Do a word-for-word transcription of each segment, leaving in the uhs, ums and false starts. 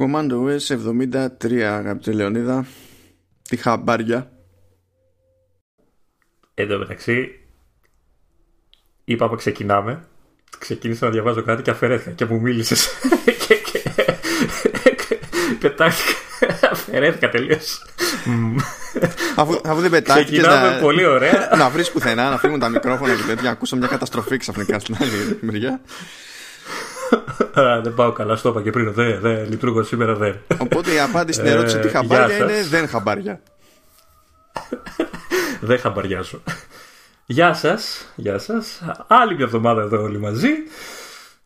Command ο ες εβδομήντα τρία, αγαπητέ Λεωνίδα. Τι χαμπάρια. Εν τω μεταξύ, είπα από ξεκινάμε. Ξεκίνησα να διαβάζω κάτι και αφαιρέθηκα και μου μίλησες. και, και... πετάχτηκα. Αφαιρέθηκα τελείως. Αφού, αφού δεν πετάχτηκες. Ξεκινάμε να, πολύ ωραία. να βρεις πουθενά, να φύγουν τα μικρόφωνα και τέτοια. Ακούσα μια καταστροφή ξαφνικά στην άλλη μεριά. Δεν πάω καλά, στο είπα και πριν. Δεν, δεν λειτουργώ σήμερα, δεν. Οπότε η απάντηση στην ερώτηση τι χαμπάρια είναι δεν χαμπάρια. Δεν χαμπαριάζω. Γεια σας, γεια σας. Άλλη μια εβδομάδα εδώ όλοι μαζί.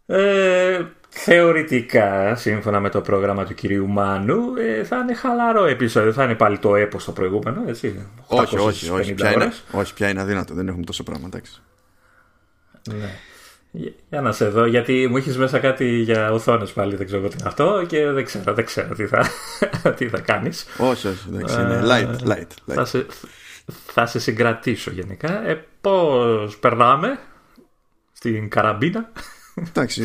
Ε, θεωρητικά, σύμφωνα με το πρόγραμμα του κυρίου Μάνου, ε, θα είναι χαλαρό επεισόδιο. Θα είναι πάλι το έπος το προηγούμενο, έτσι. Όχι, όχι, όχι. Πια είναι, όχι, πια είναι αδύνατο. Δεν έχουμε τόσο πράγμα, εντάξει. Ναι. Για να σε δω, γιατί μου έχεις μέσα κάτι για οθόνες πάλι, δεν ξέρω τι είναι αυτό και δεν ξέρω, δεν ξέρω τι θα, τι θα κάνεις. Όχι, όχι, εντάξει, είναι light, light, light. Θα, σε, θα σε συγκρατήσω γενικά. Ε, πώς περνάμε στην καραμπίνα. Εντάξει,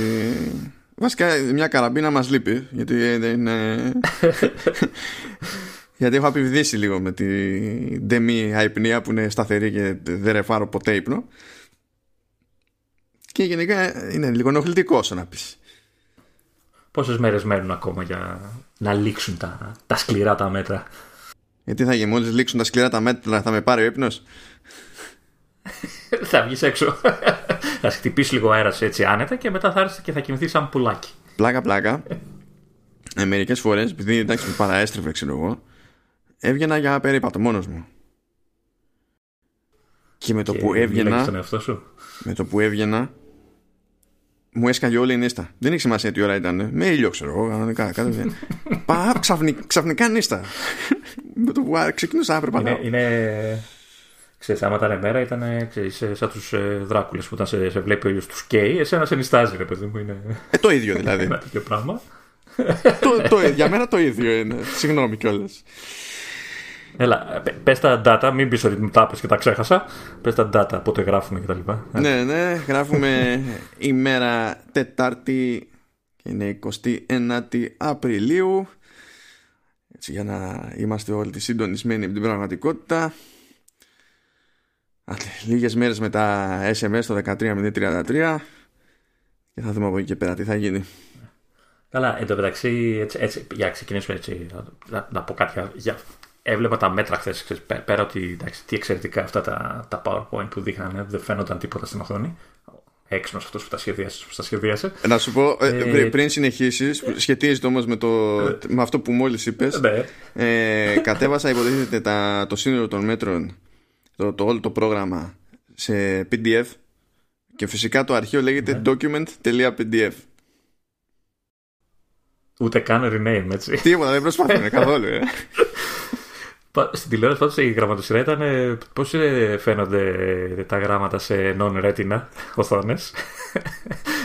βασικά μια καραμπίνα μας λείπει, γιατί δεν είναι... γιατί έχω απειβδίσει λίγο με την ντεμή αϊπνία που είναι σταθερή και δεν ρεφάρω ποτέ ύπνο. Και γενικά είναι λίγο ενοχλητικό όσο να πεις. Πόσες μέρες μένουν ακόμα για να λήξουν τα, τα σκληρά τα μέτρα? Γιατί θα γίνει, μόλις λήξουν τα σκληρά τα μέτρα θα με πάρει ο ύπνος. Θα βγεις έξω. Θα χτυπήσει λίγο αέρας έτσι άνετα και μετά θα έρθεις και θα κοιμηθείς σαν πουλάκι. Πλάκα πλάκα. ε, μερικές φορές, επειδή εντάξει μου παραέστρεφε ξέρω εγώ, έβγαινα για περίπατο μόνος μου. Και με το και που έβγαινα σου. Με το που έβγαινα μου έσκαγε όλη η νύστα. Δεν έχει σημασία τι ώρα ήταν. Με ήλιο, ξέρω εγώ, κανονικά. Πα, ξαφνικά, ξαφνικά νύστα. Με το που ξεκινούσα να περπατάω. Είναι. είναι... Ξέρεις, άμα ήταν μέρα, ήταν σαν τους ε, Δράκουλες που όταν σε, σε βλέπει ο ήλιος τους καίει. Εσένα σε νιστάζει, ρε παιδί μου. Είναι... Ε, το ίδιο δηλαδή. Ένα τέτοιο πράγμα. το, το, για μένα το ίδιο είναι. Συγγνώμη κιόλας. Έλα, πες τα data, μην πεις ότι τα πες και τα ξέχασα. Πες τα data, πότε γράφουμε και τα λοιπά. Ναι, ναι, γράφουμε ημέρα Τετάρτη και είναι εικοστή ένατη Απριλίου. Έτσι, για να είμαστε όλοι συντονισμένοι με την πραγματικότητα. Λίγες μέρες με τα ες εμ ες το δεκατρία μηδέν τριάντα τρία. Και θα δούμε από εκεί και πέρα τι θα γίνει. Καλά, εν τω μεταξύ, έτσι, έτσι, για να ξεκινήσουμε έτσι, να, να πω κάτι για... Έβλεπα τα μέτρα χθες, πέρα ότι εντάξει, τι εξαιρετικά αυτά τα, τα PowerPoint που δείχνανε, δεν φαίνονταν τίποτα στην οθόνη. Έξυπνος αυτός που τα σχεδίασε. Που τα σχεδίασε. Να σου πω, ε, πριν συνεχίσεις, ε, σχετίζεται όμως με, το, ε, με αυτό που μόλις είπες. Ναι. Ε, κατέβασα, υποτίθεται, τα, το σύνολο των μέτρων, το, το όλο το πρόγραμμα σε πι ντι εφ και φυσικά το αρχείο λέγεται ναι. document.pdf. Ούτε καν rename, έτσι. Τίποτα, δεν προσπαθούμε καθόλου. Ε. Στην τηλεόραση πάντως η γραμματοσυρά ήταν πώς φαίνονται τα γράμματα σε non-retina οθόνες.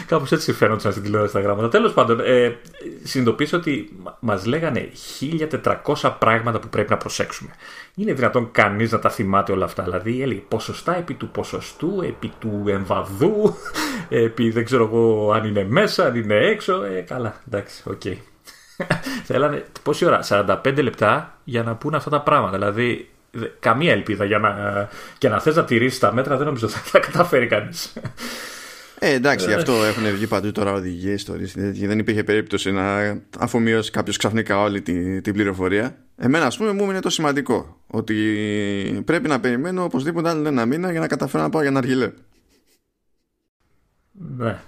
Κάπως έτσι φαίνονταν στην τηλεόραση τα γράμματα. Τέλος πάντων, ε, συνειδητοποίησα ότι μας λέγανε χίλια τετρακόσια πράγματα που πρέπει να προσέξουμε. Είναι δυνατόν κανείς να τα θυμάται όλα αυτά? Δηλαδή έλεγε ποσοστά επί του ποσοστού, επί του εμβαδού, επί δεν ξέρω εγώ αν είναι μέσα, αν είναι έξω. Ε, καλά, εντάξει, οκ. Okay. Θέλανε πόση ώρα, σαράντα πέντε λεπτά για να πούν αυτά τα πράγματα. Δηλαδή, καμία ελπίδα για να, και να θες να τηρήσεις τα μέτρα, δεν νομίζω θα τα καταφέρει κανείς. Ε, εντάξει, γι' αυτό έχουν βγει παντού τώρα οδηγίες, ιστορίες. Δεν υπήρχε περίπτωση να αφομοιώσει κάποιος ξαφνικά όλη την, την πληροφορία. Εμένα, ας πούμε, μου είναι το σημαντικό ότι πρέπει να περιμένω οπωσδήποτε άλλο ένα μήνα για να καταφέρω να πάω για να αργυλέ. Ναι.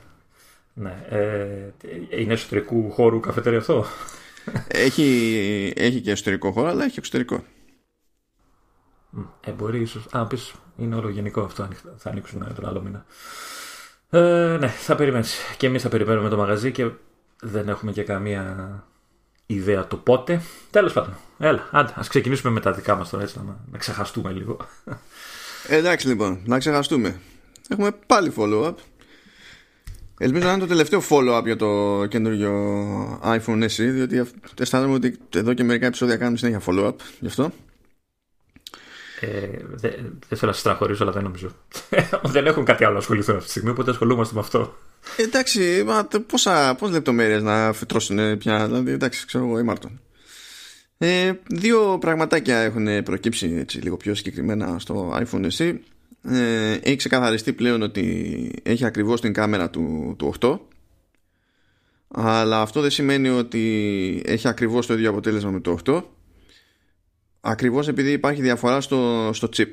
Ναι, ε, είναι εσωτερικού χώρου καφετέρια αυτό? Έχει, έχει και εσωτερικό χώρο, αλλά έχει εξωτερικό. Ε, μπορεί ίσως. Α, πεις, είναι όλο γενικό αυτό. Θα ανοίξουν τον άλλο μήνα. Ε, ναι, θα περιμένεις. Και εμείς θα περιμένουμε το μαγαζί και δεν έχουμε και καμία ιδέα το πότε. Τέλος πάντων. Έλα, άντε, ας ξεκινήσουμε με τα δικά μας τώρα, έτσι, να, να ξεχαστούμε λίγο. Ε, εντάξει, λοιπόν, να ξεχαστούμε. Έχουμε πάλι follow-up. Ελπίζω να είναι το τελευταίο follow-up για το καινούργιο iPhone ες ι, διότι αισθάνομαι ότι εδώ και μερικά επεισόδια κάνουμε συνέχεια follow-up γι' αυτό. Ε, δεν δε θέλω να σας στραχωρήσω, αλλά δεν νομίζω. Δεν έχουν κάτι άλλο να ασχοληθούν αυτή τη στιγμή, οπότε ασχολούμαστε με αυτό. Εντάξει, μα, πόσα, πόσα λεπτομέρειες να φυτρώσουν πια, δηλαδή, εντάξει, ξέρω εγώ, ήμαρτον. Ε, δύο πραγματάκια έχουν προκύψει έτσι, λίγο πιο συγκεκριμένα στο iPhone ες ι. Ε, έχει ξεκαθαριστεί πλέον ότι έχει ακριβώς την κάμερα του, του οκτώ, αλλά αυτό δεν σημαίνει ότι έχει ακριβώς το ίδιο αποτέλεσμα με το οκτώ, ακριβώς επειδή υπάρχει διαφορά στο, στο chip.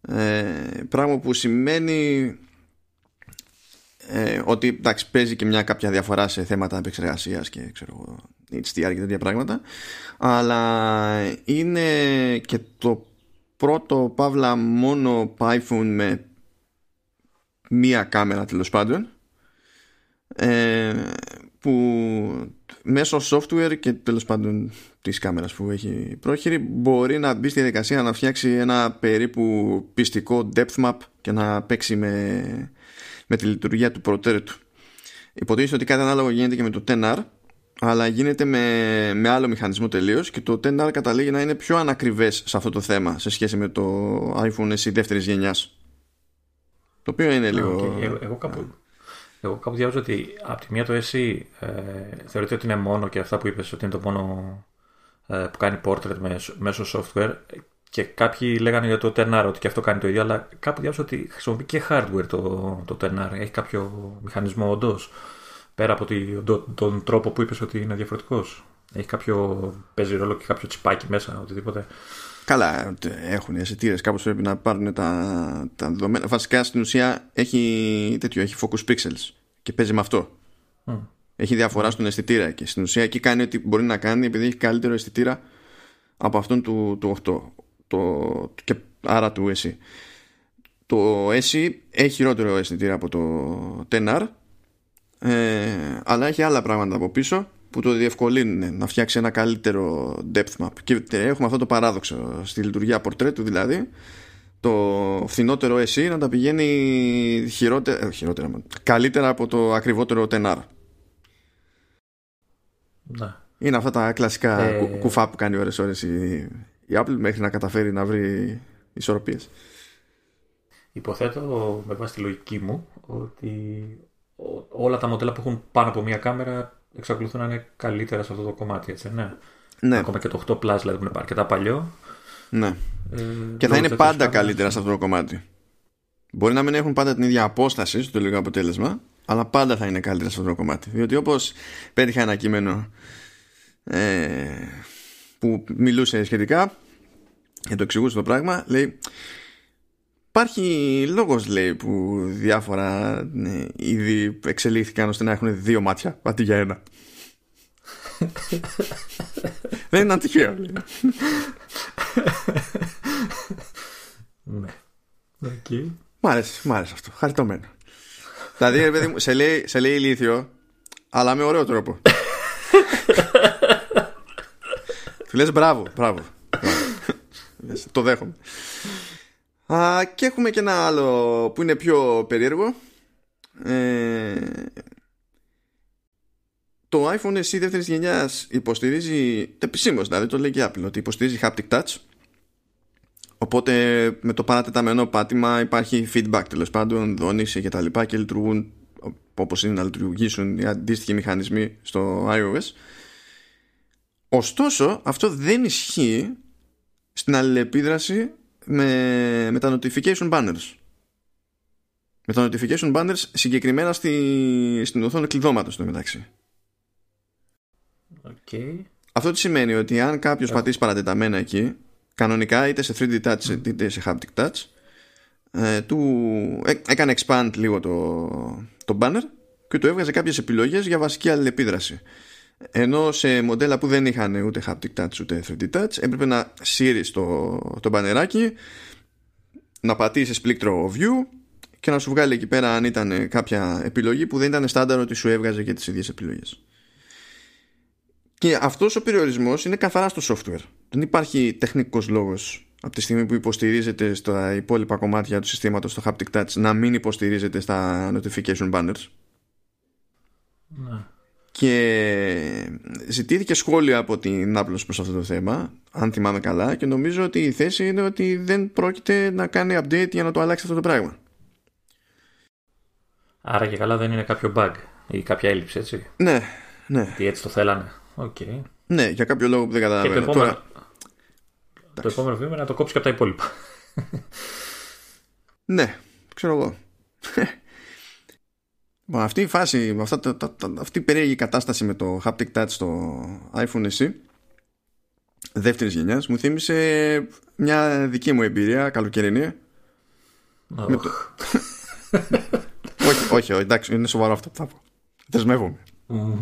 Ε, πράγμα που σημαίνει ε, ότι εντάξει, παίζει και μια κάποια διαφορά σε θέματα επεξεργασίας και ξέρω, έιτς ντι αρ και τέτοια πράγματα, αλλά είναι και το πρώτο παύλα μόνο iPhone με μία κάμερα τέλος πάντων, ε, που μέσω software και τέλος πάντων της κάμερας που έχει πρόχειρη μπορεί να μπει στη διαδικασία να φτιάξει ένα περίπου πιστικό depth map και να παίξει με, με τη λειτουργία του προτέρου του. Υποτίθεται ότι κάτι ανάλογο γίνεται και με το τεν αρ, αλλά γίνεται με, με άλλο μηχανισμό τελείως, και το τεν αρ καταλήγει να είναι πιο ανακριβές σε αυτό το θέμα σε σχέση με το iPhone ες ι δεύτερης γενιάς, το οποίο είναι λίγο... Okay. Εγώ, εγώ κάπου... Εγώ κάπου διάβαζα ότι από τη μία το ες ι ε, θεωρείται ότι είναι μόνο, και αυτά που είπες ότι είναι το μόνο ε, που κάνει portrait με, μέσω software, και κάποιοι λέγανε για το τεν αρ ότι και αυτό κάνει το ίδιο, αλλά κάπου διάβαζα ότι χρησιμοποιεί και hardware το, το τεν αρ. Έχει κάποιο μηχανισμό όντως, πέρα από τη, το, τον τρόπο που είπες ότι είναι διαφορετικός. Έχει κάποιο, παίζει ρόλο και κάποιο τσιπάκι μέσα, οτιδήποτε. Καλά, έχουν οι αισθητήρες, κάπως πρέπει να πάρουν τα, τα δεδομένα. Βασικά στην ουσία έχει τέτοιο, έχει focus pixels και παίζει με αυτό. Mm. Έχει διαφορά στον αισθητήρα και στην ουσία εκεί κάνει ό,τι μπορεί να κάνει, επειδή έχει καλύτερο αισθητήρα από αυτόν του, του οκτώ, το, και άρα του ες ι. Το ες ι έχει χειρότερο αισθητήρα από το τεν αρ, ε, αλλά έχει άλλα πράγματα από πίσω που το διευκολύνουν να φτιάξει ένα καλύτερο depth map. Και έχουμε αυτό το παράδοξο στη λειτουργία πορτρέτου, δηλαδή το φθηνότερο ες ι να τα πηγαίνει χειρότερα, χειρότερα καλύτερα από το ακριβότερο τεν αρ. Να. Είναι αυτά τα κλασικά ε... κου, κουφά που κάνει ώρες ώρες η, η Apple μέχρι να καταφέρει να βρει ισορροπίες. Υποθέτω με βάση τη λογική μου ότι όλα τα μοντέλα που έχουν πάνω από μια κάμερα εξακολουθούν να είναι καλύτερα σε αυτό το κομμάτι, έτσι, ναι. Ναι. Ακόμα και το οκτώ Plus, δηλαδή, που είναι αρκετά παλιό. Ναι. Ε, και θα είναι πάντα καλύτερα σε αυτό το κομμάτι. Μπορεί να μην έχουν πάντα την ίδια απόσταση στο τελικό αποτέλεσμα, αλλά πάντα θα είναι καλύτερα σε αυτό το κομμάτι. Διότι όπως πέτυχα ένα κείμενο ε, που μιλούσε σχετικά και το εξηγούσε το πράγμα, λέει... Υπάρχει λόγος, λέει, που διάφορα ναι, ήδη εξελίχθηκαν ώστε να έχουν δύο μάτια αντί για ένα. Δεν είναι ατυχαίο. Ναι. Okay. Μ' άρεσε, μ' άρεσε αυτό. Χαριτωμένο. Δηλαδή, παιδί μου, σε λέει, σε λέει ηλίθιο, αλλά με ωραίο τρόπο. Του λες μπράβο, μπράβο. Το δέχομαι. Uh, και έχουμε και ένα άλλο που είναι πιο περίεργο. ε, Το iPhone ες ι δεύτερης γενιάς υποστηρίζει, επισήμως δηλαδή το λέει και Apple, ότι υποστηρίζει haptic touch. Οπότε με το παρατεταμένο πάτημα υπάρχει feedback, τέλος πάντων, δόνηση και τα λοιπά, και λειτουργούν όπως είναι να λειτουργήσουν οι αντίστοιχοι μηχανισμοί στο iOS. Ωστόσο αυτό δεν ισχύει στην αλληλεπίδραση Με, με τα notification banners. Με τα notification banners συγκεκριμένα στη, στην οθόνη κλειδώματος στο μεταξύ. Okay. Αυτό τι σημαίνει? Ότι αν κάποιος yeah. πατήσει παρατεταμένα εκεί, κανονικά είτε σε θρι ντι touch mm. είτε σε haptic touch, ε, του έκανε expand λίγο το, το banner και του έβγαζε κάποιες επιλογές για βασική αλληλεπίδραση. Ενώ σε μοντέλα που δεν είχαν ούτε haptic touch ούτε θρι ντι touch, έπρεπε να σύρεις το, το μπανεράκι, να πατήσεις πλήκτρο view και να σου βγάλει εκεί πέρα αν ήταν κάποια επιλογή που δεν ήταν στάνταρο ότι σου έβγαζε και τις ίδιες επιλογές. Και αυτός ο περιορισμός είναι καθαρά στο software. Δεν υπάρχει τεχνικός λόγος, από τη στιγμή που υποστηρίζεται στα υπόλοιπα κομμάτια του συστήματος στο haptic touch, να μην υποστηρίζεται στα notification banners. Ναι. Και ζητήθηκε σχόλιο από την Apple προς αυτό το θέμα, αν θυμάμαι καλά, και νομίζω ότι η θέση είναι ότι δεν πρόκειται να κάνει update για να το αλλάξει αυτό το πράγμα. Άρα και καλά δεν είναι κάποιο bug ή κάποια έλλειψη, έτσι. Ναι, ναι. Τι έτσι το θέλανε. Okay. Ναι, για κάποιο λόγο που δεν καταλαβαίνω. Και το επόμενο, Τώρα... το επόμενο βήμα είναι να το κόψει και από τα υπόλοιπα. Ναι, ξέρω εγώ. Μα αυτή η φάση, αυτά, τα, τα, τα, αυτή η περίεργη κατάσταση με το haptic touch στο iPhone ες ι δεύτερης γενιάς μου θύμισε μια δική μου εμπειρία καλοκαιρινή. Oh. Με το... όχι, όχι, εντάξει, είναι σοβαρό αυτό που θα πω. Δεσμεύομαι. Mm.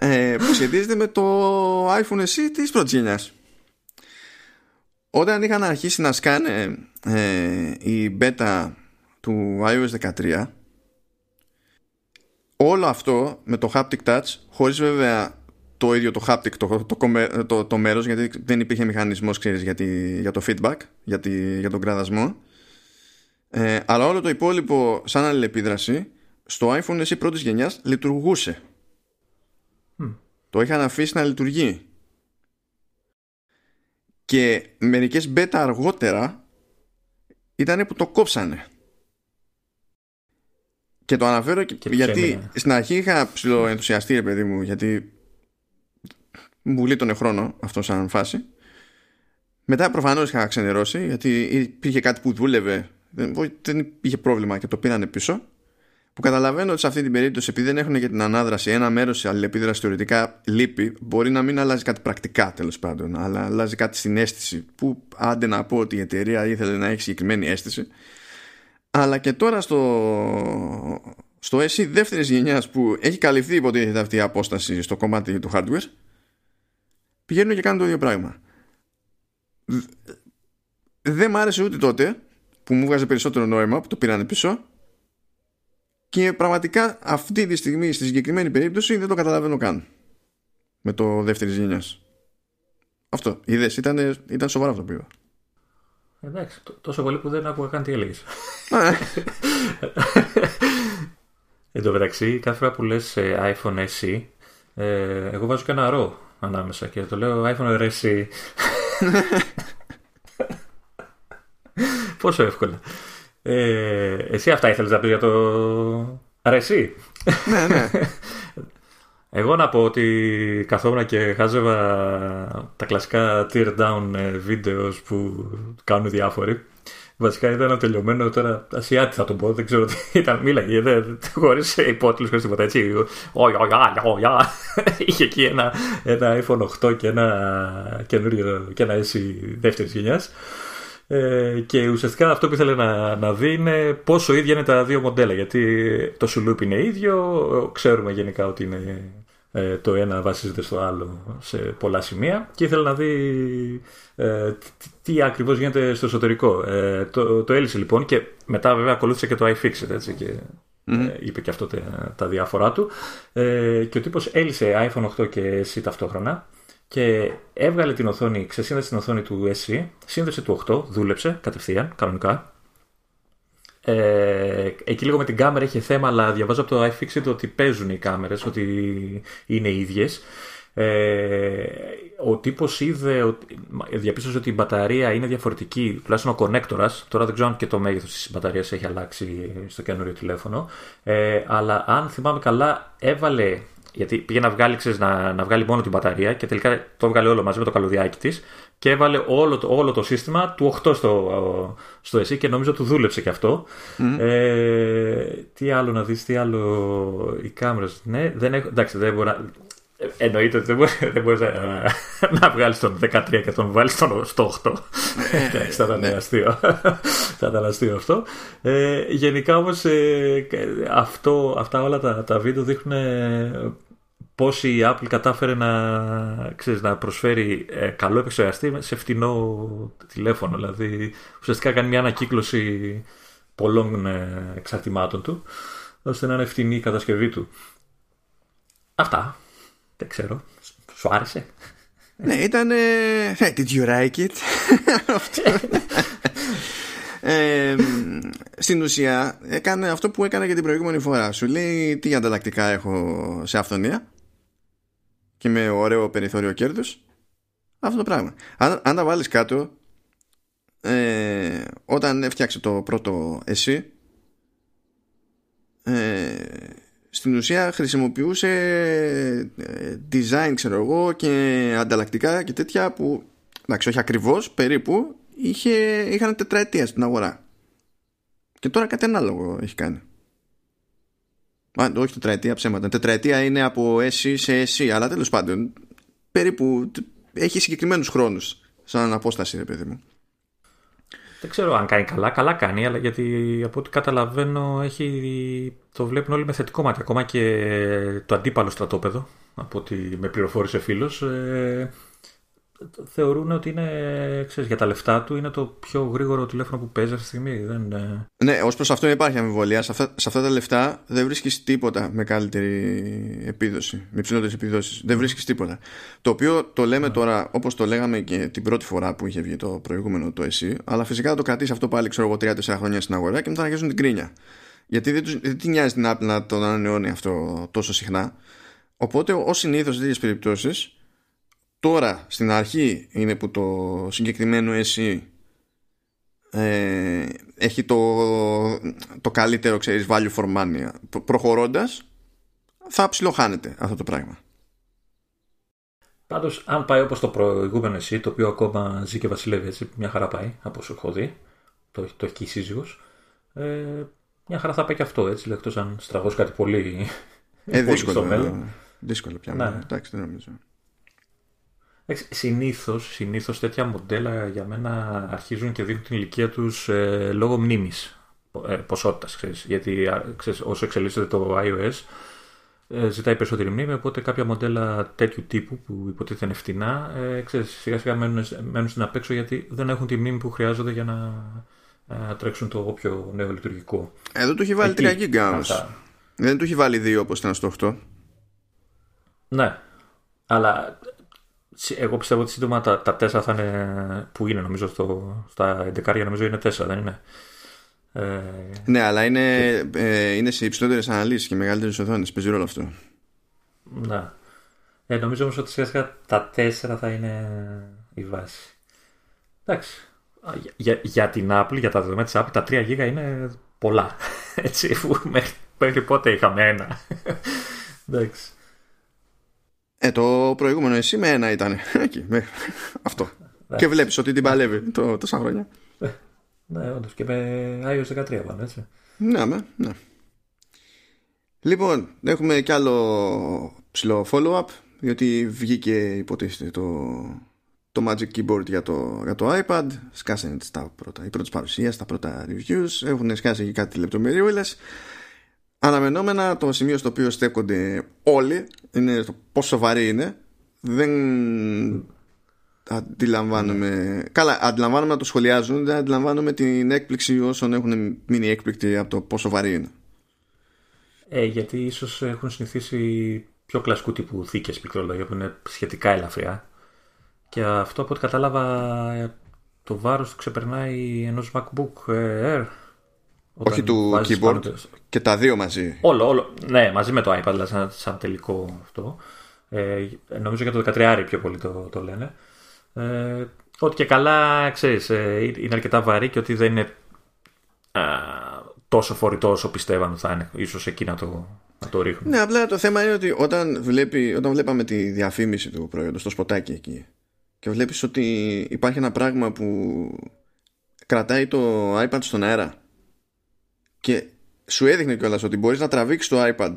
ε, που σχετίζεται με το iPhone ες ι της πρώτης γενιάς. Όταν είχαν αρχίσει να σκάνε ε, η beta του iOS δεκατρία, όλο αυτό με το haptic touch, χωρίς βέβαια το ίδιο το haptic το, το, το, το, το μέρος, γιατί δεν υπήρχε μηχανισμός, ξέρεις, για, τη, για το feedback, για, τη, για τον κραδασμό, ε, αλλά όλο το υπόλοιπο σαν αλληλεπίδραση στο iPhone ες ι πρώτης γενιάς λειτουργούσε. Mm. Το είχαν αφήσει να λειτουργεί. Και μερικές beta αργότερα ήταν που το κόψανε. Και το αναφέρω και και γιατί ψέμινε. Στην αρχή είχα ψιλοενθουσιαστεί, ρε παιδί μου, γιατί μου λείτωνε χρόνο αυτό σαν φάση. Μετά προφανώς είχα ξενερώσει, γιατί υπήρχε κάτι που δούλευε, δεν υπήρχε πρόβλημα και το πήρανε πίσω. Που καταλαβαίνω ότι σε αυτή την περίπτωση, επειδή δεν έχουν και την ανάδραση, ένα μέρος της αλληλεπίδρασης θεωρητικά λείπει, μπορεί να μην αλλάζει κάτι πρακτικά τέλος πάντων, αλλά αλλάζει κάτι στην αίσθηση, που άντε να πω ότι η εταιρεία ήθελε να έχει συγκεκριμένη αίσθηση. Αλλά και τώρα στο, στο ες ι δεύτερης γενιάς που έχει καλυφθεί υποτίθεται αυτή η απόσταση στο κομμάτι του hardware, πηγαίνουν και κάνουν το ίδιο πράγμα. Δεν μ' άρεσε ούτε τότε, που μου βγάζει περισσότερο νόημα, που το πήραν πίσω. Και πραγματικά αυτή τη στιγμή, στη συγκεκριμένη περίπτωση, δεν το καταλαβαίνω καν με το δεύτερης γενιάς. Αυτό, είδες, ήταν, ήταν σοβαρό αυτό που είπα. Εντάξει, τόσο πολύ που δεν άκουγα καν τι έλεγες. Εν τω μεταξύ, κάθε φορά που λες iPhone ες ι, ε, εγώ βάζω και ένα ρο ανάμεσα και το λέω iPhone ες ι. Πόσο εύκολα. Ε, εσύ αυτά ήθελες να πεις για το αρεσί. Ναι, ναι. Εγώ να πω ότι καθόμουν και χάζευα τα κλασικά tear down βίντεο που κάνουν διάφοροι. Βασικά ήταν ένα τελειωμένο, τώρα ασιάτη θα το πω, δεν ξέρω τι ήταν, μίλαγε χωρίς υπότιλους, χωρίς τίποτα, έτσι. Είχε εκεί ένα, ένα iPhone οκτώ και ένα καινούριο και ένα ες ι δεύτερης γενιάς. Ε, και ουσιαστικά αυτό που ήθελε να, να δει είναι πόσο ίδια είναι τα δύο μοντέλα, γιατί το σουλούπι είναι ίδιο, ξέρουμε γενικά ότι είναι, ε, το ένα βασίζεται στο άλλο σε πολλά σημεία, και ήθελε να δει ε, τι, τι ακριβώς γίνεται στο εσωτερικό. ε, το, το έλυσε λοιπόν, και μετά βέβαια ακολούθησε και το iFixit, έτσι, και mm-hmm. ε, είπε και αυτό τα, τα διάφορά του, ε, και ο τύπος έλυσε iPhone οκτώ και ες ι ταυτόχρονα. Και έβγαλε την οθόνη, ξεσύνδεσε την οθόνη του ες ι, σύνδεσε του οκτώ, δούλεψε κατευθείαν, κανονικά. Ε, εκεί λίγο με την κάμερα είχε θέμα, αλλά διαβάζω από το iFixit ότι παίζουν οι κάμερες, ότι είναι ίδιες. Ε, ο τύπος είδε, ότι, διαπίστωσε ότι η μπαταρία είναι διαφορετική, τουλάχιστον ο κονέκτορας. Τώρα δεν ξέρω αν και το μέγεθος της μπαταρίας έχει αλλάξει στο καινούριο τηλέφωνο. Ε, αλλά αν θυμάμαι καλά, έβαλε. Γιατί πήγε να βγάλει, ξέρεις, να, να βγάλει μόνο την μπαταρία, και τελικά το έβγαλε όλο μαζί με το καλωδιάκι της, και έβαλε όλο το, όλο το σύστημα του οκτώ στο, στο ες ι, και νομίζω του δούλεψε και αυτό. Mm. Ε, τι άλλο να δεις, τι άλλο. Οι κάμερες, ναι, δεν έχω, εντάξει, δεν μπορώ να. Εννοείται ότι δεν μπορεί, δεν μπορεί να, να βγάλει τον δεκατρία και τον βάλει στον, στο οκτώ. Εντάξει, θα ήταν αστείο. Θα ήταν αστείο αυτό. Ε, γενικά όμως ε, αυτό, αυτά όλα τα, τα βίντεο δείχνουν ε, πώς η Apple κατάφερε να, ξέρεις, να προσφέρει ε, καλό επεξεργαστή σε φτηνό τηλέφωνο. Δηλαδή ουσιαστικά κάνει μια ανακύκλωση πολλών ε, εξαρτημάτων του, ώστε να είναι φτηνή η κατασκευή του. Αυτά. Δεν ξέρω. Σου άρεσε? Ναι, ήταν... Hey, did you like it? ε, στην ουσία, έκανε αυτό που έκανα και την προηγούμενη φορά. Σου λέει τι ανταλλακτικά έχω σε αυθονία και με ωραίο περιθώριο κέρδους. Αυτό το πράγμα. Αν, αν τα βάλεις κάτω, ε, όταν έφτιαξε το πρώτο ες ι, ε, στην ουσία χρησιμοποιούσε design, ξέρω εγώ, και ανταλλακτικά και τέτοια που, εντάξει, όχι ακριβώς, περίπου είχε, είχαν τετραετία στην αγορά. Και τώρα κάτι ανάλογο έχει κάνει. Α, όχι τετραετία, ψέματα. Τετραετία είναι από ες ι σε ες ι, αλλά τέλος πάντων περίπου έχει συγκεκριμένους χρόνους σαν απόσταση, ρε παιδί μου. Δεν ξέρω αν κάνει καλά. Καλά κάνει, αλλά γιατί από ό,τι καταλαβαίνω έχει... το βλέπουν όλοι με θετικό μάτι. Ακόμα και το αντίπαλο στρατόπεδο, από ό,τι με πληροφόρησε ο φίλος, ε... θεωρούν ότι είναι, ξέρεις, για τα λεφτά του είναι το πιο γρήγορο τηλέφωνο που παίζει αυτή τη στιγμή. Δεν... Ναι, ως προς αυτό δεν υπάρχει αμφιβολία. Σε αυτά, σε αυτά τα λεφτά δεν βρίσκεις τίποτα με καλύτερη επίδοση, με υψηλότερες επιδόσεις. Δεν βρίσκεις τίποτα. Το οποίο το λέμε yeah. τώρα, όπως το λέγαμε και την πρώτη φορά που είχε βγει το προηγούμενο το ες ι, αλλά φυσικά θα το κρατήσει αυτό πάλι, ξέρω εγώ, τρία τέσσερα χρόνια στην αγορά και μετά θα αρχίσουν την κρίνια. Γιατί δεν, τους, δεν την νοιάζει την Apple να τον ανανεώνει αυτό τόσο συχνά. Οπότε, ως συνήθως σε τέτοιες περιπτώσεις. Τώρα στην αρχή είναι που το συγκεκριμένο ες ι ε, έχει το, το καλύτερο, ξέρεις, value for money. Προχωρώντας θα ψιλοχάνεται αυτό το πράγμα. Πάντως αν πάει όπως το προηγούμενο ες ι, το οποίο ακόμα ζει και βασιλεύει, έτσι, μια χαρά πάει από όσο έχω δει, το, το έχει και η σύζυγος, ε, μια χαρά θα πάει και αυτό, έτσι, εκτός αν στραβώσει κάτι πολύ, ε, πολύ δύσκολο, στο μέλλον. Δύσκολο πια, ναι. Εντάξει, δεν νομίζω. Συνήθως, συνήθως τέτοια μοντέλα για μένα αρχίζουν και δίνουν την ηλικία τους ε, λόγω μνήμης ε, ποσότητας, ξέρεις. Γιατί ξέρεις, όσο εξελίσσεται το iOS ε, ζητάει περισσότερη μνήμη, οπότε κάποια μοντέλα τέτοιου τύπου που υποτίθεται είναι φτηνά ε, ξέρεις, σιγά σιγά μένουν, μένουν στην απέξω, γιατί δεν έχουν τη μνήμη που χρειάζονται για να ε, τρέξουν το όποιο νέο λειτουργικό. Εδώ του έχει βάλει τρία γίγκα, δεν του έχει βάλει δύο όπως ήταν στο οκτώ. Ναι, αλλά... εγώ πιστεύω ότι σύντομα τα, τα τέσσερα θα είναι. Που είναι, νομίζω, στο, στα έντεκα, νομίζω είναι τέσσερα, δεν είναι. Ε, ναι, αλλά είναι, και... ε, είναι σε υψηλότερες αναλύσεις και μεγαλύτερες οθόνες. Παίζει ρόλο αυτό. Ναι. Ε, νομίζω όμως ότι σχετικά τα τέσσερα θα είναι η βάση. Εντάξει. Για, για, για την Apple, για τα δεδομένα της Apple, τα τρία γίγα είναι πολλά. Έτσι, μέχρι, μέχρι πότε είχαμε ένα. Εντάξει. Ε, το προηγούμενο εσύ με ένα ήταν. Εκεί, με... αυτό. Ναι. Και βλέπεις ότι την παλεύει το, τόσα χρόνια. Ναι, ναι, όντως. Και με iOS δεκατρία πάνε, έτσι. Ναι, με, ναι. Λοιπόν, έχουμε κι άλλο ψηλό follow-up, διότι βγήκε, υποτίθεται, το, το Magic Keyboard για το, για το iPad. Σκάσανε τα πρώτα, οι πρώτες παρουσίες, τα πρώτα reviews. Έχουν σκάσει και κάτι λεπτομεριούλες. Αναμενόμενα, το σημείο στο οποίο στέκονται όλοι είναι το πόσο σοβαρή είναι. Δεν αντιλαμβάνομαι. Καλά, αντιλαμβάνομαι να το σχολιάζουν, δεν αντιλαμβάνομαι την έκπληξη όσων έχουν μείνει έκπληκτοι από το πόσο σοβαρή είναι. Ε, γιατί ίσως έχουν συνηθίσει πιο κλασικού τύπου θήκες πληκτρολόγια που είναι σχετικά ελαφριά. Και αυτό, από ό,τι κατάλαβα, το βάρος του ξεπερνάει ενός MacBook Air. Όχι του keyboard πάνω... και τα δύο μαζί. Όλο, όλο. Ναι, μαζί με το iPad, δηλαδή σαν, σαν τελικό αυτό. Ε, νομίζω για το δεκατρία πιο πολύ το, το λένε. Ε, ότι και καλά, ξέρεις, ε, είναι αρκετά βαρύ και ότι δεν είναι α, τόσο φορητό όσο πιστεύαν θα είναι. Ίσως εκεί να το, να το ρίχνουν. Ναι, απλά το θέμα είναι ότι όταν, βλέπει, όταν βλέπαμε τη διαφήμιση του προϊόντος, το σποτάκι εκεί, και βλέπεις ότι υπάρχει ένα πράγμα που κρατάει το iPad στον αέρα. Και σου έδειχνε κιόλας ότι μπορείς να τραβήξεις το iPad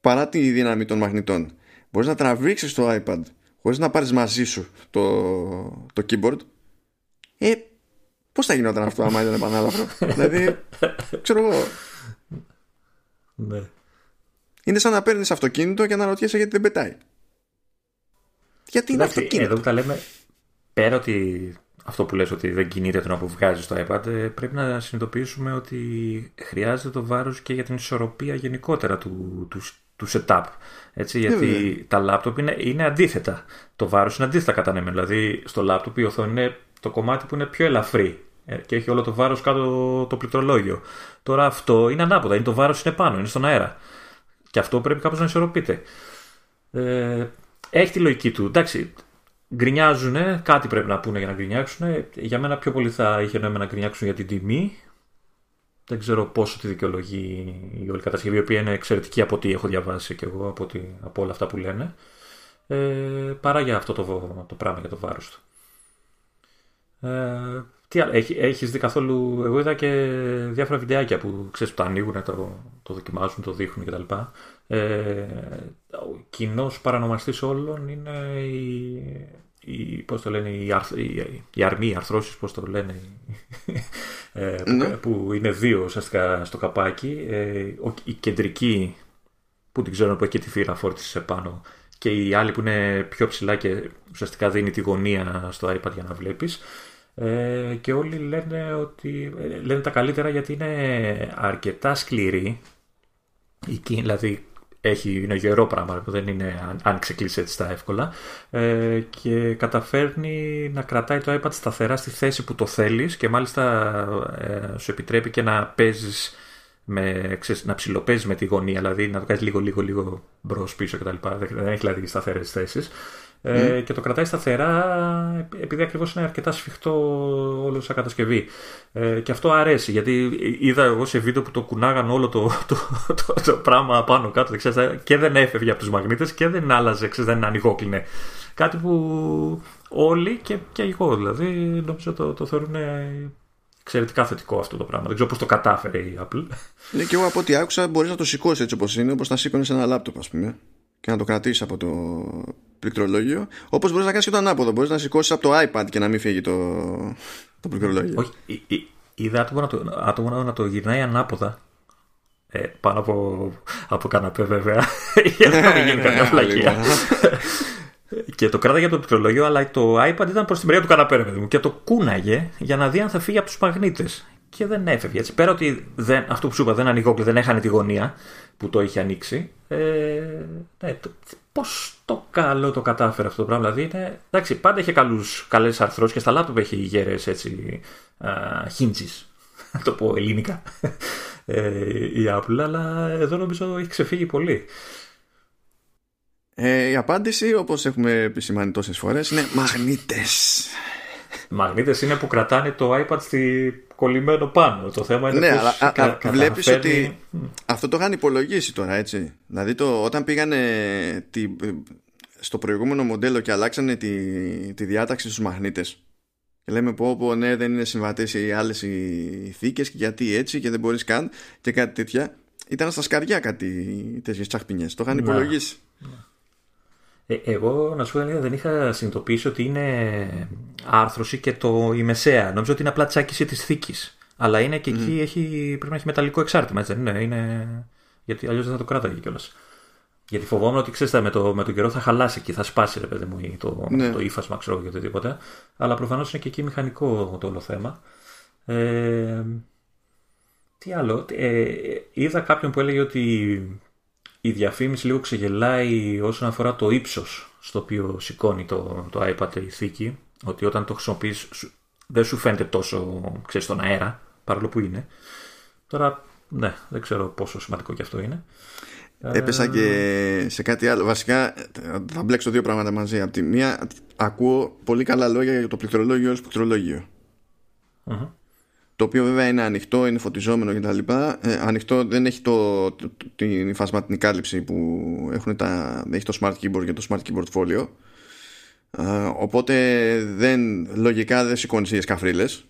παρά τη δύναμη των μαγνητών. Μπορείς να τραβήξεις το iPad χωρίς να πάρεις μαζί σου το, το keyboard. Ε, πώς θα γινόταν αυτό άμα ήταν επανάλαφρο? Δηλαδή, ξέρω εγώ. Ναι. Είναι σαν να παίρνεις αυτοκίνητο και να ρωτιέσαι γιατί δεν πετάει. Γιατί είναι Λάχι, αυτοκίνητο. Εδώ που τα λέμε, πέρα ότι... αυτό που λες ότι δεν κινείται το να αποβγάζεις το iPad, πρέπει να συνειδητοποιήσουμε ότι χρειάζεται το βάρος και για την ισορροπία γενικότερα του, του, του setup. Έτσι, γιατί yeah. τα λάπτοπ είναι, είναι αντίθετα. Το βάρος είναι αντίθετα κατανέμενο. Δηλαδή στο λάπτοπ η οθόνη είναι το κομμάτι που είναι πιο ελαφρύ και έχει όλο το βάρος κάτω το πληκτρολόγιο. Τώρα αυτό είναι ανάποδα. Είναι το βάρος είναι πάνω, είναι στον αέρα. Και αυτό πρέπει κάπως να ισορροπείται. Ε, έχει τη λογική του. Εντάξει. Γκρινιάζουνε, κάτι πρέπει να πούνε για να γκρινιάξουνε. Για μένα πιο πολύ θα είχε νόημα να γκρινιάξουν για την τιμή δεν ξέρω πόσο τη δικαιολογεί η όλη κατασκευή, η οποία είναι εξαιρετική από ό,τι έχω διαβάσει και εγώ, από, ό,τι, από όλα αυτά που λένε, ε, παρά για αυτό το, το πράγμα, για το βάρος του. Ε, τι άλλο, έχ, έχεις δει καθόλου? Εγώ είδα και διάφορα βιντεάκια που ξέρεις, που τα ανοίγουν, το, το δοκιμάζουν, το δείχνουν κτλ. Ε, ο κοινός παρανομαστής όλων είναι η, η, πώς το λένε, η, αρθ, η, η αρμή, οι αρθρώσεις, πώς το λένε, ε, ναι. που είναι δύο ουσιαστικά στο καπάκι, ε, η κεντρική που την ξέρω που έχει τη θύρα φόρτισης επάνω, και η άλλη που είναι πιο ψηλά και ουσιαστικά δίνει τη γωνία στο iPad για να βλέπεις. Ε, και όλοι λένε ότι λένε τα καλύτερα γιατί είναι αρκετά σκληρή. Δηλαδή έχει, είναι γερό πράγμα, δεν είναι αν ξεκλείσει έτσι τα εύκολα, ε, και καταφέρνει να κρατάει το iPad σταθερά στη θέση που το θέλεις και μάλιστα ε, σου επιτρέπει και να παίζεις με, ξέρεις, να ψιλοπαίζεις με τη γωνία, δηλαδή να βγάζεις λίγο λίγο λίγο μπρος πίσω κτλ. Δεν έχει δηλαδή σταθερές θέσεις, mm. ε, και το κρατάει σταθερά επειδή ακριβώς είναι αρκετά σφιχτό όλο σαν κατασκευή, ε, και αυτό αρέσει, γιατί είδα εγώ σε βίντεο που το κουνάγαν όλο το, το, το, το πράγμα πάνω κάτω, δεν ξέρεις, και δεν έφευγε από τους μαγνήτες και δεν άλλαζε, ξέρεις, δεν ανοιγόκλεινε, κάτι που όλοι και, και εγώ δηλαδή νομίζω το, το θεωρούν εξαιρετικά θετικό αυτό το πράγμα. Δεν ξέρω πώς το κατάφερε η Apple. Ναι, και εγώ από ό,τι άκουσα, μπορείς να το σηκώσεις έτσι όπως είναι, όπως να σήκωνες ένα λάπτοπ, ας πούμε, και να το κρατήσεις από το πληκτρολόγιο. Όπως μπορείς να κάνεις και το ανάποδο. Μπορείς να σηκώσεις από το iPad και να μην φύγει το, το πληκτρολόγιο. Όχι. Είδα άτομο να το, άτομο να το γυρνάει ανάποδα. Ε, πάνω από, από καναπέ, βέβαια. Για να μην γίνει καμιά φλακία. Και το κράταγε από το πληκτρολόγιο, αλλά το iPad ήταν προς τη μεριά του καναπέρα μου και το κούναγε για να δει αν θα φύγει από τους μαγνήτες. Και δεν έφευγε. Έτσι, πέρα ότι δεν, αυτό που σου είπα, δεν ανοιγόκλεινε, δεν έχανε τη γωνία που το είχε ανοίξει. Ε, ναι, το, πώς το καλό το κατάφερε αυτό το πράγμα. Δηλαδή, είναι, εντάξει, πάντα είχε καλούς, καλές αρθρώσεις και στα λάπτοπ είχε γέρες hinges. Να το πω ελληνικά. Ε, η Apple, αλλά εδώ νομίζω έχει ξεφύγει πολύ. Ε, η απάντηση, όπως έχουμε επισημάνει τόσες φορές, είναι μαγνήτες. Μαγνήτες είναι που κρατάνε το iPad στη... κολλημένο πάνω. Το θέμα είναι, ναι, πώς αλλά, κα, α, βλέπεις καταφέρνει... ότι mm. αυτό το είχαν υπολογίσει τώρα, έτσι. Δηλαδή το, όταν πήγανε τη, στο προηγούμενο μοντέλο και αλλάξανε τη, τη διάταξη στους μαγνήτες, λέμε πω πω ναι, δεν είναι συμβατές οι άλλες οι θήκες και γιατί έτσι και δεν μπορείς καν και κάτι τέτοια. Ήταν στα σκαριά κάτι τέτοιες τσαχπινιές. Το είχαν υπολογίσει. Να. Ε, εγώ να σου πω, δεν είχα συνειδητοποιήσει ότι είναι άρθρωση και το, η μεσαία. Νόμιζα ότι είναι απλά τσάκιση της θήκης. Αλλά είναι και mm. εκεί έχει, πρέπει να έχει μεταλλικό εξάρτημα, έτσι δεν είναι? είναι... Γιατί αλλιώς δεν θα το κράταγε κιόλας. Γιατί φοβόμουν ότι ξέρετε με, το, με τον καιρό θα χαλάσει και θα σπάσει, ρε παιδί μου, το, ναι. το ύφασμα, ξέρω και οτιδήποτε. Αλλά προφανώς είναι και εκεί μηχανικό το όλο θέμα. Ε, τι άλλο. Ε, είδα κάποιον που έλεγε ότι η διαφήμιση λίγο ξεγελάει όσον αφορά το ύψος στο οποίο σηκώνει το, το iPad η θήκη, ότι όταν το χρησιμοποιείς δεν σου φαίνεται τόσο, ξέρεις, στον αέρα, παρόλο που είναι. Τώρα, ναι, δεν ξέρω πόσο σημαντικό και αυτό είναι. Έπεσα και σε κάτι άλλο. Βασικά, θα μπλέξω δύο πράγματα μαζί. Από τη μία, ακούω πολύ καλά λόγια για το πληκτρολόγιο ως πληκτρολόγιο. Mm-hmm. Το οποίο βέβαια είναι ανοιχτό, είναι φωτιζόμενο κτλ. Ε, ανοιχτό δεν έχει το, το, την υφασματική κάλυψη που έχουν τα, έχει το Smart Keyboard και το Smart Keyboard Folio. Ε, οπότε δεν, λογικά δεν σηκώνεις οι σκαφρίλες.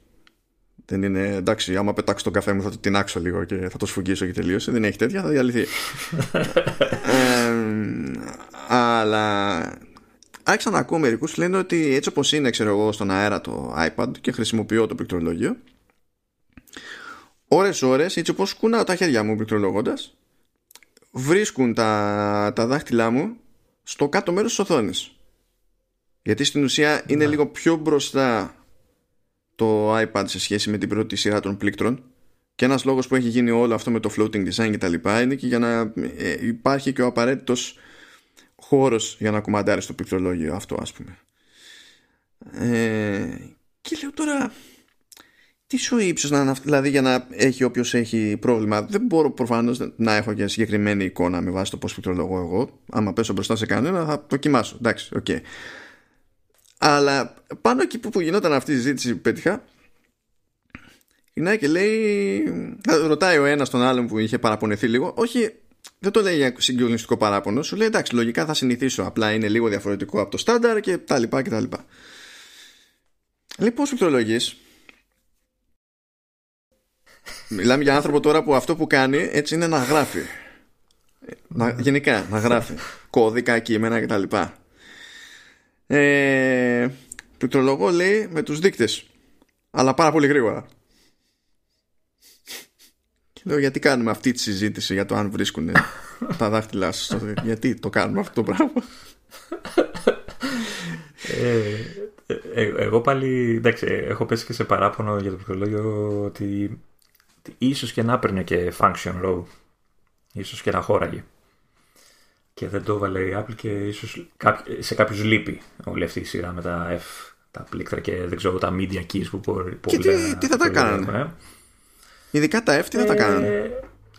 Δεν είναι εντάξει, άμα πετάξω τον καφέ μου θα το τεινάξω λίγο και θα το σφουγγίσω και τελείωσε. Δεν έχει τέτοια, θα διαλυθεί. ε, αλλά άρχισα να ακούω μερικούς που λένε ότι έτσι όπως είναι, ξέρω εγώ, στον αέρα το iPad και χρησιμοποιώ το πληκτρολόγιο. Ώρες ώρες, έτσι όπως κουνάω τα χέρια μου πληκτρολογώντας, βρίσκουν τα, τα δάχτυλά μου στο κάτω μέρος της οθόνης. Γιατί στην ουσία yeah. είναι λίγο πιο μπροστά το iPad σε σχέση με την πρώτη σειρά των πλήκτρων. Και ένας λόγος που έχει γίνει όλο αυτό με το floating design και τα λοιπά είναι και για να ε, υπάρχει και ο απαραίτητος χώρος για να κουμαντάρεις το πληκτρολόγιο αυτό, ας πούμε. ε, Και λέω τώρα, τι σου ύψος να αναφ... δηλαδή για να έχει όποιος έχει πρόβλημα. Δεν μπορώ προφανώς να έχω και συγκεκριμένη εικόνα με βάση το πώς πληκτρολογώ εγώ. Άμα πέσω μπροστά σε κανένα θα δοκιμάσω. Εντάξει, οκ. Okay. Αλλά πάνω εκεί που, που γινόταν αυτή η συζήτηση που πέτυχα, γυρνάει και λέει, ρωτάει ο ένας τον άλλον που είχε παραπονεθεί λίγο. Όχι, δεν το λέει για συγκλονιστικό παράπονο. Σου λέει εντάξει, λογικά θα συνηθίσω. Απλά είναι λίγο διαφορετικό από το στάνταρ και τα λοιπά και τα λοιπά. Λέει, πώς πληκτρολογείς? Μιλάμε για άνθρωπο τώρα που αυτό που κάνει έτσι είναι να γράφει. Να, γενικά, να γράφει κώδικα, κείμενα κτλ. Ε, πληκτρολογώ, λέει, με τους δείκτες. Αλλά πάρα πολύ γρήγορα. Και λέω, γιατί κάνουμε αυτή τη συζήτηση για το αν βρίσκουν τα δάχτυλά σας? Γιατί το κάνουμε αυτό το πράγμα? ε, ε, εγώ πάλι, εντάξει, έχω πέσει και σε παράπονο για το πληκτρολόγιο ότι ίσως και να έπαιρνε και function row, ίσως και να χώραγε, και δεν το έβαλε η Apple, και ίσως σε κάποιους λείπει όλη αυτή η σειρά με τα F, τα πλήκτρα και δεν ξέρω τα media keys που μπορεί. Και τι, τι θα τα κάνανε? Ειδικά τα F, τι θα ε, τα κάνανε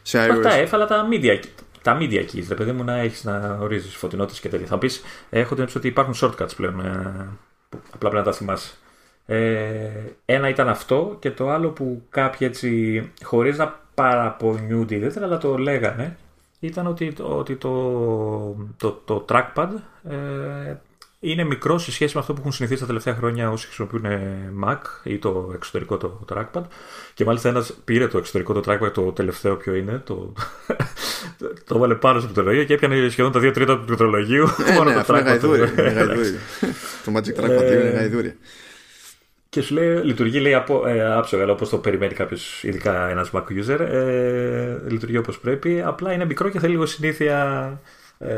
σε iOS? Τα F, αλλά τα media, τα media keys, δε παιδί μου, να έχεις να ορίζεις φωτεινότητες και τέτοια. Θα πεις, έχω την έψη ότι υπάρχουν shortcuts πλέον, ε, που απλά πρέπει να τα θυμάσαι. Ε, ένα ήταν αυτό, και το άλλο που κάποιοι έτσι χωρίς να παραπονιούνται ιδιαίτερα αλλά το λέγανε, ήταν ότι, ότι το, το, το trackpad ε, είναι μικρό σε σχέση με αυτό που έχουν συνηθίσει τα τελευταία χρόνια όσοι χρησιμοποιούν Mac ή το εξωτερικό το trackpad. Και μάλιστα ένας πήρε το εξωτερικό το trackpad, το τελευταίο ποιο είναι, το, το έβαλε πάνω στην πληκτρολογία και έπιανε σχεδόν τα δύο τρίτα του πληκτρολογίου. Ε, ναι, αυτό είναι γαϊδούρι. Το Magic Trackpad είναι γαϊδούρι. Και σου λέει, λειτουργεί, λέει, από, ε, άψογα, αλλά όπως το περιμένει κάποιος, ειδικά ένας Mac user, ε, λειτουργεί όπως πρέπει, απλά είναι μικρό και θέλει λίγο συνήθεια ε,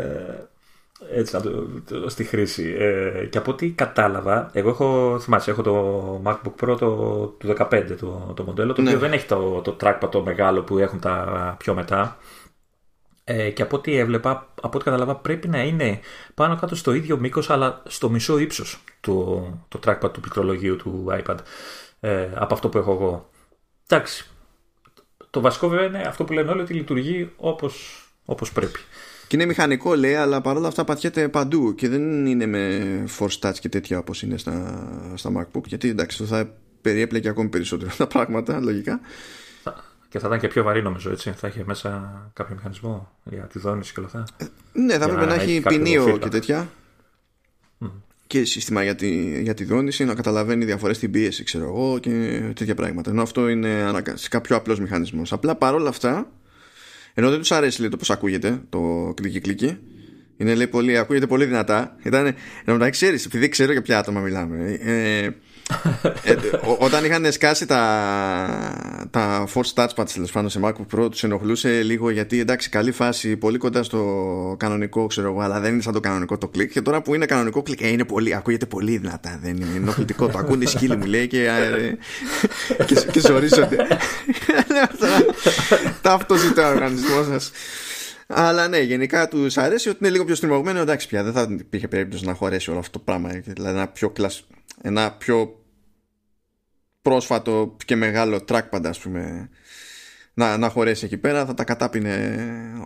έτσι, να το, το, στη χρήση. Ε, και από ό,τι κατάλαβα, εγώ έχω, θυμάσαι, έχω το MacBook Pro του το δεκαπέντε, το, το μοντέλο, το ναι, οποίο δεν έχει το, το trackpad το μεγάλο που έχουν τα πιο μετά. Ε, και από ό,τι έβλεπα, από ό,τι κατάλαβα, πρέπει να είναι πάνω κάτω στο ίδιο μήκος, αλλά στο μισό ύψος το, το trackpad του πληκτρολογίου του iPad, ε, από αυτό που έχω εγώ. Εντάξει, το βασικό βέβαια είναι αυτό που λένε όλοι, ότι λειτουργεί όπως, όπως πρέπει. Και είναι μηχανικό, λέει, αλλά παρόλα αυτά πατιέται παντού και δεν είναι με force touch και τέτοια όπως είναι στα, στα MacBook, γιατί εντάξει, θα περιέπλεκε ακόμη περισσότερο τα πράγματα, λογικά. Και θα ήταν και πιο βαρύ, νομίζω, έτσι. Θα είχε μέσα κάποιο μηχανισμό για τη δόνηση και όλα αυτά. Ε, ναι, θα έπρεπε να, να έχει ποινίο και τέτοια. Mm. Και σύστημα για τη, για τη δόνηση, να καταλαβαίνει διαφορές στην πίεση, ξέρω εγώ, και τέτοια πράγματα. Ενώ αυτό είναι κάποιο απλός μηχανισμός. Απλά παρόλα αυτά, ενώ δεν τους αρέσει, λέει, το πώς ακούγεται το κλικι-κλικι, είναι, λέει, πολύ, ακούγεται πολύ δυνατά. Ήταν, ενώ να ξέρεις, επειδή ξέρω για ποια άτομα μιλάμε. Ε, ε, ό, όταν είχαν σκάσει τα, τα force touchpads πάνω σε MacBook Pro, τους ενοχλούσε λίγο, γιατί εντάξει, καλή φάση, πολύ κοντά στο κανονικό, ξέρω εγώ, αλλά δεν είναι σαν το κανονικό το κλικ. Και τώρα που είναι κανονικό κλικ, ε, είναι πολύ, ακούγεται πολύ δυνατά, δεν είναι ενοχλητικό. Το ακούνε οι σκύλοι μου, λέει, και, ε, και, και ζορίζονται. Τα αυτό ζητάει ο οργανισμός σας. Αλλά ναι, γενικά τους αρέσει ότι είναι λίγο πιο στριμωγμένο. Εντάξει, πια δεν θα υπήρχε περίπτωση να χωρέσει όλο αυτό το πράγμα. Δηλαδή ένα πιο κλασικό, ένα πιο πρόσφατο και μεγάλο trackpad, ας πούμε, να, να χωρέσει εκεί πέρα, θα τα κατάπινε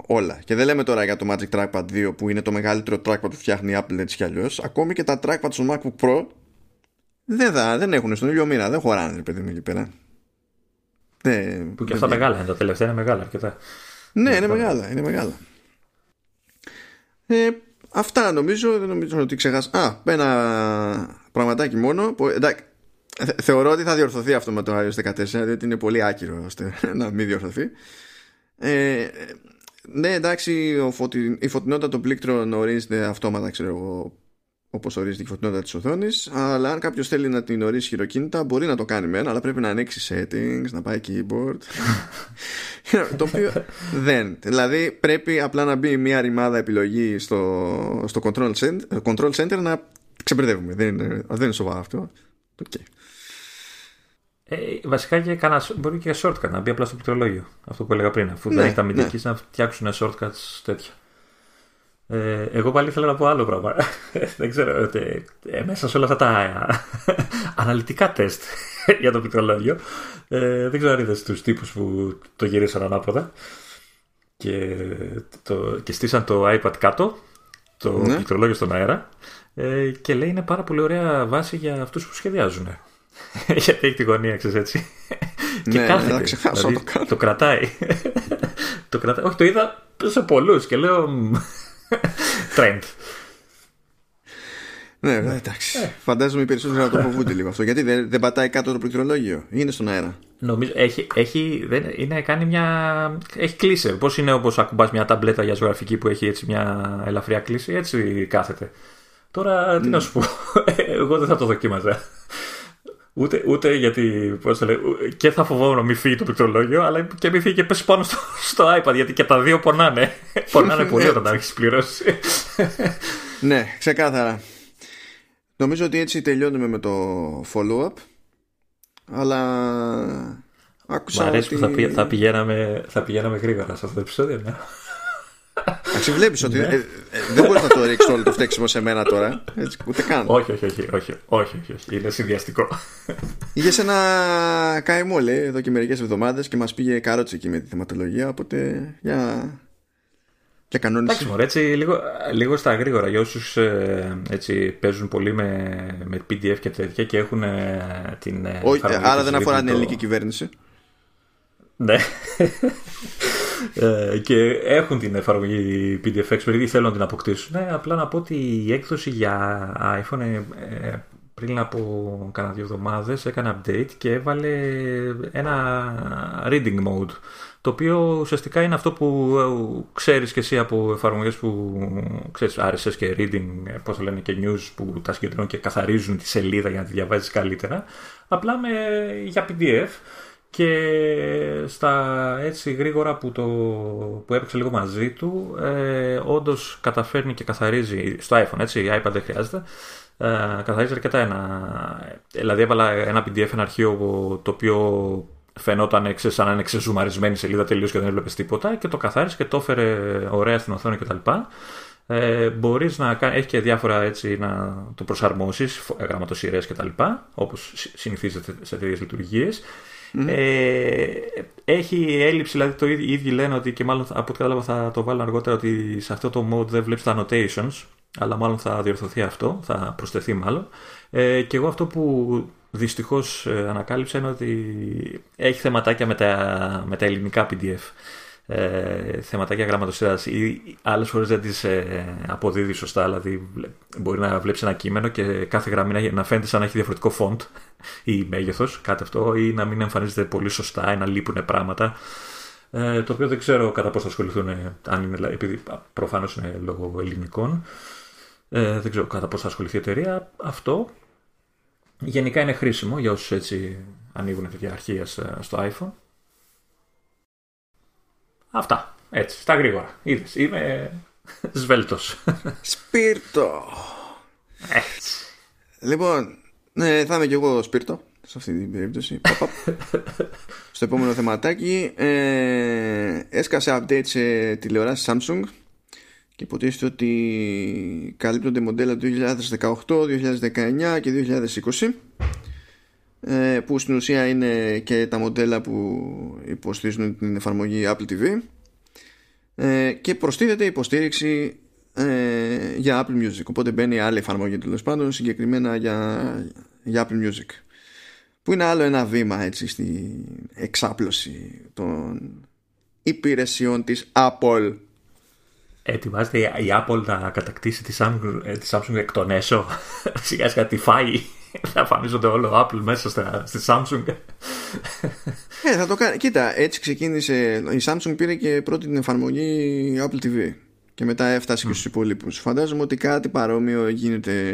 όλα. Και δεν λέμε τώρα για το Magic Trackpad δύο, που είναι το μεγαλύτερο trackpad που φτιάχνει η Apple, έτσι κι αλλιώς. Ακόμη και τα trackpad στο MacBook Pro δεν, θα, δεν έχουν στον ίδιο μοίρα, δεν χωράνε, παιδί μου, εκεί πέρα. Δεν, που και αυτά μεγάλα είναι, τα τελευταία είναι μεγάλα αρκετά. Ναι, είναι μεγάλα, είναι μεγάλα. Ε, αυτά νομίζω, δεν νομίζω ότι ξεχάσα. Α, ένα πραγματάκι μόνο. Που, εντάξει, θεωρώ ότι θα διορθωθεί αυτό με το iOS δεκατέσσερα, διότι είναι πολύ άκυρο ώστε να μην διορθωθεί. Ε, ναι, εντάξει, ο φωτι, η φωτεινότητα των πλήκτρων ορίζεται αυτόματα, ξέρω εγώ, όπως ορίζεται η φωτεινότητα της οθόνης. Αλλά αν κάποιος θέλει να την ορίσει χειροκίνητα, μπορεί να το κάνει μεν, αλλά πρέπει να ανοίξει settings, να πάει keyboard. Το οποίο δεν. Δηλαδή πρέπει απλά να μπει μια ρημάδα επιλογή στο, στο control, center, control center να ξεμπερδεύουμε. Δεν είναι, δεν είναι σοβαρό αυτό. Okay. Ε, βασικά και κανένα, μπορεί και shortcut να μπει απλά στο πληκτρολόγιο. Αυτό που έλεγα πριν. Αφού ναι, δεν έχει τα μυντική, ναι, να φτιάξουν shortcuts τέτοια. Ε, εγώ πάλι ήθελα να πω άλλο πράγμα. Δεν ξέρω. Ότι, ε, μέσα σε όλα αυτά τα αναλυτικά τεστ για το πληκτρολόγιο, ε, δεν ξέρω αν είδες τους τύπους που το γυρίσαν ανάποδα και, το, και στήσαν το iPad κάτω, το ναι, πληκτρολόγιο στον αέρα, ε, και λέει είναι πάρα πολύ ωραία βάση για αυτούς που σχεδιάζουν. Γιατί έχει τη γωνία, ξέρεις, έτσι. και ναι, κάθεται. Να ξεχάσω δηλαδή, το, το, κρατάει. το κρατάει. Όχι, το είδα σε πολλούς και λέω trend. Ναι, ναι, εντάξει. Ε. Φαντάζομαι οι περισσότεροι να το φοβούνται λίγο αυτό. Γιατί δεν, δεν πατάει κάτω το πληκτρολόγιο. Είναι στον αέρα. Νομίζω έχει, έχει, δεν, είναι, κάνει μια, έχει κλίση. Πώς είναι όπως ακουμπάς μια ταμπλέτα για ζωγραφική που έχει έτσι μια ελαφριά κλίση, έτσι κάθεται. Τώρα τι ναι. να σου πω. Εγώ δεν θα το δοκίμαζα. Ούτε, ούτε γιατί πώς το λέω, και θα φοβόμουν να μη φύγει το πληκτρολόγιο, αλλά και μη φύγει και πέσει πάνω στο, στο iPad. Γιατί και τα δύο πονάνε. Πονάνε πολύ όταν τα έχεις πληρώσει. Ναι, ξεκάθαρα. Νομίζω ότι έτσι τελειώνουμε με το follow-up. Αλλά άκουσα. Μ' αρέσει ότι... που θα, πη... θα, πηγαίναμε... θα πηγαίναμε γρήγορα σε αυτό το επεισόδιο. Ναι. Αξι βλέπεις ότι ε, ε, δεν μπορείς να το ρίξεις όλο το φταίξιμο σε μένα τώρα. Έτσι, ούτε καν. Όχι, όχι, όχι, όχι, όχι, όχι. Είναι συνδυαστικό. Είχε σε ένα καημό, λέει, εδώ και μερικές εβδομάδες και μας πήγε καρότσι εκεί με τη θεματολογία. Οπότε για... Εντάξει, μωρέ, έτσι λίγο, λίγο στα γρήγορα για όσους ε, έτσι, παίζουν πολύ με, με πι ντι εφ και τέτοια και έχουν ε, την. Όχι, άρα δεν αφορά το... την ελληνική κυβέρνηση. Ναι. ε, και έχουν την εφαρμογή πι ντι εφ Expert ή θέλουν να την αποκτήσουν. Ναι, απλά να πω ότι η έκδοση για iPhone ε, ε, πριν από κάνα δύο εβδομάδες έκανε update και έβαλε ένα reading mode. Το οποίο ουσιαστικά είναι αυτό που ξέρεις και εσύ από εφαρμογές που ξέρεις, αρ ες ες και reading, πώς το λένε, και news που τα συγκεντρώνουν και καθαρίζουν τη σελίδα για να τη διαβάζεις καλύτερα. Απλά με, για πι ντι εφ και στα έτσι γρήγορα που, το, που έπαιξε λίγο μαζί του, ε, όντως καταφέρνει και καθαρίζει στο iPhone, έτσι, iPad δεν χρειάζεται. Ε, καθαρίζει αρκετά ένα. Δηλαδή έβαλα ένα πι ντι εφ, ένα αρχείο το οποίο... φαινόταν σαν να είναι ξεζουμαρισμένη σελίδα τελείως και δεν έβλεπες τίποτα και το καθάρισε και το έφερε ωραία στην οθόνη κτλ. Ε, μπορείς να κάνεις, έχει και διάφορα έτσι να το προσαρμόσεις, γραμματοσυρές κτλ. Όπως συνηθίζεται σε τέτοιες λειτουργίες. Mm-hmm. Ε, έχει έλλειψη, δηλαδή το ίδιο, οι ίδιοι λένε ότι και μάλλον από ό,τι κατάλαβα θα το βάλω αργότερα ότι σε αυτό το mode δεν βλέπεις τα annotations, αλλά μάλλον θα διορθωθεί αυτό, θα προσθεθεί μάλλον. Ε, και εγώ αυτό που. Δυστυχώς ανακάλυψα είναι ότι έχει θεματάκια με τα, με τα ελληνικά πι ντι εφ, ε, θεματάκια γραμματοσύρας ή άλλες φορές δεν τις ε, αποδίδει σωστά, δηλαδή μπορεί να βλέπεις ένα κείμενο και κάθε γραμμή να φαίνεται σαν να έχει διαφορετικό font ή μέγεθος, κάτι αυτό, ή να μην εμφανίζεται πολύ σωστά ή να λείπουν πράγματα, ε, το οποίο δεν ξέρω κατά πώς θα ασχοληθούν, αν είναι, επειδή προφανώς είναι λόγω ελληνικών, ε, δεν ξέρω κατά πώς θα ασχοληθεί η εταιρεία αυτό. Γενικά είναι χρήσιμο για όσους έτσι ανοίγουν τέτοια αρχεία στο iPhone. Αυτά, έτσι, στα γρήγορα. Είδες, είμαι σβέλτος. Σπίρτο. Έτσι. Λοιπόν, ναι, θα είμαι και εγώ σπίρτο σε αυτή την περίπτωση. Στο επόμενο θεματάκι, ε, έσκασε update σε τηλεοράση Samsung και υποτίθεται ότι καλύπτονται μοντέλα του δύο χιλιάδες δεκαοκτώ, δύο χιλιάδες δεκαεννιά και δύο χιλιάδες είκοσι, που στην ουσία είναι και τα μοντέλα που υποστηρίζουν την εφαρμογή Apple τι βι και προστίθεται υποστήριξη για Apple Music, οπότε μπαίνει άλλη εφαρμογή τέλος πάντων συγκεκριμένα για, για Apple Music, που είναι άλλο ένα βήμα έτσι στην εξάπλωση των υπηρεσιών της Apple. Ετοιμάζεται η Apple να κατακτήσει τη Samsung, τη Samsung εκ των έσω. Σιγά σιγά τη φάει. Θα εμφανίζονται όλο Apple μέσα στα, στη Samsung. Ε, θα το κάνει. Κοίτα, έτσι ξεκίνησε. Η Samsung πήρε και πρώτη την εφαρμογή Apple τι βι. Και μετά έφτασε mm. και στους υπόλοιπους. Φαντάζομαι ότι κάτι παρόμοιο γίνεται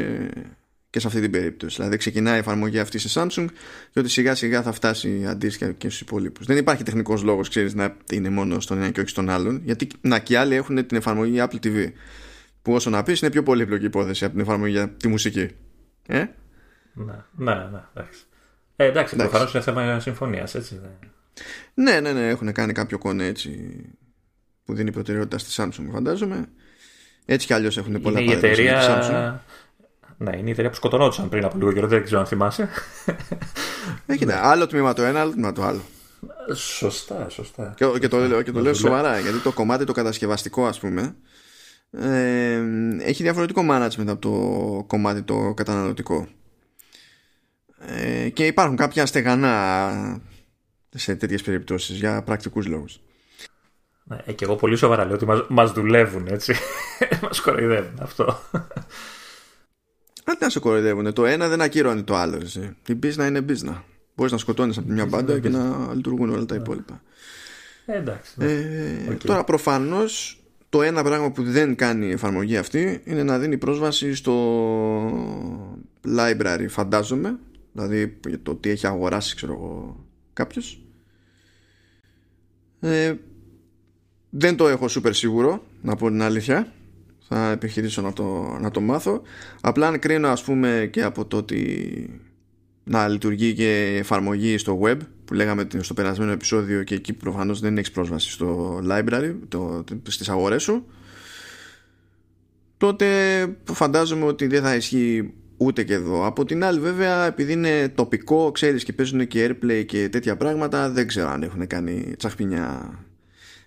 και σε αυτή την περίπτωση. Δηλαδή ξεκινάει η εφαρμογή αυτή σε Samsung και ότι σιγά σιγά θα φτάσει αντίστοιχα και στους υπόλοιπους. Δεν υπάρχει τεχνικός λόγος, ξέρεις, να είναι μόνο στον ένα και όχι στον άλλον, γιατί να και οι άλλοι έχουν την εφαρμογή Apple τι βι, που όσο να πεις είναι πιο πολύπλοκη υπόθεση από την εφαρμογή για τη μουσική. Ε? Ναι, ναι, ναι, εντάξει. Ε, εντάξει, προφανώς είναι θέμα συμφωνίας, έτσι. Ναι. ναι, ναι, ναι, έχουν κάνει κάποιο κόνε έτσι που δίνει προτεραιότητα στη Samsung, φαντάζομαι. Έτσι κι αλλιώς έχουν πολλά παραδείγματα στη Samsung. Ναι, είναι η εταιρεία που σκοτωνόντουσαν πριν από λίγο καιρό, δεν ξέρω αν θυμάσαι. Ναι, κοίτα, άλλο τμήμα το ένα, άλλο τμήμα το άλλο. Σωστά, σωστά. Και, και το, και το λέω σοβαρά, γιατί το κομμάτι το κατασκευαστικό, ας πούμε, ε, έχει διαφορετικό management από το κομμάτι το καταναλωτικό. Ε, και υπάρχουν κάποια στεγανά σε τέτοιες περιπτώσεις για πρακτικούς λόγους. Ε, και εγώ πολύ σοβαρά λέω ότι μας, μας δουλεύουν, έτσι. Μας κοροϊδεύουν αυτό. Αντί να σε κοροϊδεύουν, το ένα δεν ακύρωνει το άλλο. Εσύ. Η μπίζνα είναι μπίζνα. Μπορείς να σκοτώνεις από τη μια μπάντα και να λειτουργούν όλα τα υπόλοιπα. Ε, εντάξει. Ναι. Ε, okay. Τώρα προφανώς το ένα πράγμα που δεν κάνει η εφαρμογή αυτή είναι να δίνει πρόσβαση στο library, φαντάζομαι. Δηλαδή το τι έχει αγοράσει, ξέρω εγώ, κάποιος. Ε, δεν το έχω σούπερ σίγουρο, να πω την αλήθεια. Θα επιχειρήσω να το, να το μάθω. Απλά αν κρίνω, ας πούμε, και από το ότι να λειτουργεί και η εφαρμογή στο web, που λέγαμε στο περασμένο επεισόδιο, και εκεί προφανώς δεν έχεις πρόσβαση στο library, το, στις αγορές σου, τότε φαντάζομαι ότι δεν θα ισχύει ούτε και εδώ. Από την άλλη βέβαια, επειδή είναι τοπικό, ξέρεις, και παίζουν και AirPlay και τέτοια πράγματα, δεν ξέρω αν έχουν κάνει τσαχπινιά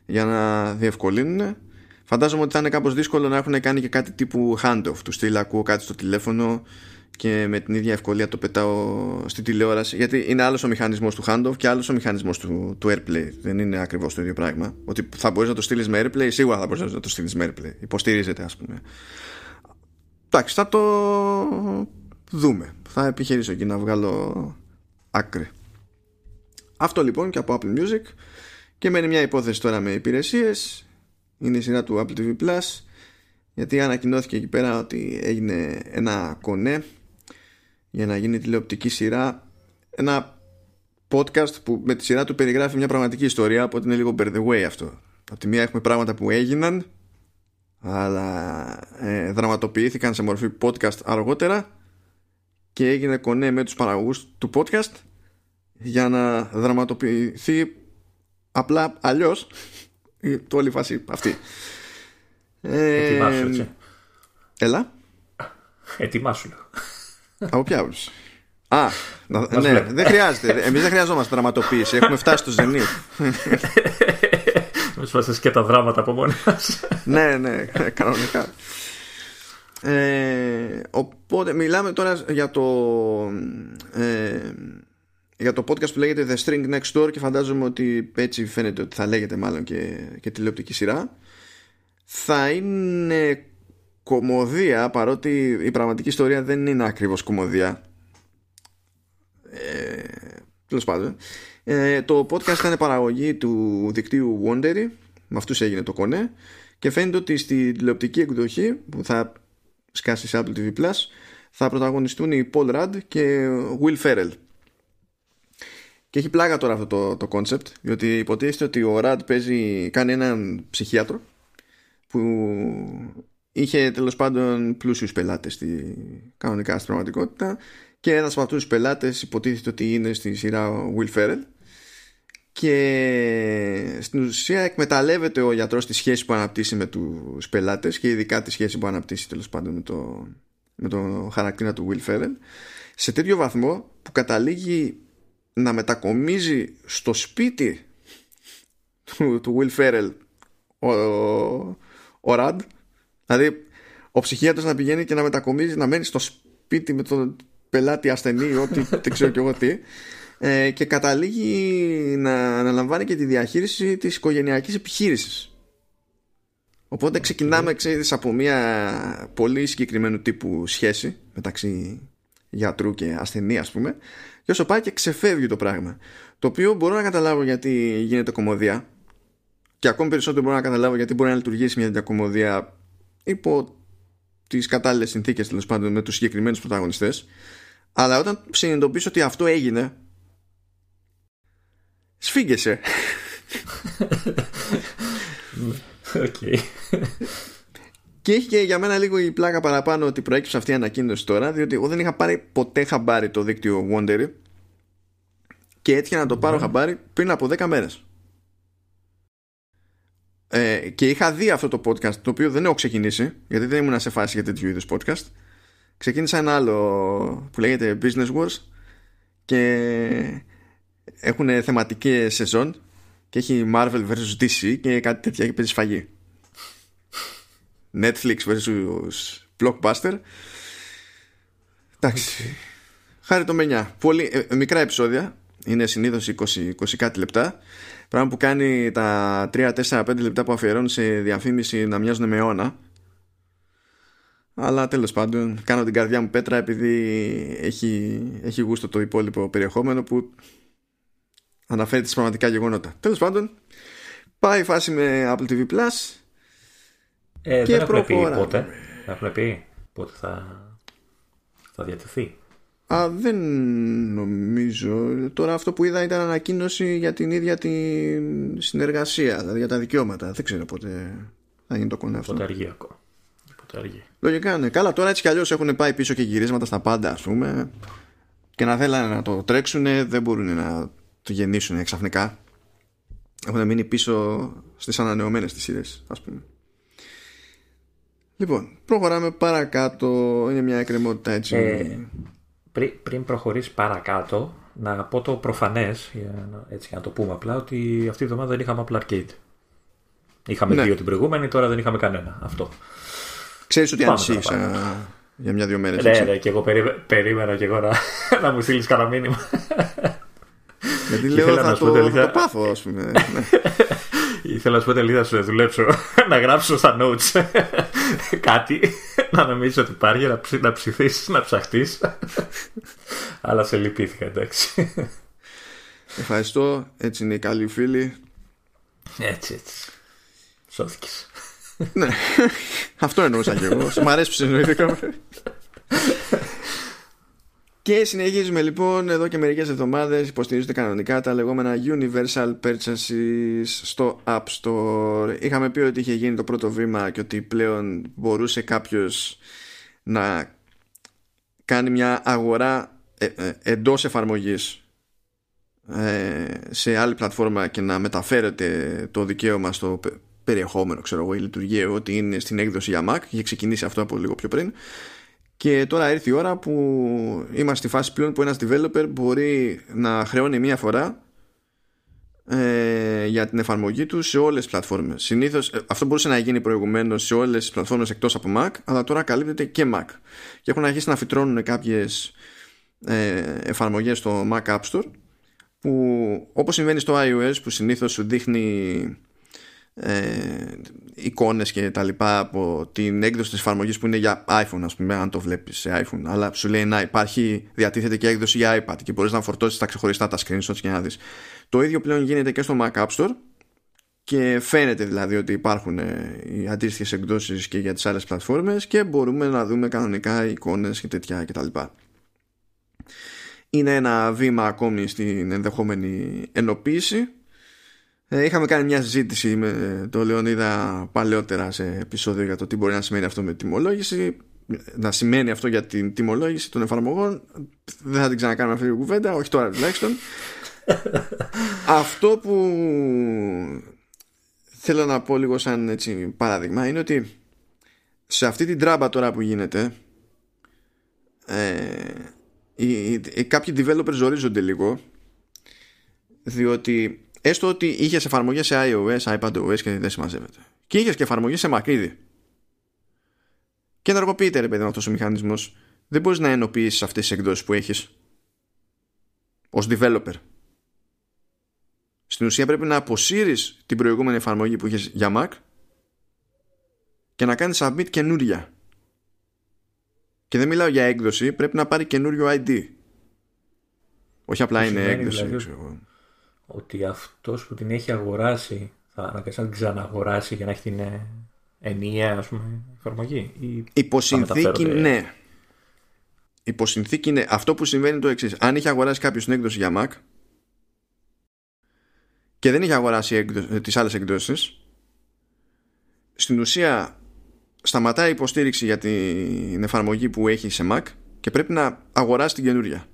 για να διευκολύνουν. Φαντάζομαι ότι θα είναι κάπως δύσκολο να έχουν κάνει και κάτι τύπου handoff, του στυλ ακούω κάτι στο τηλέφωνο και με την ίδια ευκολία το πετάω στην τηλεόραση, γιατί είναι άλλος ο μηχανισμός του handoff και άλλος ο μηχανισμός του, του AirPlay. Δεν είναι ακριβώς το ίδιο πράγμα. Ότι θα μπορείς να το στείλεις με AirPlay, σίγουρα θα μπορείς να το στείλεις με AirPlay. Υποστηρίζεται, ας πούμε. Εντάξει, θα το δούμε. Θα επιχειρήσω εκεί να βγάλω άκρη. Αυτό λοιπόν και από Apple Music. Και μένει μια υπόθεση τώρα με υπηρεσίες. Είναι η σειρά του Apple τι βι πλας. Γιατί ανακοινώθηκε εκεί πέρα ότι έγινε ένα κονέ για να γίνει τηλεοπτική σειρά. Ένα podcast που με τη σειρά του περιγράφει μια πραγματική ιστορία, οπότε είναι λίγο by the way αυτό. Από τη μία έχουμε πράγματα που έγιναν, αλλά ε, δραματοποιήθηκαν σε μορφή podcast αργότερα, και έγινε κονέ με τους παραγωγούς του podcast για να δραματοποιηθεί απλά αλλιώς το όλη φάση αυτή. Ε, Ετοιμάσου, έτσι. Έλα. Ετοιμάσου. Από ποια άποψη? Α, ναι, δεν χρειάζεται. Εμείς δεν χρειαζόμαστε δραματοποίηση. Έχουμε φτάσει στο ζενή. Εμείς είμαστε και τα δράματα από μόνοι μας. Ναι, ναι, κανονικά. Ε, οπότε μιλάμε τώρα για το ε, για το podcast που λέγεται The Shrink Next Door, και φαντάζομαι ότι έτσι φαίνεται ότι θα λέγεται μάλλον και, και τηλεοπτική σειρά. Θα είναι κωμωδία, παρότι η πραγματική ιστορία δεν είναι ακριβώς κωμωδία. Ε, τέλος πάντων. Ε, το podcast ήταν παραγωγή του δικτύου Wondery. Με αυτούς έγινε το κονέ. Και φαίνεται ότι στη τηλεοπτική εκδοχή που θα σκάσει σε Apple τι βι πλας θα πρωταγωνιστούν οι Paul Rudd και Will Ferrell. Και έχει πλάκα τώρα αυτό το κόνσεπτ, διότι υποτίθεται ότι ο Rudd παίζει, κάνει έναν ψυχίατρο που είχε τέλος πάντων πλούσιους πελάτες στη, κανονικά στην πραγματικότητα, και ένας από αυτούς τους πελάτες υποτίθεται ότι είναι στη σειρά Will Ferrell, και στην ουσία εκμεταλλεύεται ο γιατρός τη σχέση που αναπτύσσει με τους πελάτες, και ειδικά τη σχέση που αναπτύσσει τέλος πάντων με το, με το χαρακτήρα του Will Ferrell, σε τέτοιο βαθμό που καταλήγει να μετακομίζει στο σπίτι του, του Will Ferrell ο, ο, ο Ραντ. Δηλαδή ο ψυχίατρος να πηγαίνει και να μετακομίζει, να μένει στο σπίτι με τον πελάτη ασθενή, ό,τι δεν ξέρω κι εγώ τι, ε, και καταλήγει να αναλαμβάνει και τη διαχείριση της οικογενειακής επιχείρησης. Οπότε ξεκινάμε, ξέρεις, από μια πολύ συγκεκριμένου τύπου σχέση μεταξύ γιατρού και ασθενή, ας πούμε, και όσο πάει και ξεφεύγει το πράγμα, το οποίο μπορώ να καταλάβω γιατί γίνεται κωμωδία, και ακόμη περισσότερο μπορώ να καταλάβω γιατί μπορεί να λειτουργήσει μια τέτοια κωμωδία υπό τις κατάλληλες συνθήκες, τέλος πάντων, με τους συγκεκριμένους πρωταγωνιστές. Αλλά όταν συνειδητοποιήσω ότι αυτό έγινε, σφίγγεσαι. Okay. Και έχει και για μένα λίγο η πλάκα παραπάνω ότι προέκυψε αυτή η ανακοίνωση τώρα, διότι εγώ δεν είχα πάρει ποτέ χαμπάρι το δίκτυο Wondery, και έτυχε να το πάρω mm. χαμπάρι πριν από δέκα μέρες. Ε, και είχα δει αυτό το podcast, το οποίο δεν έχω ξεκινήσει, γιατί δεν ήμουν σε φάση για τέτοιου είδους podcast. Ξεκίνησα ένα άλλο που λέγεται Business Wars, και έχουν θεματικές σεζόν, και έχει Marvel versus ντι σι και κάτι τέτοια, και παίζει σφαγή. Netflix versus Blockbuster. Εντάξει. Χάρη το μενιά. Πολύ, ε, μικρά επεισόδια. είναι συνήθως είκοσι κάτι λεπτά, πράγμα που κάνει τα τρία, τέσσερα, πέντε λεπτά που αφιερώνει σε διαφήμιση να μοιάζουν με αιώνα. Αλλά τέλος πάντων, κάνω την καρδιά μου πέτρα επειδή έχει, έχει γούστο το υπόλοιπο περιεχόμενο που αναφέρει τις πραγματικά γεγονότα. Τέλος πάντων, πάει η φάση με Apple τι βι πλας ε, και δεν προχωράμε. Έχουμε πει πότε, δεν έχουμε πει πότε θα, θα διατεθεί. Α, δεν νομίζω. Τώρα αυτό που είδα ήταν ανακοίνωση για την ίδια τη συνεργασία, δηλαδή για τα δικαιώματα. Δεν ξέρω πότε θα γίνει το κονέ αυτό. Πότε αργεί ακόμα. Λογικά είναι. Καλά, τώρα έτσι κι αλλιώς έχουν πάει πίσω και γυρίσματα στα πάντα, ας πούμε. Και να θέλανε να το τρέξουνε, δεν μπορούν να το γεννήσουνε ξαφνικά. Έχουν μείνει πίσω στις ανανεωμένες τις σειρές, ας πούμε. Λοιπόν, προχωράμε παρακάτω. Είναι μια εκκρεμότητα έτσι. Ε, πρι, πριν προχωρήσεις παρακάτω, να πω το προφανές, για να, έτσι, για να το πούμε απλά, ότι αυτή η εβδομάδα δεν είχαμε Apple Arcade. Είχαμε ναι. δύο την προηγούμενη, τώρα δεν είχαμε κανένα. Αυτό. Ξέρεις ότι ανησύχησα για μια-δύο μέρες. Ναι, ναι, και εγώ περί... περίμενα και εγώ να, να μου στείλεις κανένα μήνυμα. Γιατί λέω θα, θα, το... τελείθα... θα το πάθω, ας πούμε. Ναι. Ήθελα να σου πω τελείως να σου δουλέψω, να γράψω στα notes κάτι, να νομίζεις ότι υπάρχει, να, ψη... να ψηθείς, να ψαχτείς. Αλλά σε λυπήθηκα, εντάξει. Ευχαριστώ, έτσι είναι οι καλοί φίλοι. Έτσι, έτσι. Σώθηκες. Ναι, αυτό εννοούσα και εγώ. Μ' αρέσει που συνοηθήκαμε. Και συνεχίζουμε λοιπόν. Εδώ και μερικές εβδομάδες υποστηρίζονται κανονικά τα λεγόμενα Universal Purchases στο App Store. Είχαμε πει ότι είχε γίνει το πρώτο βήμα και ότι πλέον μπορούσε κάποιος να κάνει μια αγορά εντός εφαρμογής σε άλλη πλατφόρμα και να μεταφέρεται το δικαίωμα στο περιεχόμενο, ξέρω εγώ, η λειτουργία ότι είναι στην έκδοση για Mac. Είχε ξεκινήσει αυτό από λίγο πιο πριν. Και τώρα ήρθε η ώρα που είμαστε στη φάση πλέον που ένας developer μπορεί να χρεώνει μία φορά ε, για την εφαρμογή του σε όλες τις πλατφόρμες. Συνήθως ε, αυτό μπορούσε να γίνει προηγουμένως σε όλες τις πλατφόρμες εκτός από Mac, αλλά τώρα καλύπτεται και Mac. Και έχουν αρχίσει να φυτρώνουν κάποιες ε, εφαρμογές στο Mac App Store που, όπως συμβαίνει στο iOS, που συνήθως σου δείχνει Ε, εικόνες και τα λοιπά από την έκδοση της εφαρμογής που είναι για iPhone, ας πούμε, αν το βλέπεις σε iPhone, αλλά σου λέει να υπάρχει, διατίθεται και έκδοση για iPad και μπορείς να φορτώσεις τα ξεχωριστά τα screenshots και να δεις. Το ίδιο πλέον γίνεται και στο Mac App Store και φαίνεται δηλαδή ότι υπάρχουν οι αντίστοιχες εκδόσεις και για τις άλλες πλατφόρμες και μπορούμε να δούμε κανονικά εικόνες και τέτοια κτλ. Είναι ένα βήμα ακόμη στην ενδεχόμενη ενοποίηση. Είχαμε κάνει μια συζήτηση με τον Λεωνίδα παλαιότερα σε επεισόδιο για το τι μπορεί να σημαίνει αυτό με τιμολόγηση. Να σημαίνει αυτό για την τιμολόγηση των εφαρμογών. Δεν θα την ξανακάνουμε αυτή την κουβέντα, όχι τώρα τουλάχιστον. Αυτό που θέλω να πω λίγο σαν έτσι παράδειγμα είναι ότι σε αυτή την τράμπα τώρα που γίνεται ε, οι, οι, κάποιοι developers ζορίζονται λίγο, διότι έστω ότι είχες εφαρμογές σε iOS, iPadOS και δεν συμμαζεύεται. Και είχες και εφαρμογές σε Mac. Και ενεργοποιείται, ρε παιδί μου, αυτός ο μηχανισμός. Δεν μπορείς να ενοποιήσεις αυτές τις εκδόσεις που έχεις ως developer. Στην ουσία πρέπει να αποσύρεις την προηγούμενη εφαρμογή που είχες για Mac και να κάνεις submit καινούρια. Και δεν μιλάω για έκδοση, πρέπει να πάρει καινούριο άι ντι. Όχι απλά είναι έκδοση, ξέρω εγώ. Ότι αυτός που την έχει αγοράσει θα αναγκαστεί να την ξαναγοράσει για να έχει την ενιαία, ας πούμε, εφαρμογή. Υποσυνθήκη, ναι. Υποσυνθήκη είναι αυτό που συμβαίνει το εξής. Αν είχε αγοράσει κάποιος την έκδοση για Mac και δεν είχε αγοράσει έκδο... τις άλλες εκδόσεις, στην ουσία σταματάει η υποστήριξη για την εφαρμογή που έχει σε Mac και πρέπει να αγοράσει την καινούρια.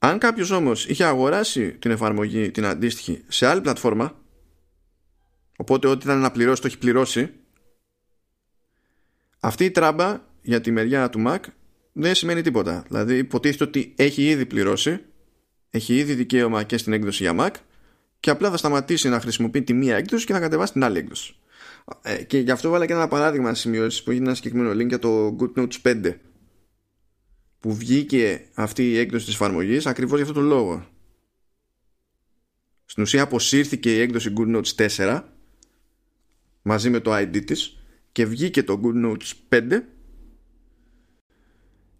Αν κάποιος όμως είχε αγοράσει την εφαρμογή την αντίστοιχη σε άλλη πλατφόρμα, οπότε ό,τι ήταν να πληρώσει το έχει πληρώσει, αυτή η τράμπα για τη μεριά του Mac δεν σημαίνει τίποτα. Δηλαδή υποτίθεται ότι έχει ήδη πληρώσει, έχει ήδη δικαίωμα και στην έκδοση για Mac και απλά θα σταματήσει να χρησιμοποιεί τη μία έκδοση και θα κατεβάσει την άλλη έκδοση. Και γι' αυτό βάλα και ένα παράδειγμα σημειώσεις που έχει ένα συγκεκριμένο link για το GoodNotes πέντε που βγήκε αυτή η έκδοση της εφαρμογής ακριβώς για αυτόν τον λόγο. Στην ουσία αποσύρθηκε η έκδοση GoodNotes τέσσερα μαζί με το άι ντι της και βγήκε το GoodNotes πέντε.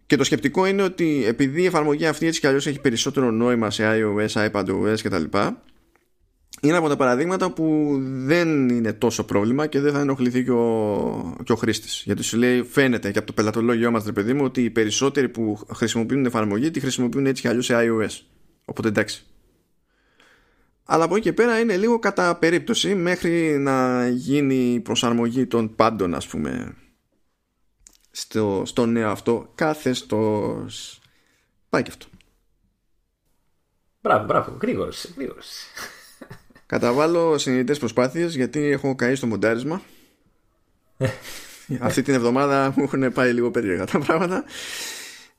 Και το σκεπτικό είναι ότι επειδή η εφαρμογή αυτή έτσι κι αλλιώς έχει περισσότερο νόημα σε iOS, iPadOS κτλ, είναι από τα παραδείγματα που δεν είναι τόσο πρόβλημα και δεν θα ενοχληθεί και ο, και ο χρήστης. Γιατί σου λέει, φαίνεται και από το πελατολόγιό μας, ρε παιδί μου, ότι οι περισσότεροι που χρησιμοποιούν την εφαρμογή τη χρησιμοποιούν έτσι κι αλλιώς σε iOS. Οπότε εντάξει. Αλλά από εκεί και πέρα είναι λίγο κατά περίπτωση μέχρι να γίνει η προσαρμογή των πάντων, ας πούμε, στο, στο νέο αυτό καθεστώς. Πάει και αυτό. Μπράβο, μπράβο, γρήγορος, γρήγορος. Καταβάλω συνειδητές προσπάθειες γιατί έχω καεί στο μοντάρισμα. Αυτή την εβδομάδα μου έχουν πάει λίγο περίεργα τα πράγματα.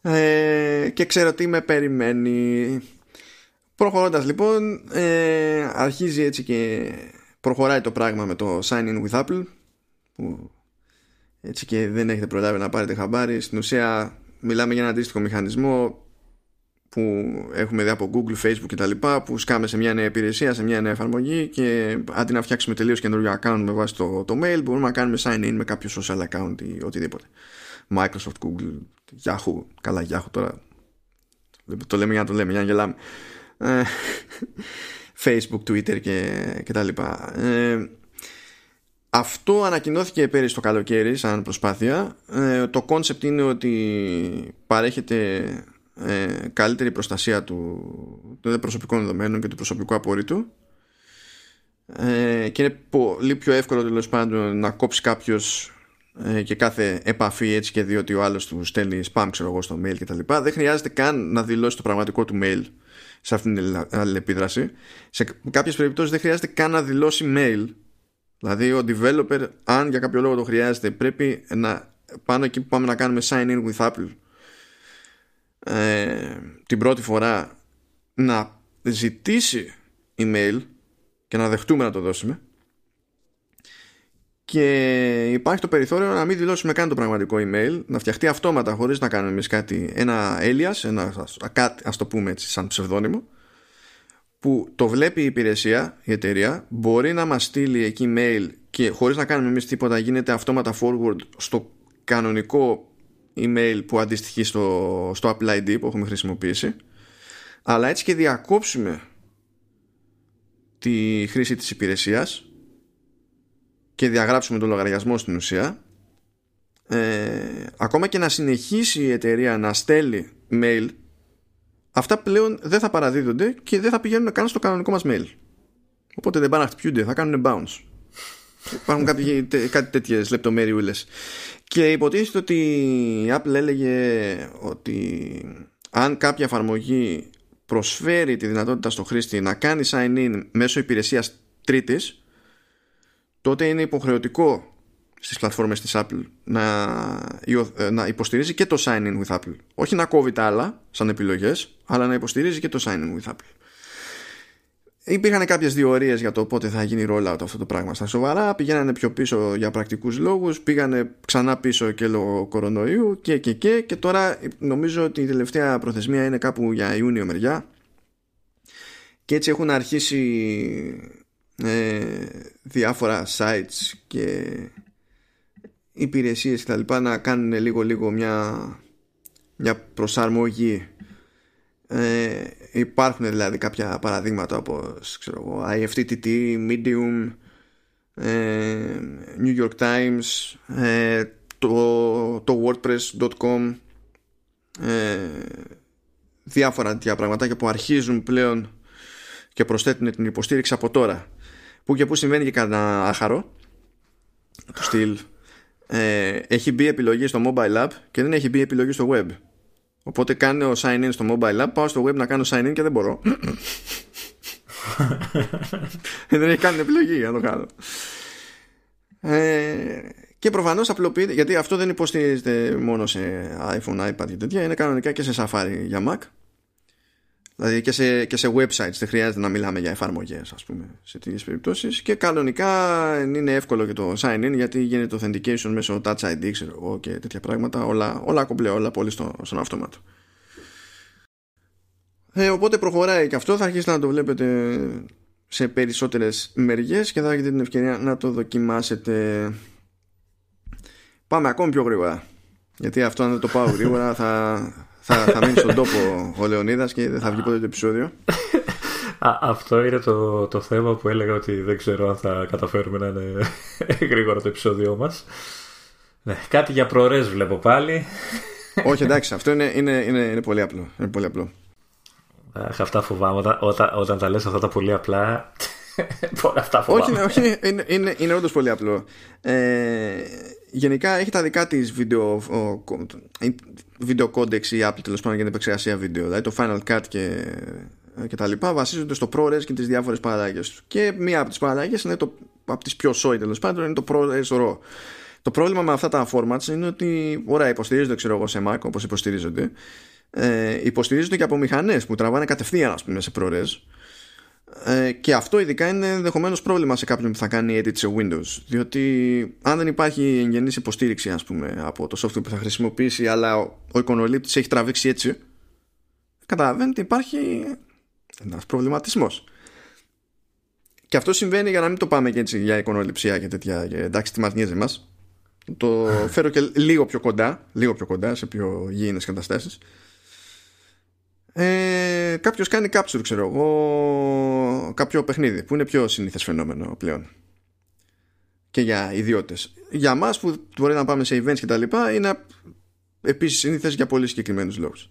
Ε, και ξέρω τι με περιμένει. Προχωρώντας λοιπόν, ε, αρχίζει έτσι και προχωράει το πράγμα με το Sign in with Apple, που έτσι και δεν έχετε προλάβει να πάρετε χαμπάρι. Στην ουσία μιλάμε για ένα αντίστοιχο μηχανισμό που έχουμε δει από Google, Facebook και τα λοιπά, που σκάμε σε μια νέα υπηρεσία, σε μια νέα εφαρμογή και αντί να φτιάξουμε τελείως καινούριο account με βάση το, το mail, μπορούμε να κάνουμε sign in με κάποιο social account ή οτιδήποτε. Microsoft, Google, Yahoo. Καλά, Yahoo τώρα. Το λέμε για να το λέμε, για να γελάμε. Facebook, Twitter και, και τα λοιπά. Ε, αυτό ανακοινώθηκε πέρυσι το καλοκαίρι σαν προσπάθεια. Ε, το concept είναι ότι παρέχεται Ε, καλύτερη προστασία του, των προσωπικών δεδομένων και του προσωπικού απορρίτου ε, και είναι πολύ πιο εύκολο τέλος πάντων να κόψει κάποιος ε, και κάθε επαφή, έτσι, και διότι ο άλλος του στέλνει spam, ξέρω εγώ, στο mail και τα λοιπά. Δεν χρειάζεται καν να δηλώσει το πραγματικό του mail σε αυτήν την αλληλεπίδραση. Σε κάποιες περιπτώσεις δεν χρειάζεται καν να δηλώσει mail. Δηλαδή ο developer, αν για κάποιο λόγο το χρειάζεται, πρέπει να πάνω εκεί που πάμε να κάνουμε sign in with Apple Ε, την πρώτη φορά να ζητήσει email και να δεχτούμε να το δώσουμε, και υπάρχει το περιθώριο να μην δηλώσουμε καν το πραγματικό email, να φτιαχτεί αυτόματα χωρίς να κάνουμε εμείς κάτι, ένα alias, ένα, ας το πούμε έτσι, σαν ψευδόνυμο, που το βλέπει η υπηρεσία, η εταιρεία μπορεί να μας στείλει εκεί email και χωρίς να κάνουμε εμείς τίποτα γίνεται αυτόματα forward στο κανονικό email που αντιστοιχεί στο, στο Apple άι ντι που έχουμε χρησιμοποιήσει, αλλά έτσι και διακόψουμε τη χρήση της υπηρεσίας και διαγράψουμε τον λογαριασμό στην ουσία. Ε, ακόμα και να συνεχίσει η εταιρεία να στέλνει mail, αυτά πλέον δεν θα παραδίδονται και δεν θα πηγαίνουν καν στο κανονικό μας mail. Οπότε δεν πάνε να χτυπιούνται, θα κάνουν bounce. Υπάρχουν κάποιοι, τε, κάτι τέτοιες λεπτομέριουλες. Και υποτίθεται ότι η Apple έλεγε ότι αν κάποια εφαρμογή προσφέρει τη δυνατότητα στο χρήστη να κάνει sign in μέσω υπηρεσίας τρίτης, τότε είναι υποχρεωτικό στις πλατφόρμες της Apple να, να υποστηρίζει και το sign in with Apple. Όχι να κόβει τα άλλα σαν επιλογές, αλλά να υποστηρίζει και το sign in with Apple. Υπήρχαν κάποιες διορίες για το πότε θα γίνει rollout αυτό το πράγμα στα σοβαρά. Πηγαίνανε πιο πίσω για πρακτικούς λόγους, πήγανε ξανά πίσω και λόγω κορονοϊού και και και και τώρα νομίζω ότι η τελευταία προθεσμία είναι κάπου για Ιούνιο μεριά, και έτσι έχουν αρχίσει ε, διάφορα sites και υπηρεσίες και τα λοιπά να κάνουν λίγο λίγο μια, μια προσαρμογή. Ε, υπάρχουν δηλαδή κάποια παραδείγματα όπως, ξέρω εγώ, άι εφ τι τι τι, Medium, ε, New York Times, ε, το, το WordPress τελεία com, ε, διάφορα τέτοια πραγματάκια που αρχίζουν πλέον και προσθέτουν την υποστήριξη από τώρα, που και που συμβαίνει και κανένα άχαρο του στυλ ε, έχει μπει επιλογή στο mobile app και δεν έχει μπει επιλογή στο web. Οπότε κάνω sign in στο mobile app, πάω στο web να κάνω sign in και δεν μπορώ. Δεν έχει κάνει επιλογή για να το κάνω. Ε, και προφανώς απλοποιείται, γιατί αυτό δεν υποστηρίζεται μόνο σε iPhone, iPad και τέτοια, είναι κανονικά και σε Safari για Mac. Δηλαδή και σε, και σε websites δεν χρειάζεται να μιλάμε για εφαρμογές, ας πούμε, σε τέτοιες περιπτώσεις. Και κανονικά είναι εύκολο και το sign-in, γιατί γίνεται authentication μέσω Touch άι ντι, ξέρω εγώ, και τέτοια πράγματα. Όλα, όλα κομπλέ, όλα πολύ στο, στον αυτόματο. Ε, οπότε προχωράει και αυτό, θα αρχίσετε να το βλέπετε σε περισσότερες μεριές και θα έχετε την ευκαιρία να το δοκιμάσετε. Πάμε ακόμη πιο γρήγορα, γιατί αυτό αν δεν το πάω γρήγορα θα... Θα, θα μείνει στον τόπο ο Λεωνίδας και δεν θα βγει ποτέ το επεισόδιο. Α, αυτό είναι το, το θέμα που έλεγα ότι δεν ξέρω αν θα καταφέρουμε να είναι γρήγορα το επεισόδιό μας. Ναι, κάτι για ProRes βλέπω πάλι. Όχι, εντάξει, αυτό είναι, είναι, είναι, είναι πολύ απλό. Είναι πολύ απλό. Αχ, αυτά φοβάμαι. Όταν, όταν, όταν τα λες αυτά τα πολύ απλά, αυτά φοβάμαι. Όχι, όχι, είναι, είναι, είναι όντως πολύ απλό. Ε, γενικά έχει τα δικά της βίντεο βίντεο κόντεξ ή Apple, τέλος πάντων, για την επεξεργασία βίντεο. Δηλαδή το Final Cut και, και τα λοιπά βασίζονται στο ProRes και τις διάφορες παραλλαγές του. Και μία από τις παραλλαγές είναι το, από τις πιο σόι τέλος πάντων, είναι το ProRes Raw. Το πρόβλημα με αυτά τα formats είναι ότι ωραία, υποστηρίζονται, ξέρω εγώ, σε Mac, όπως υποστηρίζονται. Ε, υποστηρίζονται και από μηχανές που τραβάνε κατευθείαν, ας πούμε, σε ProRes. Ε, και αυτό ειδικά είναι ενδεχομένως πρόβλημα σε κάποιον που θα κάνει edit σε Windows, διότι αν δεν υπάρχει εγγενής υποστήριξη, ας πούμε, από το software που θα χρησιμοποιήσει, αλλά ο, ο εικονολήπτης έχει τραβήξει έτσι, καταλαβαίνετε, υπάρχει ένας προβληματισμός. Και αυτό συμβαίνει, για να μην το πάμε και έτσι για εικονοληψία και τέτοια, και εντάξει, τι μας νοιάζει μας, το φέρω και λίγο πιο κοντά, λίγο πιο κοντά σε πιο γήινες καταστάσεις. Ε, κάποιος κάνει capture, ξέρω εγώ, κάποιο παιχνίδι που είναι πιο συνήθες φαινόμενο πλέον και για ιδιώτες. Για μας που μπορεί να πάμε σε events και τα λοιπά, είναι επίσης συνήθες για πολύ συγκεκριμένους λόγους.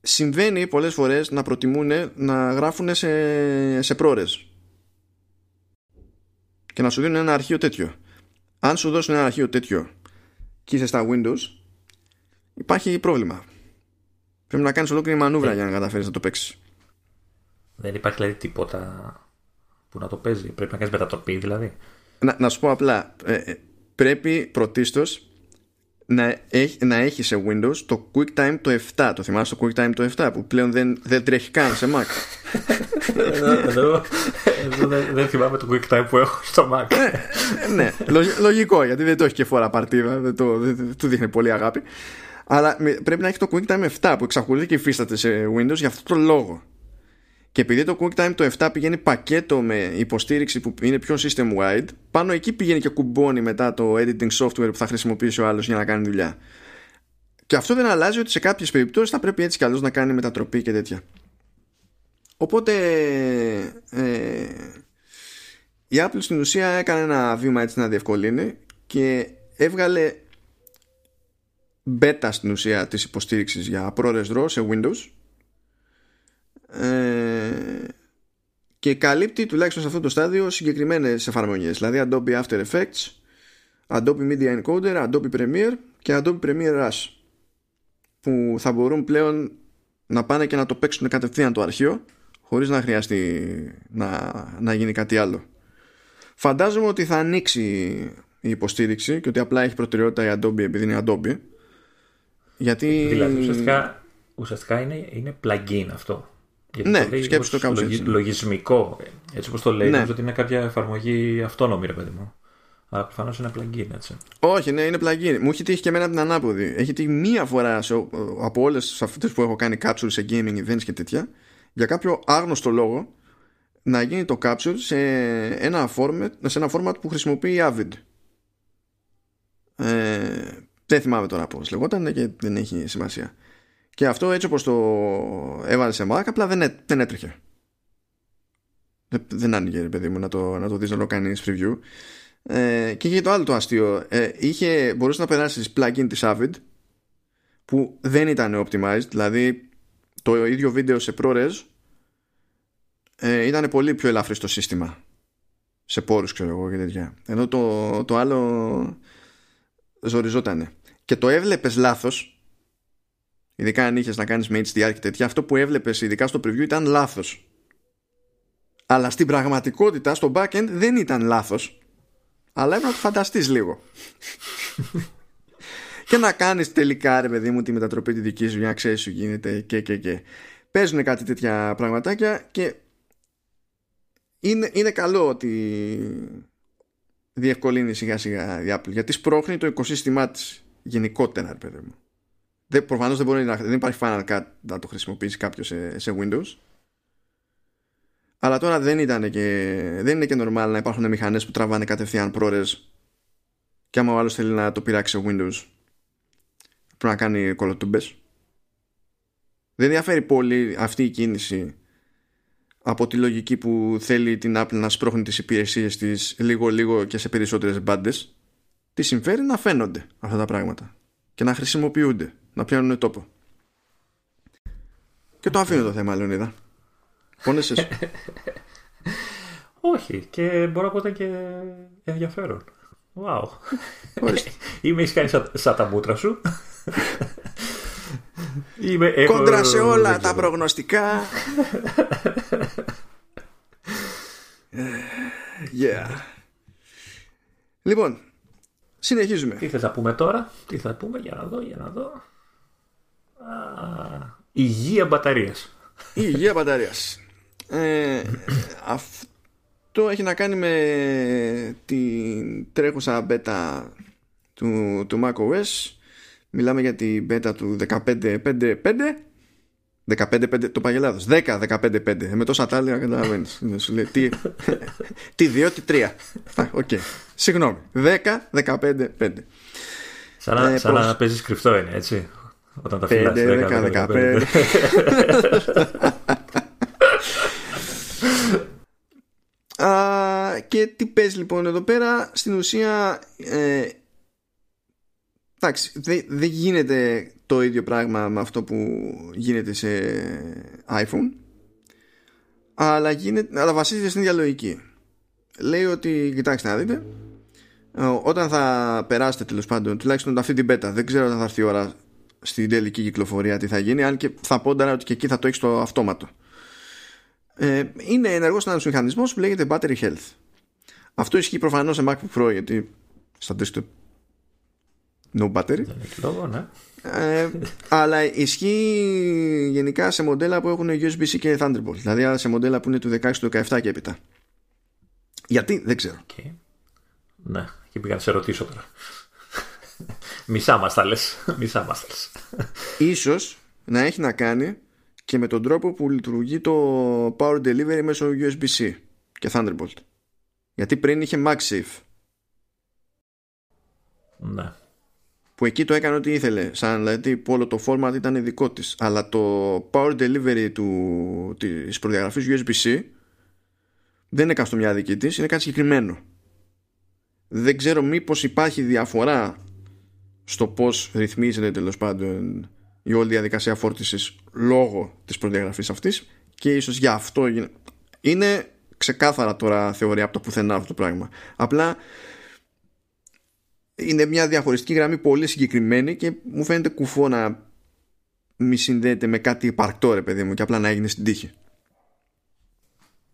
Συμβαίνει πολλές φορές να προτιμούν να γράφουν σε, σε ProRes και να σου δίνουν ένα αρχείο τέτοιο. Αν σου δώσουν ένα αρχείο τέτοιο και είσαι στα Windows, υπάρχει πρόβλημα. Πρέπει να κάνεις ολόκληρη μανούβρα yeah. για να καταφέρεις να το παίξεις. Δεν υπάρχει δηλαδή τίποτα που να το παίζει. Πρέπει να κάνεις μετατροπή δηλαδή. Να, να σου πω απλά. Ε, πρέπει πρωτίστως να, έχ, να έχει σε Windows το QuickTime το επτά. Το θυμάσαι το QuickTime το επτά που πλέον δεν, δεν τρέχει καν σε Mac. Εδώ δεν θυμάμαι το QuickTime που έχω στο Mac. Ναι, λογικό, γιατί δεν το έχει και φορά παρτίδα. Δεν του δείχνει πολύ αγάπη. Αλλά πρέπει να έχει το QuickTime επτά που εξακολουθεί και υφίσταται σε Windows για αυτόν τον λόγο. Και επειδή το QuickTime το επτά πηγαίνει πακέτο με υποστήριξη που είναι πιο system-wide, πάνω εκεί πηγαίνει και κουμπώνει μετά το editing software που θα χρησιμοποιήσει ο άλλος για να κάνει δουλειά. Και αυτό δεν αλλάζει ότι σε κάποιες περιπτώσεις θα πρέπει έτσι κι αλλιώς να κάνει μετατροπή και τέτοια. Οπότε ε, η Apple στην ουσία έκανε ένα βήμα έτσι να διευκολύνει και έβγαλε beta στην ουσία της υποστήριξης για ProRes Raw σε Windows ε... και καλύπτει τουλάχιστον σε αυτό το στάδιο συγκεκριμένες εφαρμογές, δηλαδή Adobe After Effects, Adobe Media Encoder, Adobe Premiere και Adobe Premiere Rush, που θα μπορούν πλέον να πάνε και να το παίξουν κατευθείαν το αρχείο χωρίς να χρειαστεί να, να γίνει κάτι άλλο. Φαντάζομαι ότι θα ανοίξει η υποστήριξη και ότι απλά έχει προτεραιότητα η Adobe επειδή είναι Adobe. Γιατί... Δηλαδή ουσιαστικά, ουσιαστικά είναι, είναι plugin αυτό. Γιατί ναι, το σκέψου το κάπως λογι, έτσι. Λογισμικό, έτσι όπως το λέει, ναι. Νομίζω ότι είναι κάποια εφαρμογή αυτόνομη, ρε παιδί μου. Αλλά προφανώς είναι plugin, έτσι. Όχι, ναι, είναι plugin. Μου έχει τύχει και εμένα την ανάποδη. Έχει τύχει μία φορά σε, από όλες αυτές που έχω κάνει capture σε gaming events και τέτοια, για κάποιο άγνωστο λόγο να γίνει το capture σε ένα format, σε ένα format που χρησιμοποιεί η Avid. Ε... Δεν θυμάμαι τώρα πώς λεγόταν και δεν έχει σημασία. Και αυτό έτσι όπως το έβαλε σε Mac, απλά δεν, έ, δεν έτρεχε. Δεν, δεν άνοιγε, παιδί μου, να το, να το δεις να το κάνεις preview. Ε, και είχε το άλλο το αστείο. Ε, είχε, μπορούσε να περάσεις plugin της Avid που δεν ήταν optimized, δηλαδή το ίδιο βίντεο σε ProRes ε, ήταν πολύ πιο ελαφρύ στο σύστημα. Σε πόρους, ξέρω εγώ, και τέτοια. Ενώ το, το άλλο ζοριζότανε. Και το έβλεπες λάθος, ειδικά αν είχες να κάνεις με έιτς ντι αρ και τέτοια. Αυτό που έβλεπες ειδικά στο preview ήταν λάθος. Αλλά στην πραγματικότητα, στο backend δεν ήταν λάθος. Αλλά έπρεπε να το φανταστείς λίγο. Και να κάνεις τελικά, ρε παιδί μου, τη μετατροπή τη δική σου για να ξέρεις σου γίνεται και και και. Παίζουν κάτι τέτοια πραγματάκια και είναι, είναι καλό ότι διευκολύνει σιγά σιγά η Apple, γιατί σπρώχνει το οικοσύστημά της γενικότερα, παιδί μου. Δεν, προφανώς δεν, μπορεί να, δεν υπάρχει Final Cut να το χρησιμοποιήσει κάποιος σε, σε Windows. Αλλά τώρα δεν, ήταν και, δεν είναι και normal να υπάρχουν μηχανές που τραβάνε κατευθείαν ProRes, και άμα ο άλλος θέλει να το πειράξει σε Windows πρέπει να κάνει κολοτούμπες. Δεν διαφέρει πολύ αυτή η κίνηση από τη λογική που θέλει την Apple να σπρώχνει τις υπηρεσίες της λίγο-λίγο και σε περισσότερες μπάντες. Τι συμφέρει να φαίνονται αυτά τα πράγματα και να χρησιμοποιούνται, να πιάνουν τόπο. Και το αφήνω το θέμα, Λεωνίδα. Πόνεσες? Όχι, και μπορώ να πω ήταν και ενδιαφέρον. Wow. Ή με έχεις κάνει σαν σα τα μούτρα σου. Είμαι, κόντρα έχω, σε όλα τα προγνωστικά. Yeah. Λοιπόν, συνεχίζουμε. Τι θες να πούμε τώρα? Τι θα πούμε, για να δω, για να δω. Α, υγεία μπαταρίας. Υγεία μπαταρίας. ε, Αυτό έχει να κάνει με την τρέχουσα beta του, του macOS. Μιλάμε για την beta του δεκαπέντε πέντε πέντε. δεκαπέντε πέντε, το παγελάδος. δέκα δεκαπέντε πέντε. Με τόσα τάλια καταλαβαίνεις. Σου λέει τι, τι δύο, τι τρία. Οκ. Okay. Συγγνώμη. δέκα δεκαπέντε πέντε. Σαν, ε, σαν προς... να παίζεις κρυφτό είναι, έτσι. Όταν τα φυλάς. δέκα δεκαπέντε. Α, και τι παίζει λοιπόν εδώ πέρα? Στην ουσία... Ε, εντάξει, δεν δε γίνεται το ίδιο πράγμα με αυτό που γίνεται σε iPhone, αλλά, γίνεται, αλλά βασίζεται στην ίδια λογική. Λέει ότι, κοιτάξτε να δείτε, όταν θα περάσετε τέλος πάντων, τουλάχιστον αυτή την beta, δεν ξέρω αν θα έρθει η ώρα στην τελική κυκλοφορία τι θα γίνει, αν και θα πόνταρα ότι και εκεί θα το έχεις το αυτόματο. Ε, είναι ενεργός ένας μηχανισμός που λέγεται Battery Health. Αυτό ισχύει προφανώς σε MacBook Pro, γιατί στα desktop no battery. Λόγω, ναι. ε, αλλά ισχύει γενικά σε μοντέλα που έχουν γιου ες μπι-C και Thunderbolt. Δηλαδή σε μοντέλα που είναι του δεκαέξι, δεκαεπτά και έπειτα. Γιατί δεν ξέρω. Okay. Ναι, και πήγα να σε ρωτήσω τώρα. Μισά μας τα λες. Μισά μας τα λες. Ίσως να έχει να κάνει και με τον τρόπο που λειτουργεί το Power Delivery μέσω γιου ες μπι-C και Thunderbolt. Γιατί πριν είχε MagSafe. Ναι. Που εκεί το έκανε ό,τι ήθελε, σαν δηλαδή όλο το format ήταν δικό της. Αλλά το power delivery του, της προδιαγραφής γιου ες μπι-C δεν είναι καστομιά δική της, είναι κάτι συγκεκριμένο. Δεν ξέρω μήπως υπάρχει διαφορά στο πώς ρυθμίζεται τέλος πάντων η όλη διαδικασία φόρτισης λόγω της προδιαγραφής αυτής, και ίσως γι' αυτό είναι ξεκάθαρα τώρα θεωρία από το πουθενά αυτό το πράγμα. Απλά είναι μια διαχωριστική γραμμή πολύ συγκεκριμένη και μου φαίνεται κουφό να μη συνδέεται με κάτι υπαρκτό, ρε παιδί μου, και απλά να έγινε στην τύχη.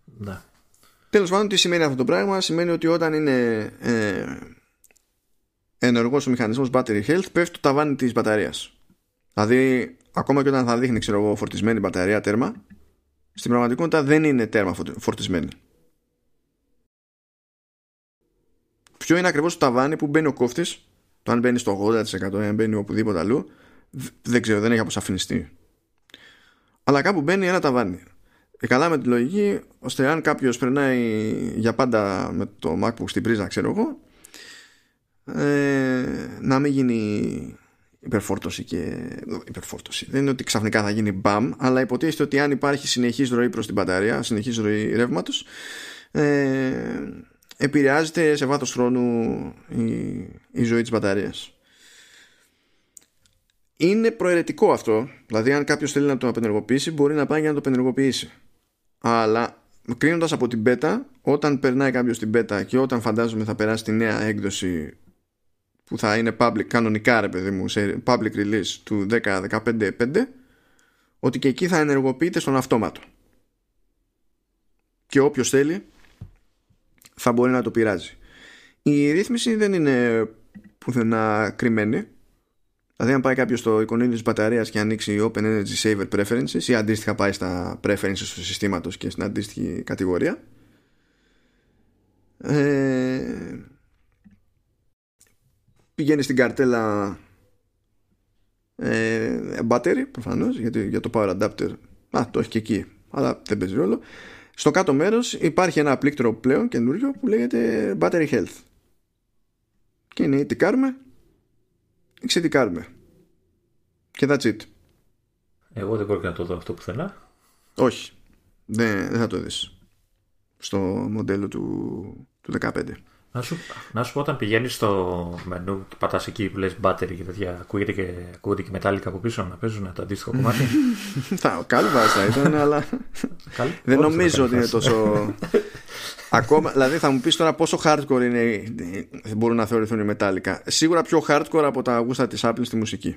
Ναι. Τέλος πάντων, τι σημαίνει αυτό το πράγμα? Σημαίνει ότι όταν είναι ε, ενεργός ο μηχανισμός battery health, πέφτει το ταβάνι της μπαταρίας. Δηλαδή ακόμα και όταν θα δείχνει, ξέρω εγώ, φορτισμένη μπαταρία τέρμα, στην πραγματικότητα δεν είναι τέρμα φορτισμένη. Ποιο είναι ακριβώς το ταβάνι που μπαίνει ο κόφτης? Το αν μπαίνει στο ογδόντα τοις εκατό ή αν μπαίνει οπουδήποτε αλλού, δεν ξέρω, δεν έχει αποσαφινιστεί. Αλλά κάπου μπαίνει ένα ταβάνι. Ε, καλά με τη λογική, ώστε αν κάποιος περνάει για πάντα με το MacBook στην πρίζα, ξέρω εγώ, ε, να μην γίνει υπερφόρτωση και... υπερφόρτωση. Δεν είναι ότι ξαφνικά θα γίνει μπαμ, αλλά υποτίθεται ότι αν υπάρχει συνεχής ροή προς την μπαταρία, συνεχής ροή ρεύματος, ε, επηρεάζεται σε βάθος χρόνου η, η ζωή της μπαταρίας. Είναι προαιρετικό αυτό. Δηλαδή αν κάποιος θέλει να το απενεργοποιήσει, μπορεί να πάει για να το απενεργοποιήσει. Αλλά κρίνοντας από την beta, όταν περνάει κάποιος την beta και όταν φαντάζομαι θα περάσει τη νέα έκδοση που θα είναι public, κανονικά ρε παιδί μου, σε public release του δέκα δεκαπέντε πέντε, ότι και εκεί θα ενεργοποιείται στον αυτόματο. Και όποιος θέλει θα μπορεί να το πειράζει. Η ρύθμιση δεν είναι πουθενά κρυμμένη. Δηλαδή, αν πάει κάποιος στο εικονίδιο της μπαταρίας και ανοίξει Open Energy Saver Preferences ή αντίστοιχα πάει στα Preferences του συστήματος και στην αντίστοιχη κατηγορία, ε, πηγαίνει στην καρτέλα ε, Battery προφανώς, γιατί για το Power Adapter α, το έχει και εκεί, αλλά δεν παίζει ρόλο. Στο κάτω μέρος υπάρχει ένα πλήκτρο πλέον καινούριο που λέγεται Battery Health. Και είναι τι κάνουμε, ξετικάρουμε. Και that's it. Εγώ δεν πρόκειται να το δω αυτό πουθενά. Όχι. Δεν, δεν θα το δεις στο μοντέλο του, του δεκαπέντε. Να σου, να σου πω, όταν πηγαίνεις στο μενού και πατάς εκεί που λες battery και τέτοια, ακούγεται και, ακούγεται και μετάλλικα από πίσω να παίζουν το αντίστοιχο κομμάτι. Θα, κάλυβας θα ήταν, αλλά δεν νομίζω ότι είναι τόσο... Ακόμα, δηλαδή θα μου πεις τώρα πόσο hardcore είναι, μπορούν να θεωρηθούν οι μετάλλικα. Σίγουρα πιο hardcore από τα γούστα της Apple στη μουσική.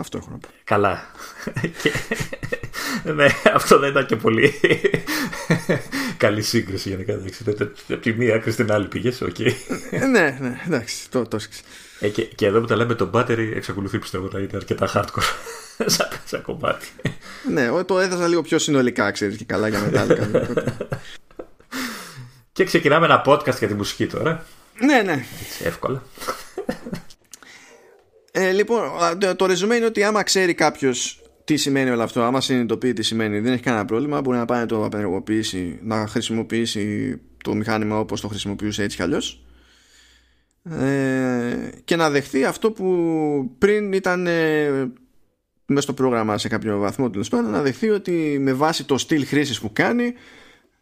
Αυτό έχω να πω. Καλά. Ναι, αυτό δεν ήταν και πολύ καλή σύγκριση γενικά. Από τη μία άκρη στην άλλη πήγες. Ναι, ναι, εντάξει. Και εδώ που τα λέμε, το battery εξακολουθεί πιστεύω να είναι αρκετά hardcore σαν κομμάτι. Ναι, το έδωσα λίγο πιο συνολικά, ξέρεις, και καλά για μετάλλικα. Και ξεκινάμε ένα podcast για τη μουσική τώρα. Ναι, ναι. Έτσι, εύκολα. Ε, λοιπόν, το ρεζουμέ είναι ότι άμα ξέρει κάποιος τι σημαίνει όλο αυτό, άμα συνειδητοποιεί τι σημαίνει, δεν έχει κανένα πρόβλημα. Μπορεί να πάει να το απενεργοποιήσει, να χρησιμοποιήσει το μηχάνημα όπως το χρησιμοποιούσε έτσι κι αλλιώς. Ε, και να δεχτεί αυτό που πριν ήταν ε, μέσα στο πρόγραμμα σε κάποιο βαθμό, τέλος πάντων, να δεχτεί ότι με βάση το στυλ χρήσης που κάνει,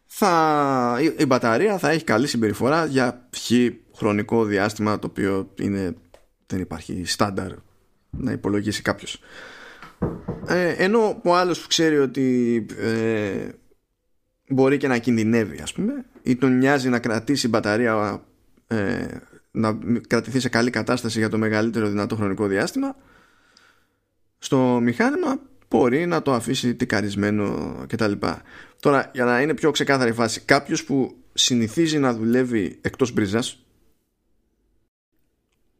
Θα, η, η μπαταρία θα έχει καλή συμπεριφορά για χ χρονικό διάστημα, το οποίο είναι, δεν υπάρχει στάνταρ να υπολογίσει κάποιος. ε, Ενώ ο άλλος που ξέρει ότι ε, μπορεί και να κινδυνεύει, ας πούμε, ή τον νοιάζει να κρατήσει η μπαταρία ε, να κρατηθεί σε καλή κατάσταση για το μεγαλύτερο δυνατό χρονικό διάστημα στο μηχάνημα, μπορεί να το αφήσει τικαρισμένο κτλ. Τώρα, για να είναι πιο ξεκάθαρη η φάση, κάποιος που συνηθίζει να δουλεύει εκτός μπρίζας,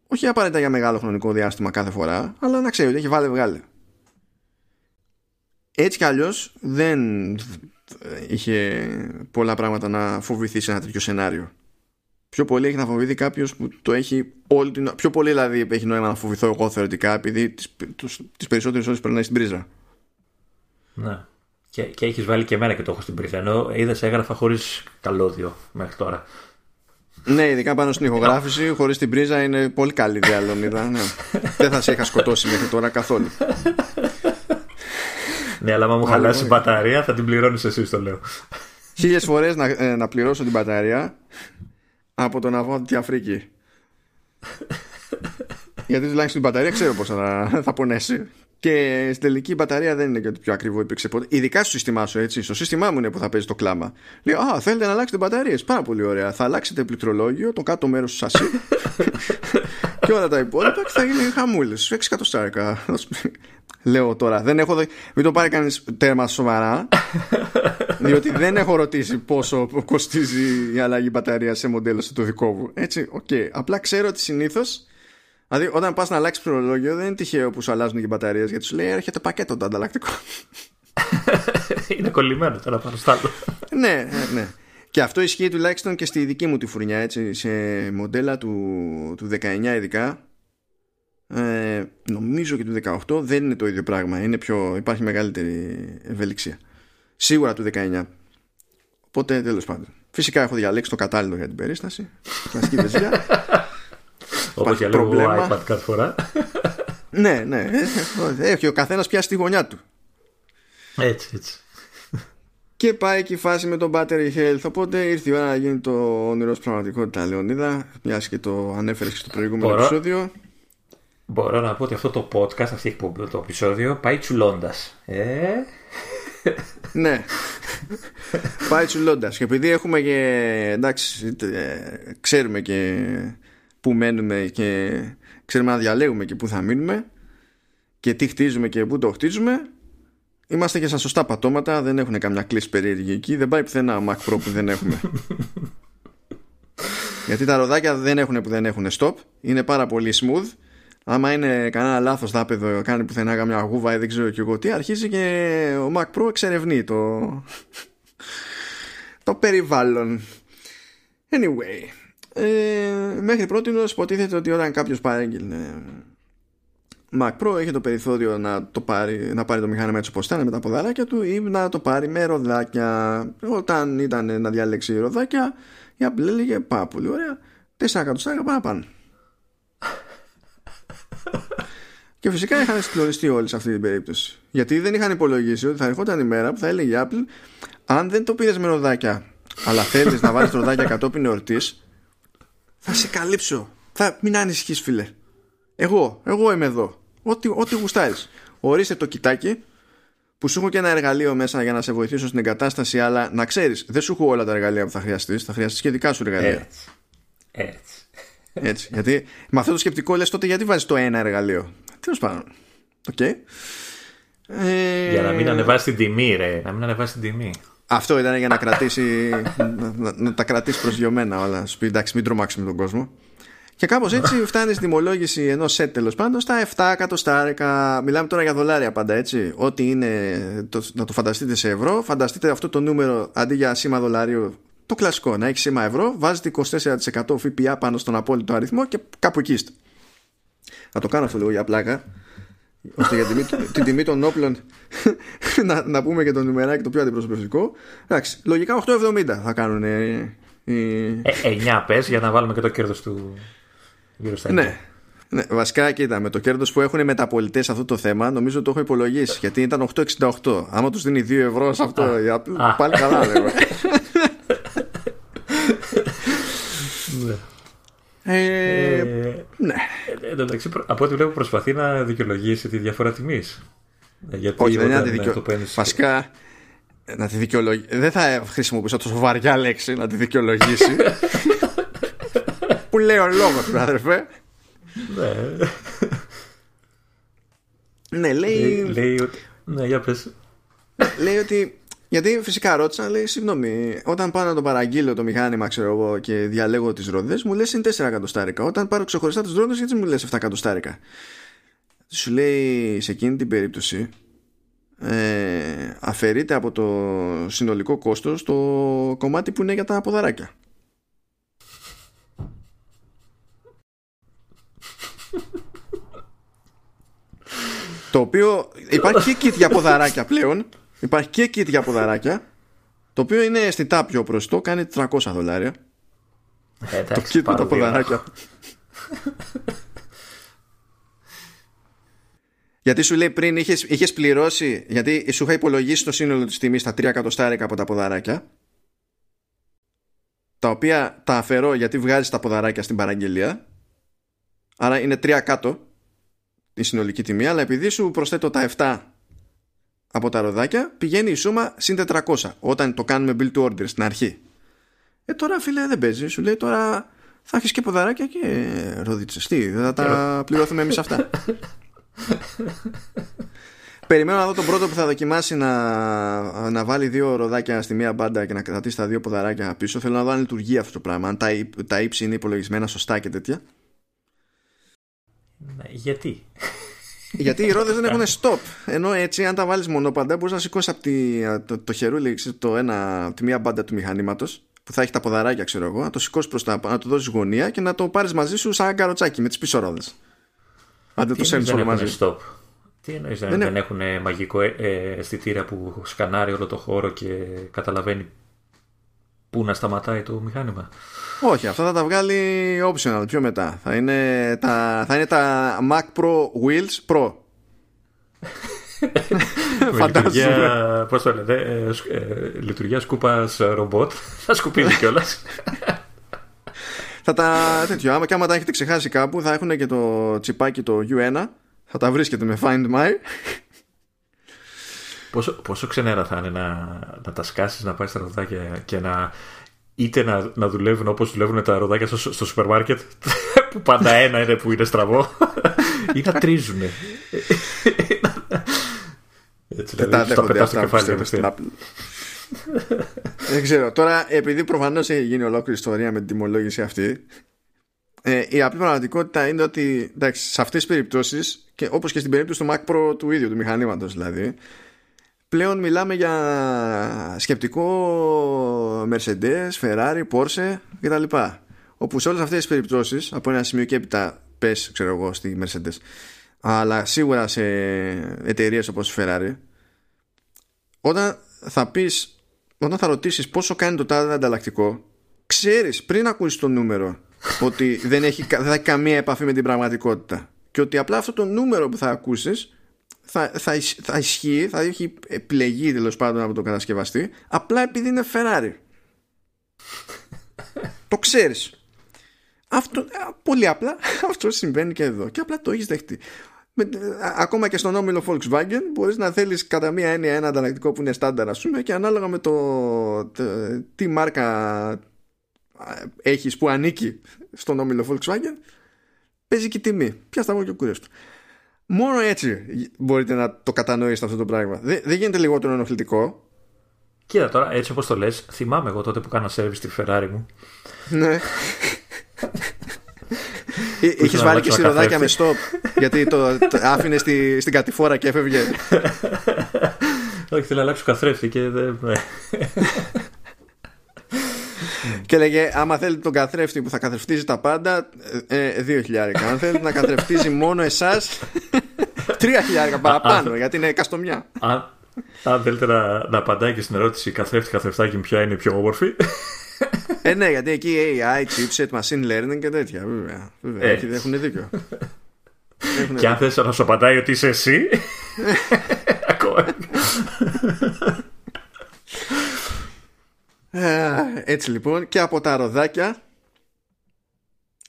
όχι απαραίτητα για μεγάλο χρονικό διάστημα κάθε φορά, αλλά να ξέρει ότι έχει βάλε βγάλε. Έτσι κι αλλιώς δεν είχε πολλά πράγματα να φοβηθεί σε ένα τέτοιο σενάριο. Πιο πολύ έχει να φοβηθεί κάποιος που το έχει όλη την... Πιο πολύ δηλαδή έχει νόημα να φοβηθώ εγώ θεωρητικά, επειδή τις, τις περισσότερες ώρες περνάει στην πρίζα. Ναι. Και, και έχεις βάλει και εμένα και το έχω στην πρίζα. Ενώ είδες έγραφα χωρίς καλώδιο μέχρι τώρα. Ναι, ειδικά πάνω στην ηχογράφηση, χωρίς την πρίζα είναι πολύ καλή διαλομίδα. Ναι. Δεν θα σε είχα σκοτώσει μέχρι τώρα καθόλου. Ναι, αλλά άμα μου χαλάσει η μπαταρία θα την πληρώνεις εσύ, το λέω. Χίλιες φορές να, ε, να πληρώσω την μπαταρία από τον Αβό τη Αφρική. Γιατί τουλάχιστον την μπαταρία ξέρω πως θα, θα πονέσει. Και στην τελική η μπαταρία δεν είναι και ότι πιο ακριβό υπήρξε ποτέ. Ειδικά στο σύστημά σου, έτσι. Στο σύστημά μου είναι που θα παίζει το κλάμα. Λέω, α, θέλετε να αλλάξετε μπαταρίες. Πάρα πολύ ωραία. Θα αλλάξετε πληκτρολόγιο, το κάτω μέρος του σασί. Και όλα τα υπόλοιπα και θα γίνει χαμούλες. έξι εκατοστάρικα. Λέω τώρα, δεν έχω... μην το πάρει κανείς τέρμα σοβαρά. Διότι δεν έχω ρωτήσει πόσο κοστίζει η αλλαγή μπαταρία σε μοντέλο στο δικό μου. Έτσι, οκ. Okay. Απλά ξέρω ότι συνήθως, δηλαδή όταν πας να αλλάξεις πληκτρολόγιο, δεν είναι τυχαίο που σου αλλάζουν και οι μπαταρίες, γιατί σου λέει έρχεται πακέτο το ανταλλακτικό. Είναι κολλημένο τώρα πάνω στο άλλο. Ναι, ναι. Και αυτό ισχύει τουλάχιστον και στη δική μου τη φουρνιά, έτσι, σε μοντέλα του, του δεκαεννιά ειδικά. Ε, νομίζω και του δεκαοκτώ δεν είναι το ίδιο πράγμα. Είναι πιο, υπάρχει μεγαλύτερη ευελιξία. Σίγουρα του δεκαεννιά. Οπότε τέλος πάντων. Φυσικά έχω διαλέξει το κατάλληλο για την περίσταση. Κλασική βεζιά. Όπως διαλέγω εγώ iPad κάθε φορά. Ναι, ναι. Έχει ο καθένας πιάσει τη γωνιά του. Έτσι, έτσι. Και πάει και η φάση με το battery health. Οπότε ήρθε η ώρα να γίνει το όνειρο πραγματικότητα, Λεωνίδα. Μιας και το ανέφερες και στο προηγούμενο Μπορώ... επεισόδιο. Μπορώ να πω ότι αυτό το podcast, αυτό το επεισόδιο, πάει τσουλώντας. Ε... Ναι. Πάει τσουλώντας. Και επειδή έχουμε και, εντάξει, ξέρουμε και που μένουμε και ξέρουμε να διαλέγουμε και που θα μείνουμε και τι χτίζουμε και που το χτίζουμε, είμαστε και στα σωστά πατώματα. Δεν έχουν καμιά κλίση περίεργη εκεί. Δεν πάει πουθενά Mac Pro που δεν έχουμε. Γιατί τα ροδάκια δεν έχουν που δεν έχουν stop. Είναι πάρα πολύ smooth. άμα είναι κανένα λάθος τάπεδο, κάνει πουθενά καμιά γούβα ή δεν ξέρω και εγώ τι, αρχίζει και ο Mac Pro εξερευνεί το, το περιβάλλον. Anyway, ε, μέχρι πρότινος υποτίθεται ότι όταν κάποιος παρέγγειλε Mac Pro έχει το περιθώριο να, το πάρει, να πάρει το μηχάνημα έτσι όπως ήταν με τα ποδαράκια του ή να το πάρει με ροδάκια. Όταν ήταν να διαλέξει ροδάκια, η Apple έλεγε πάρα πολύ ωραία, τέσσερα εκατοστάρια παραπάνω. Και φυσικά είχαν συγκλονιστεί όλοι σε αυτή την περίπτωση, γιατί δεν είχαν υπολογίσει ότι θα ερχόταν η μέρα που θα έλεγε η Apple, αν δεν το πήρες με ροδάκια αλλά θέλεις να βάλεις ροδάκια κατόπιν εορτής, θα σε καλύψω, θα μην ανησυχείς φίλε, εγώ, εγώ είμαι εδώ, ό,τι, ό,τι γουστάρεις, ορίστε το κοιτάκι που σου έχω και ένα εργαλείο μέσα για να σε βοηθήσω στην εγκατάσταση, αλλά να ξέρεις δεν σου έχω όλα τα εργαλεία που θα χρειαστείς, θα χρειαστείς και δικά σου εργαλεία. Έτσι, έτσι. Έτσι, γιατί με αυτό το σκεπτικό λες τότε γιατί βάζεις το ένα εργαλείο. Τέλος πάντων. Okay. Ε... Για να μην ανεβάσει την τιμή, ρε. Να μην ανεβάσει την τιμή. Αυτό ήταν για να κρατήσει να, να, να τα κρατήσει προσγειωμένα όλα. Σου πει εντάξει, μην τρομάξουμε τον κόσμο. Και κάπως έτσι φτάνει στην τιμολόγηση ενός set τέλος πάντων στα επτά εκατοστάρικα. Μιλάμε τώρα για δολάρια πάντα, έτσι. Ό,τι είναι, το, να το φανταστείτε σε ευρώ. Φανταστείτε αυτό το νούμερο αντί για σήμα δολαρίου. Το κλασικό, να έχει σήμα ευρώ, βάζετε είκοσι τέσσερα τοις εκατό ΦΠΑ πάνω στον απόλυτο αριθμό και κάπου εκεί είστε. Να το κάνω αυτό λίγο για πλάκα, ώστε για την, την τιμή των όπλων να, να πούμε και το νουμεράκι το πιο αντιπροσωπευτικό. Εντάξει, λογικά οκτώ εβδομήντα θα κάνουν. Ε, ε... Ε, εννιά πες για να βάλουμε και το κέρδος του γύρω στα ναι. ναι, βασικά κοίτα, με το κέρδος που έχουν οι μεταπολιτές σε αυτό το θέμα, νομίζω το έχω υπολογίσει γιατί ήταν οκτώ εξήντα οκτώ. Άμα τους δίνει δύο ευρώ σε αυτό, πάλι καλά λέγω. Ε, ε, ναι. Εντάξει, από ό,τι βλέπω προσπαθεί να δικαιολογήσει τη διαφορά τιμής. Γιατί όχι, δεν είναι να τη δικαιολογήσει. Βασικά, να τη δικαιολογήσει. Δεν θα χρησιμοποιήσω τόσο βαριά λέξη να τη δικαιολογήσει. Που λέει ο λόγος, αδερφέ. Ναι. Ναι, λέει. Λέ, λέει ότι. Ναι, για πες. Λέει ότι. Γιατί φυσικά ρώτησα, λέει, συγγνώμη, όταν πάω να το παραγγείλω το μηχάνημα, ξέρω εγώ, και διαλέγω τις ρόδες, μου λες είναι τέσσερα εκατοστάρικα. Όταν πάρω ξεχωριστά τις ρόδες, γιατί μου λες επτά εκατοστάρικα. Σου λέει, σε εκείνη την περίπτωση, ε, αφαιρείται από το συνολικό κόστος το κομμάτι που είναι για τα ποδαράκια. Το οποίο υπάρχει και kit για ποδαράκια πλέον. Υπάρχει και kit για ποδαράκια, το οποίο είναι αισθητά πιο προστό, κάνει τριακόσια δολάρια. Ε, το kit με τα ποδαράκια. Γιατί σου λέει πριν είχες, είχες πληρώσει, γιατί σου είχα υπολογίσει το σύνολο της τιμής στα τριακόσια δολάρια από τα ποδαράκια, τα οποία τα αφαιρώ γιατί βγάζεις τα ποδαράκια στην παραγγελία, άρα είναι τρία κάτω η συνολική τιμή, αλλά επειδή σου προσθέτω τα επτά από τα ροδάκια, πηγαίνει η σούμα συν τετρακόσια όταν το κάνουμε build to order στην αρχή. Ε τώρα φίλε δεν παίζει, σου λέει τώρα θα έχεις και ποδαράκια και ροδίτσες. Τι, δεν θα τα πληρώθουμε εμείς αυτά. Περιμένω να δω τον πρώτο που θα δοκιμάσει να, να βάλει δύο ροδάκια στη μία μπάντα και να κρατήσει τα δύο ποδαράκια πίσω. Θέλω να δω αν λειτουργεί αυτό το πράγμα, αν τα, τα ύψη είναι υπολογισμένα σωστά και τέτοια. Γιατί... Γιατί οι ρόδες δεν έχουν stop. Ενώ έτσι, αν τα βάλεις μονόπαντα, μπορείς να σηκώσεις από τη, το, το χερούλι, το ένα, τη μία μπάντα του μηχανήματος, που θα έχει τα ποδαράκια, ξέρω εγώ, να το σηκώσεις προς τα, να το δώσεις γωνία και να το πάρεις μαζί σου σαν καροτσάκι με τις πίσω ρόδες. Αν δεν το σέρνεις όλο μαζί. Stop. Τι εννοείς δεν, δεν έχουν μαγικό ε, ε, αισθητήρα που σκανάρει όλο το χώρο και καταλαβαίνει πού να σταματάει το μηχάνημα. Όχι, αυτά θα τα βγάλει optional πιο μετά. Θα είναι τα, θα είναι τα Mac Pro Wheels Pro. Φαντάζομαι. Πώς το λέτε, ε, ε, λειτουργία σκούπας ρομπότ. Θα σκουπίζει κιόλας. Θα τα τέτοιο. Άμα και άμα τα έχετε ξεχάσει κάπου, θα έχουν και το τσιπάκι το γιου ουάν. Θα τα βρίσκετε με Find My. Πόσο, πόσο ξενέρα θα είναι να, να τα σκάσεις, να πάρεις τα ροδάκια και, και να... Είτε να, να δουλεύουν όπως δουλεύουν τα ροδάκια στο, στο σούπερ μάρκετ, που πάντα ένα είναι που είναι στραβό, ή να τρίζουν. Έτσι, δεν δηλαδή, τα πετάς στο κεφάλι. Δεν ξέρω. Τώρα, επειδή προφανώς έχει γίνει ολόκληρη ιστορία με την τιμολόγηση αυτή, Ε, η απλή πραγματικότητα είναι ότι, εντάξει, σε αυτές τις περιπτώσεις, και όπως και στην περίπτωση του Mac Pro του ίδιου, του μηχανήματος δηλαδή, πλέον μιλάμε για σκεπτικό Mercedes, Ferrari, Porsche κτλ. Όπου σε όλες αυτές τις περιπτώσεις, από ένα σημείο και έπειτα, πες, ξέρω εγώ, στη Mercedes, αλλά σίγουρα σε εταιρείες όπως η Ferrari, όταν θα πεις, όταν θα ρωτήσεις πόσο κάνει το τάδε ανταλλακτικό, ξέρεις πριν ακούσεις το νούμερο ότι δεν έχει, δεν έχει καμία επαφή με την πραγματικότητα, και ότι απλά αυτό το νούμερο που θα ακούσεις θα, θα, θα ισχύει, θα έχει επιλεγεί τέλος πάντων από τον κατασκευαστή, απλά επειδή είναι Ferrari. Το ξέρεις. Αυτό, πολύ απλά αυτό συμβαίνει και εδώ, και απλά το έχεις δεχτεί. Με, ακόμα και στον όμιλο Volkswagen μπορείς να θέλεις κατά μία έννοια ένα ανταλλακτικό που είναι στάνταρ, ας πούμε, και ανάλογα με το, το τι μάρκα έχεις που ανήκει στον όμιλο Volkswagen, παίζει και η τιμή. Πιάστα εγώ και ο κουρέστο. Μόνο έτσι μπορείτε να το κατανοήσετε αυτό το πράγμα. Δεν, δεν γίνεται λιγότερο ενοχλητικό. Κοίτα τώρα, έτσι όπως το λες, θυμάμαι εγώ τότε που κάνω service στη Ferrari μου. Ναι. Είχες βάλει και σιροδάκια με stop, γιατί το, το άφηνες στη, στην κατηφόρα και έφευγε. Όχι, θέλω να αλλάξω καθρέφτη και δεν... Και λέγε, άμα θέλετε τον καθρέφτη που θα καθρεφτίζει τα πάντα, ε, δύο χιλιάρικα. Αν θέλετε να καθρεφτίζει μόνο εσάς, τρία χιλιάρικα παραπάνω, γιατί είναι καστομιά. Αν θέλετε να, να απαντάει και στην ερώτηση καθρέφτη, καθρεφτάκι, ποια είναι η πιο όμορφη. Ε, ναι, γιατί εκεί έι άι, chipset, machine learning και τέτοια. Βέβαια, βέβαια, ε. Έχουν δίκιο. Έχουν και αν θες να σου απαντάει ότι είσαι εσύ. Ακόμα. Έτσι λοιπόν, και από τα ροδάκια.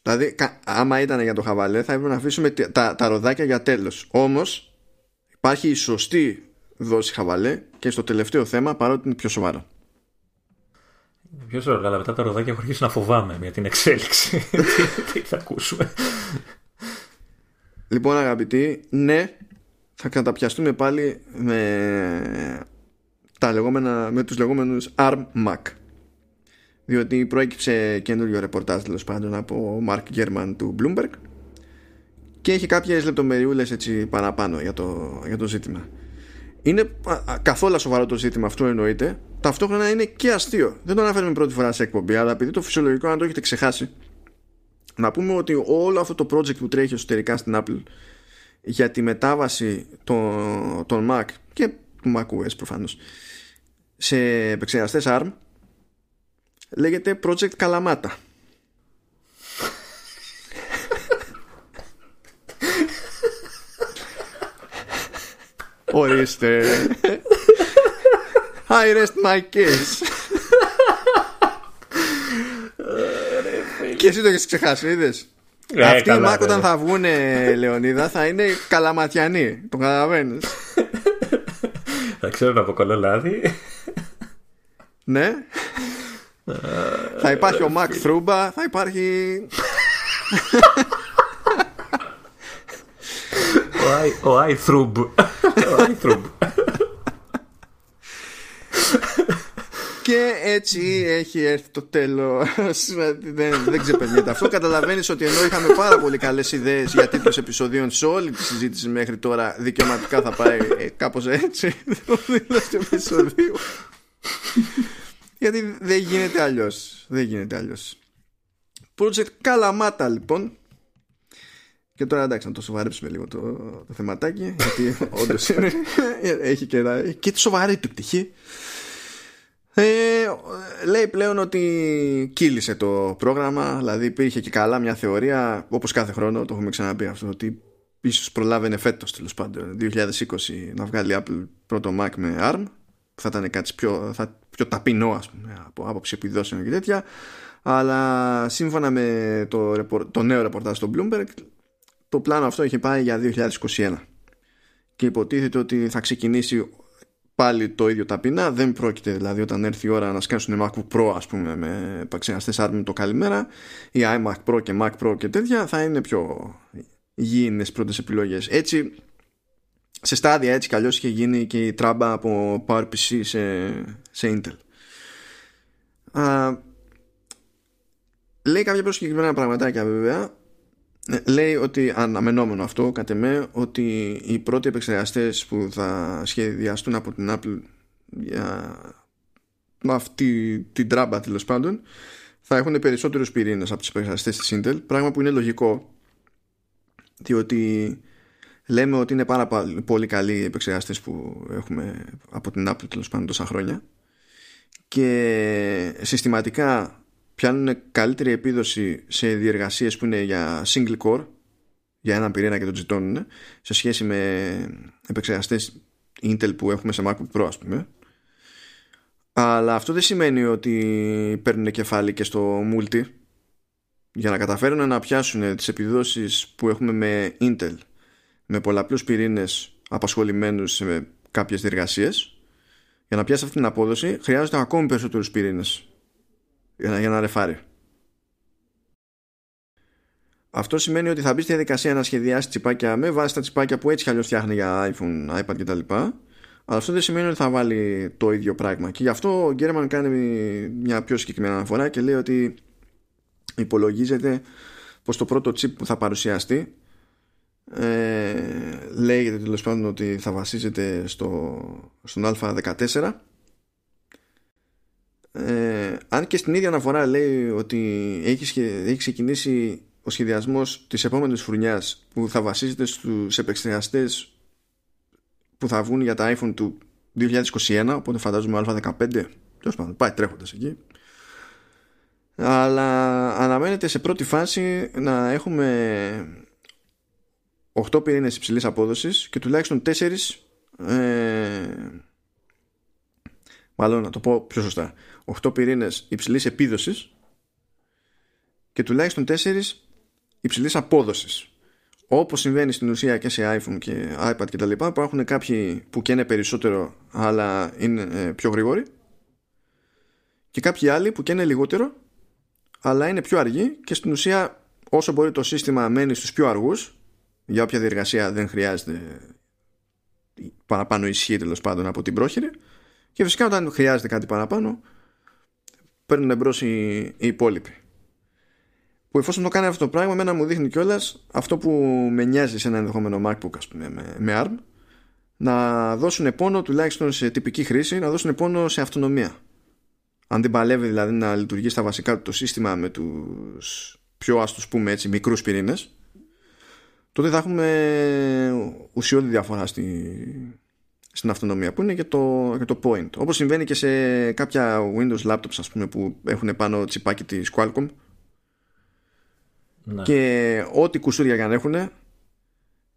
Δηλαδή, άμα ήταν για το χαβαλέ, θα έπρεπε να αφήσουμε τα, τα ροδάκια για τέλος. Όμως, υπάρχει η σωστή δόση χαβαλέ και στο τελευταίο θέμα, παρότι είναι πιο σοβαρό. Πιο σοβαρό, αλλά μετά τα ροδάκια έχω αρχίσει να φοβάμαι για την εξέλιξη. Τι θα ακούσουμε. Λοιπόν, αγαπητοί, ναι, θα καταπιαστούμε πάλι με... τα λεγόμενα, με τους λεγόμενους αρμ Mac, διότι προέκυψε καινούριο ρεπορτάζ τέλος πάντων από Mark German του Bloomberg και έχει κάποιες λεπτομεριούλες έτσι παραπάνω για το, για το ζήτημα. Είναι καθόλου σοβαρό το ζήτημα, αυτό εννοείται. Ταυτόχρονα είναι και αστείο. Δεν το αναφέρουμε πρώτη φορά σε εκπομπή, αλλά επειδή το φυσιολογικό αν το έχετε ξεχάσει, να πούμε ότι όλο αυτό το project που τρέχει εσωτερικά στην Apple για τη μετάβαση των, των Mac και του macOS προφανώς σε επεξεργαστές αρμ λέγεται Project Καλαμάτα. Ορίστε. I rest my case. Και εσύ το έχεις ξεχάσει, είδες. Ε, Αυτοί οι Mac όταν θα βγουν, Λεωνίδα, θα είναι καλαματιανοί. Το καταλαβαίνεις. Θα ξέρουν από κολλό λάδι. Ναι. Θα υπάρχει ο Mac Θρούμπα. Θα υπάρχει ο Άι Θρούμπ. Και έτσι έχει έρθει το τέλος. Δεν, δεν ξεπερνιέται αυτό. Καταλαβαίνεις ότι ενώ είχαμε πάρα πολύ καλές ιδέες για τίτλους επεισοδίων σε όλη τη συζήτηση μέχρι τώρα, δικαιωματικά θα πάει ε, κάπως έτσι το δίλος του επεισοδίου. Γιατί δεν γίνεται αλλιώς. Δεν γίνεται αλλιώς. Project Καλαμάτα λοιπόν. Και τώρα εντάξει, να το σοβαρέψουμε λίγο το, το θεματάκι, γιατί όντως είναι, έχει και, και τη σοβαρή του πτυχή. Ε, λέει πλέον ότι κύλησε το πρόγραμμα. Δηλαδή υπήρχε και καλά μια θεωρία, όπως κάθε χρόνο το έχουμε ξαναπεί αυτό, ότι ίσως προλάβαινε φέτος τέλος πάντων είκοσι είκοσι να βγάλει Apple πρώτο Mac με αρμ, που θα ήταν κάτι πιο, θα, πιο ταπεινό ας πούμε, από άποψη επιδόσεων και τέτοια. Αλλά σύμφωνα με το, το νέο ρεπορτάζ στο Bloomberg, το πλάνο αυτό είχε πάει για είκοσι είκοσι ένα και υποτίθεται ότι θα ξεκινήσει πάλι το ίδιο ταπεινά. Δεν πρόκειται δηλαδή όταν έρθει η ώρα να σκάσουν MacBook Pro, ας πούμε, με επεξεργαστές αρμ το καλημέρα, ή iMac Pro και Mac Pro και τέτοια, θα είναι πιο υγιεινές πρώτες επιλογές. Έτσι, σε στάδια έτσι καλώς είχε γίνει και η τράμπα από PowerPC σε, σε Intel. Α, Λέει κάποια πιο συγκεκριμένα πραγματάκια βέβαια. Λέει ότι αναμενόμενο αυτό κατ' εμέ, ότι οι πρώτοι επεξεργαστές που θα σχεδιαστούν από την Apple για αυτή την τράμπα τέλος πάντων θα έχουν περισσότερους πυρήνες από τους επεξεργαστές της Intel, πράγμα που είναι λογικό, διότι λέμε ότι είναι πάρα πολύ καλοί οι επεξεργαστές που έχουμε από την Apple τέλος πάντων τόσα χρόνια και συστηματικά πιάνουν καλύτερη επίδοση σε διεργασίες που είναι για single core, για έναν πυρήνα και τον τζιτώνουν, σε σχέση με επεξεργαστές Intel που έχουμε σε MacBook Pro, ας πούμε. Αλλά αυτό δεν σημαίνει ότι παίρνουν κεφάλι και στο multi. Για να καταφέρουν να πιάσουν τις επιδόσεις που έχουμε με Intel, με πολλαπλούς πυρήνες απασχολημένους σε κάποιες διεργασίες, για να πιάσει αυτή την απόδοση χρειάζονται ακόμη περισσότερους πυρήνες για να, για να ρεφάρει. Αυτό σημαίνει ότι θα μπει στη διαδικασία να σχεδιάσει τσιπάκια με βάση τα τσιπάκια που έτσι κι αλλιώς φτιάχνει για iPhone, iPad κτλ. Αλλά αυτό δεν σημαίνει ότι θα βάλει το ίδιο πράγμα. Και γι' αυτό ο Γκέρμαν κάνει μια πιο συγκεκριμένη αναφορά και λέει ότι υπολογίζεται πως το πρώτο chip που θα παρουσιαστεί ε, λέγεται τέλος πάντων ότι θα βασίζεται στο, στον Α δεκατέσσερα. Ε, αν και στην ίδια αναφορά λέει ότι έχει, σχε, έχει ξεκινήσει ο σχεδιασμός της επόμενης φουρνιάς που θα βασίζεται στους επεξεργαστές που θα βγουν για τα iPhone του είκοσι είκοσι ένα, οπότε φαντάζομαι Α δεκαπέντε, τέλος πάντων, πάει τρέχοντας εκεί. Αλλά αναμένεται σε πρώτη φάση να έχουμε οκτώ πυρήνες υψηλής απόδοσης και τουλάχιστον τέσσερα ε, μάλλον να το πω πιο σωστά, οκτώ πυρήνες υψηλής επίδοσης και τουλάχιστον τέσσερα υψηλής απόδοσης, όπως συμβαίνει στην ουσία και σε iPhone και iPad και τα λοιπά. Υπάρχουν κάποιοι που καίνε περισσότερο αλλά είναι πιο γρήγοροι και κάποιοι άλλοι που καίνε λιγότερο αλλά είναι πιο αργοί, και στην ουσία όσο μπορεί το σύστημα μένει στους πιο αργούς για όποια διεργασία δεν χρειάζεται παραπάνω ισχύ τέλος πάντων από την πρόχειρη, και φυσικά όταν χρειάζεται κάτι παραπάνω παίρνουν εμπρός οι, οι υπόλοιποι. Που εφόσον το κάνει αυτό το πράγμα, εμένα μου δείχνει κιόλας αυτό που με νοιάζει σε ένα ενδεχόμενο MacBook, ας πούμε, με, με αρμ, να δώσουν πόνο τουλάχιστον σε τυπική χρήση, να δώσουν πόνο σε αυτονομία. Αν δεν παλεύει δηλαδή να λειτουργεί στα βασικά του το σύστημα με τους πιο, ας τους πούμε έτσι, μικρούς πυρήνες, τότε θα έχουμε ουσιώδη διαφορά στη, στην αυτονομία, που είναι και το, και το point. Όπως συμβαίνει και σε κάποια Windows laptops, ας πούμε, που έχουν πάνω τσιπάκι της Qualcomm. Ναι. Και ό,τι κουσούρια κι αν έχουν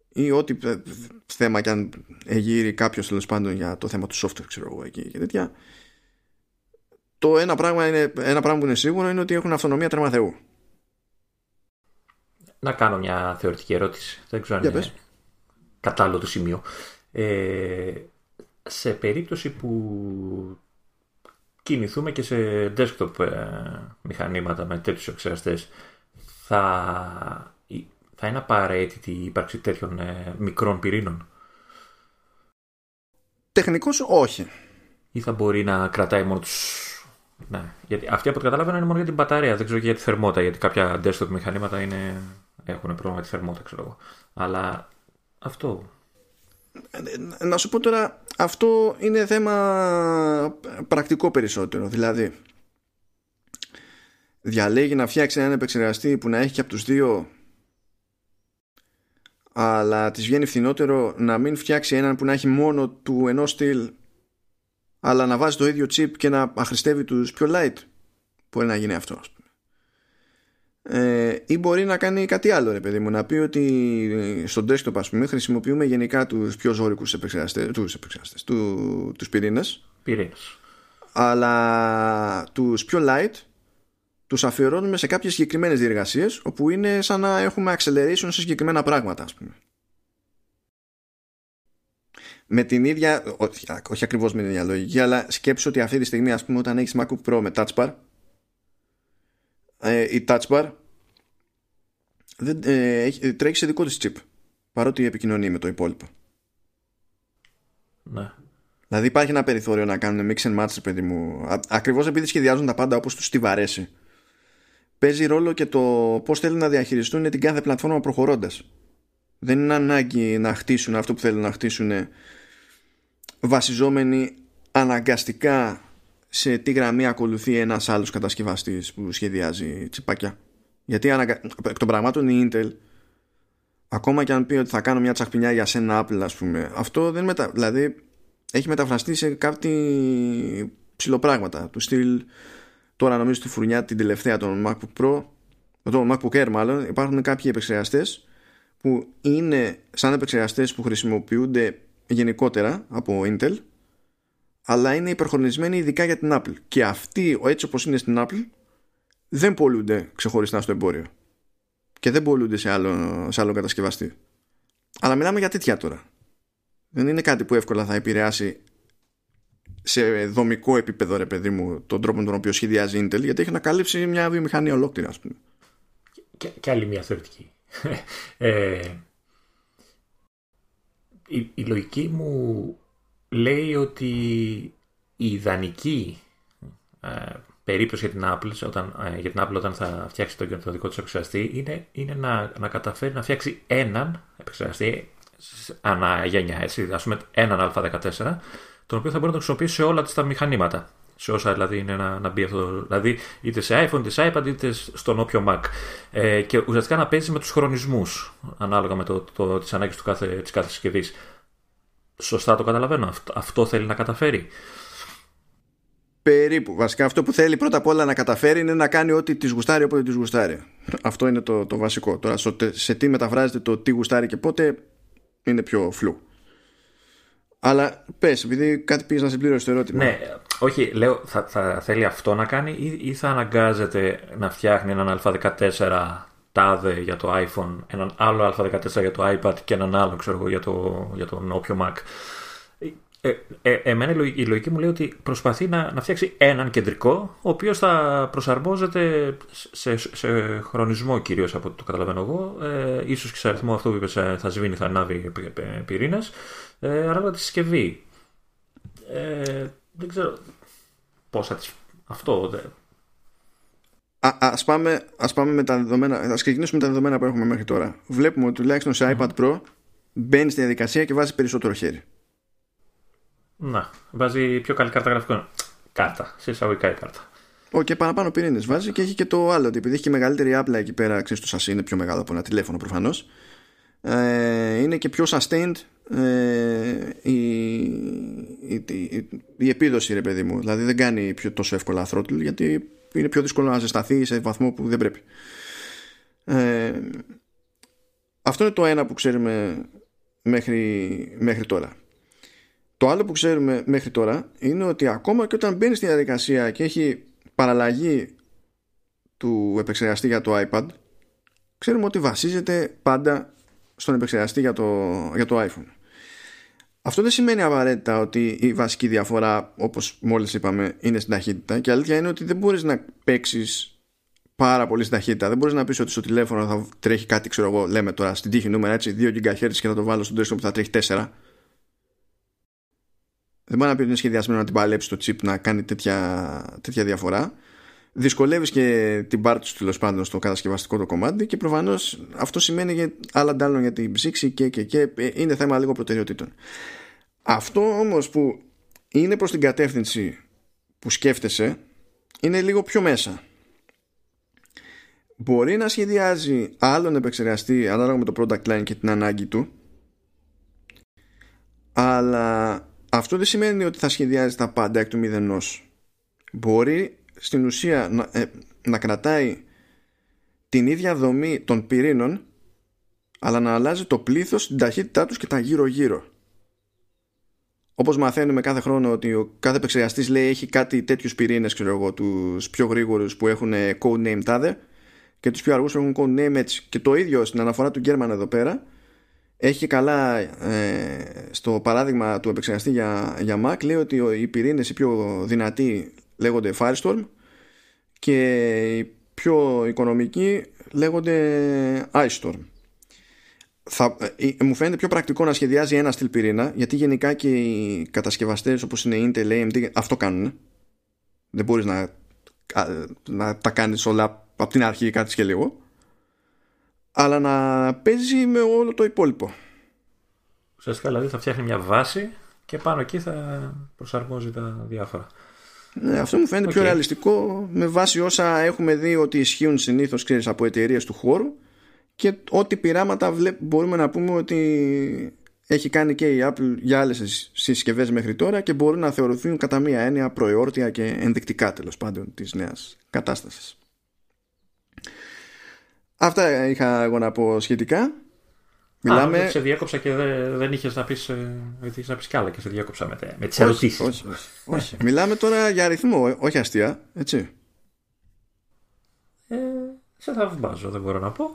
ή ό,τι θέμα κι αν εγείρει κάποιος τέλος πάντων για το θέμα του software, ξέρω εγώ, εκεί και τέτοια, το ένα πράγμα, είναι, ένα πράγμα που είναι σίγουρο είναι ότι έχουν αυτονομία τρέμα Θεού. Να κάνω μια θεωρητική ερώτηση, δεν ξέρω αν για είναι πες. Κατάλληλο το σημείο. Ε, σε περίπτωση που κινηθούμε και σε desktop ε, μηχανήματα με τέτοιους εξεργαστές, Θα, θα είναι απαραίτητη η ύπαρξη τέτοιων ε, μικρών πυρήνων? Τεχνικώς όχι. Ή θα μπορεί να κρατάει μόνο τους... Ναι, γιατί αυτοί από ό,τι καταλάβαινα είναι μόνο για την μπαταρία. Δεν ξέρω και για τη θερμότητα, γιατί κάποια desktop μηχανήματα είναι... έχουν πρόβλημα με τη θερμότητα, ξέρω εγώ. Αλλά αυτό... Να σου πω τώρα, αυτό είναι θέμα πρακτικό περισσότερο. Δηλαδή... διαλέγει να φτιάξει έναν επεξεργαστή που να έχει και από τους δύο, αλλά της βγαίνει φθηνότερο να μην φτιάξει έναν που να έχει μόνο του ενός στυλ, αλλά να βάζει το ίδιο chip και να αχρηστεύει τους πιο light. Μπορεί να γίνει αυτό, ας πούμε. Ε, ή μπορεί να κάνει κάτι άλλο, ρε παιδί μου, να πει ότι στον desktop, ας πούμε, χρησιμοποιούμε γενικά τους πιο ζώρικους επεξεργαστές, τους, επεξεργαστές, του, τους πυρήνες, πυρήνες, αλλά τους πιο light τους αφιερώνουμε σε κάποιες συγκεκριμένες διεργασίες, όπου είναι σαν να έχουμε acceleration σε συγκεκριμένα πράγματα, ας πούμε. Με την ίδια, όχι, όχι ακριβώς με την ίδια λογική, αλλά σκέψου ότι αυτή τη στιγμή, ας πούμε, όταν έχεις MacBook Pro με Touch Bar, ε, η Touch Bar δεν, ε, έχει, τρέχει σε δικό της chip, παρότι επικοινωνεί με το υπόλοιπο. Ναι. Δηλαδή υπάρχει ένα περιθώριο να κάνουν mix and match, παιδί μου, ακριβώς επειδή σχεδιάζουν τα πάντα όπως τους τι βαρέσει. παίζει ρόλο και το πώς θέλουν να διαχειριστούν την κάθε πλατφόρμα προχωρώντας. Δεν είναι ανάγκη να χτίσουν αυτό που θέλουν να χτίσουν βασιζόμενοι αναγκαστικά σε τι γραμμή ακολουθεί ένας άλλος κατασκευαστής που σχεδιάζει τσιπάκια. Γιατί αναγκα... εκ των πραγμάτων η Intel, ακόμα και αν πει ότι θα κάνω μια τσαχπινιά για σένα Apple, ας πούμε, αυτό δεν μετα... δηλαδή έχει μεταφραστεί σε κάτι ψιλοπράγματα του στυλ. Τώρα νομίζω τη φουρνιά την τελευταία των MacBook Pro, των MacBook Air μάλλον, υπάρχουν κάποιοι επεξεργαστές που είναι σαν επεξεργαστές που χρησιμοποιούνται γενικότερα από Intel, αλλά είναι υπερχωρνισμένοι ειδικά για την Apple. Και αυτοί, έτσι όπως είναι στην Apple, δεν πολλούνται ξεχωριστά στο εμπόριο. Και δεν πολλούνται σε άλλο, σε άλλο κατασκευαστή. Αλλά μιλάμε για τέτοια τώρα. Δεν είναι κάτι που εύκολα θα επηρεάσει σε δομικό επίπεδο, ρε παιδί μου, τον τρόπο τον οποίο σχεδιάζει η Intel, γιατί έχει να καλύψει μια βιομηχανία ολόκληρη, ας πούμε. Και, και άλλη μια θεωρητική. ε, η, η λογική μου λέει ότι η ιδανική ε, περίπτωση για την Apple όταν, ε, για την Apple όταν θα φτιάξει το, το δικό της επεξεργαστή είναι, είναι να, να καταφέρει να φτιάξει έναν επεξεργαστή ανά γενιά, έτσι, ας πούμε έναν α δεκατέσσερα, τον οποίο θα μπορεί να το χρησιμοποιήσει σε όλα τα μηχανήματα. Σε όσα δηλαδή είναι να, να μπει αυτό. Δηλαδή είτε σε iPhone, είτε σε iPad, είτε στον όποιο Mac. Ε, και ουσιαστικά να παίζει με τους χρονισμούς ανάλογα με το, το, τις ανάγκες του κάθε, της κάθε συσκευής. Σωστά το καταλαβαίνω. Αυτό, αυτό θέλει να καταφέρει. Περίπου. Βασικά αυτό που θέλει πρώτα απ' όλα να καταφέρει είναι να κάνει ό,τι της γουστάρει όποτε της γουστάρει. Αυτό είναι το, το βασικό. Τώρα σε τι μεταφράζεται το τι γουστάρει και πότε είναι πιο φλού. Αλλά πες, επειδή κάτι πήγες να συμπληρώσεις το ερώτημα. Ναι, όχι, λέω θα, θα θέλει αυτό να κάνει ή, ή θα αναγκάζεται να φτιάχνει έναν α δεκατέσσερα τάδε για το iPhone, έναν άλλο α δεκατέσσερα για το iPad και έναν άλλο, ξέρω εγώ, για, το, για τον όποιο Mac. Ε, ε, εμένα η λογική μου λέει ότι προσπαθεί να, να φτιάξει έναν κεντρικό, ο οποίος θα προσαρμόζεται σε, σε χρονισμό κυρίως από ό,τι το καταλαβαίνω εγώ, ε, ίσως και σε αριθμό αυτό που είπες θα σβήνει, θα ανάβει πυρήνας, ε, ανάλογα τη συσκευή. Ε, δεν ξέρω πώς θα τις... Αυτό δε... Α, ας, πάμε, ας πάμε με τα δεδομένα, ας ξεκινήσουμε με τα δεδομένα που έχουμε μέχρι τώρα. Βλέπουμε ότι τουλάχιστον σε iPad Pro μπαίνει στη διαδικασία και βάζει περισσότερο χέρι. Να, βάζει πιο καλή κάρτα γραφικών. Κάρτα, σε εισαγωγικά η κάρτα. Όχι, okay, παραπάνω πυρήνες βάζει και έχει και το άλλο. Επειδή έχει και μεγαλύτερη άπλα εκεί πέρα, ξέρεις, το σασί είναι πιο μεγάλο από ένα τηλέφωνο προφανώς. Ε, είναι και πιο sustained ε, η, η, η, η επίδοση, ρε παιδί μου. Δηλαδή δεν κάνει πιο, τόσο εύκολα throttle, γιατί είναι πιο δύσκολο να ζεσταθεί σε βαθμό που δεν πρέπει. Ε, αυτό είναι το ένα που ξέρουμε μέχρι, μέχρι τώρα. Το άλλο που ξέρουμε μέχρι τώρα είναι ότι ακόμα και όταν μπαίνει στη διαδικασία και έχει παραλλαγή του επεξεργαστή για το iPad, ξέρουμε ότι βασίζεται πάντα στον επεξεργαστή για το, για το iPhone. Αυτό δεν σημαίνει απαραίτητα ότι η βασική διαφορά, όπως μόλις είπαμε, είναι στην ταχύτητα, και αλήθεια είναι ότι δεν μπορείς να παίξεις πάρα πολύ στην ταχύτητα. Δεν μπορείς να πεις ότι στο τηλέφωνο θα τρέχει κάτι, ξέρω εγώ, λέμε τώρα στην τύχη νούμερα, έτσι, δύο γιγαχέρτζ και θα το βάλω στον desktop που θα τρέχει τέσσερα. Δεν μπορεί να πει ότι είναι σχεδιασμένο να την παλέψει το chip να κάνει τέτοια, τέτοια διαφορά. Δυσκολεύει και την πάρτι του, τέλος πάντων, στο κατασκευαστικό το κομμάτι, και προφανώς αυτό σημαίνει για άλλα ντάλλον για την ψήξη και, και, και είναι θέμα λίγο προτεραιοτήτων. Αυτό όμως που είναι προς την κατεύθυνση που σκέφτεσαι είναι λίγο πιο μέσα. Μπορεί να σχεδιάζει άλλον επεξεργαστή ανάλογα με το product line και την ανάγκη του, αλλά αυτό δεν σημαίνει ότι θα σχεδιάζει τα πάντα εκ του μηδενός. Μπορεί στην ουσία να, ε, να κρατάει την ίδια δομή των πυρήνων, αλλά να αλλάζει το πλήθος, την ταχύτητά τους και τα γύρω-γύρω. Όπως μαθαίνουμε κάθε χρόνο ότι ο κάθε επεξεργαστής λέει έχει κάτι τέτοιους πυρήνες, ξέρω εγώ, τους πιο γρήγορους που έχουν code name τάδε και τους πιο αργούς που έχουν code name έτσι. Και το ίδιο στην αναφορά του German εδώ πέρα. Έχει καλά ε, στο παράδειγμα του επεξεργαστή για, για Mac, λέει ότι οι πυρήνες οι πιο δυνατοί λέγονται Firestorm και οι πιο οικονομικοί λέγονται Icestorm. Θα, ε, ε, μου φαίνεται πιο πρακτικό να σχεδιάζει ένα στυλ πυρήνα, γιατί γενικά και οι κατασκευαστές όπως είναι Intel, έι εμ ντι αυτό κάνουν. Δεν μπορείς να, να τα κάνεις όλα από την αρχή κάτι και λίγο, αλλά να παίζει με όλο το υπόλοιπο. Ουσιαστικά δηλαδή θα φτιάχνει μια βάση και πάνω εκεί θα προσαρμόζει τα διάφορα. Ναι, αυτό μου φαίνεται okay. πιο ρεαλιστικό, με βάση όσα έχουμε δει ότι ισχύουν συνήθως, ξέρεις, από εταιρείες του χώρου, και ό,τι πειράματα βλέπ, μπορούμε να πούμε ότι έχει κάνει και η Apple για άλλες συσκευές μέχρι τώρα και μπορούν να θεωρηθούν κατά μία έννοια προεόρτια και ενδεικτικά, τέλος πάντων, της νέας κατάστασης. Αυτά είχα εγώ να πω σχετικά. Μιλάμε... Α, σε διέκοψα και δεν, δεν είχες να πεις, πεις κι άλλα και σε διέκοψα με, με τις ερωτήσεις. Όχι, όχι, όχι. Μιλάμε τώρα για αριθμό, όχι αστεία, έτσι. Ε, σε θαυμάζω, δεν μπορώ να πω.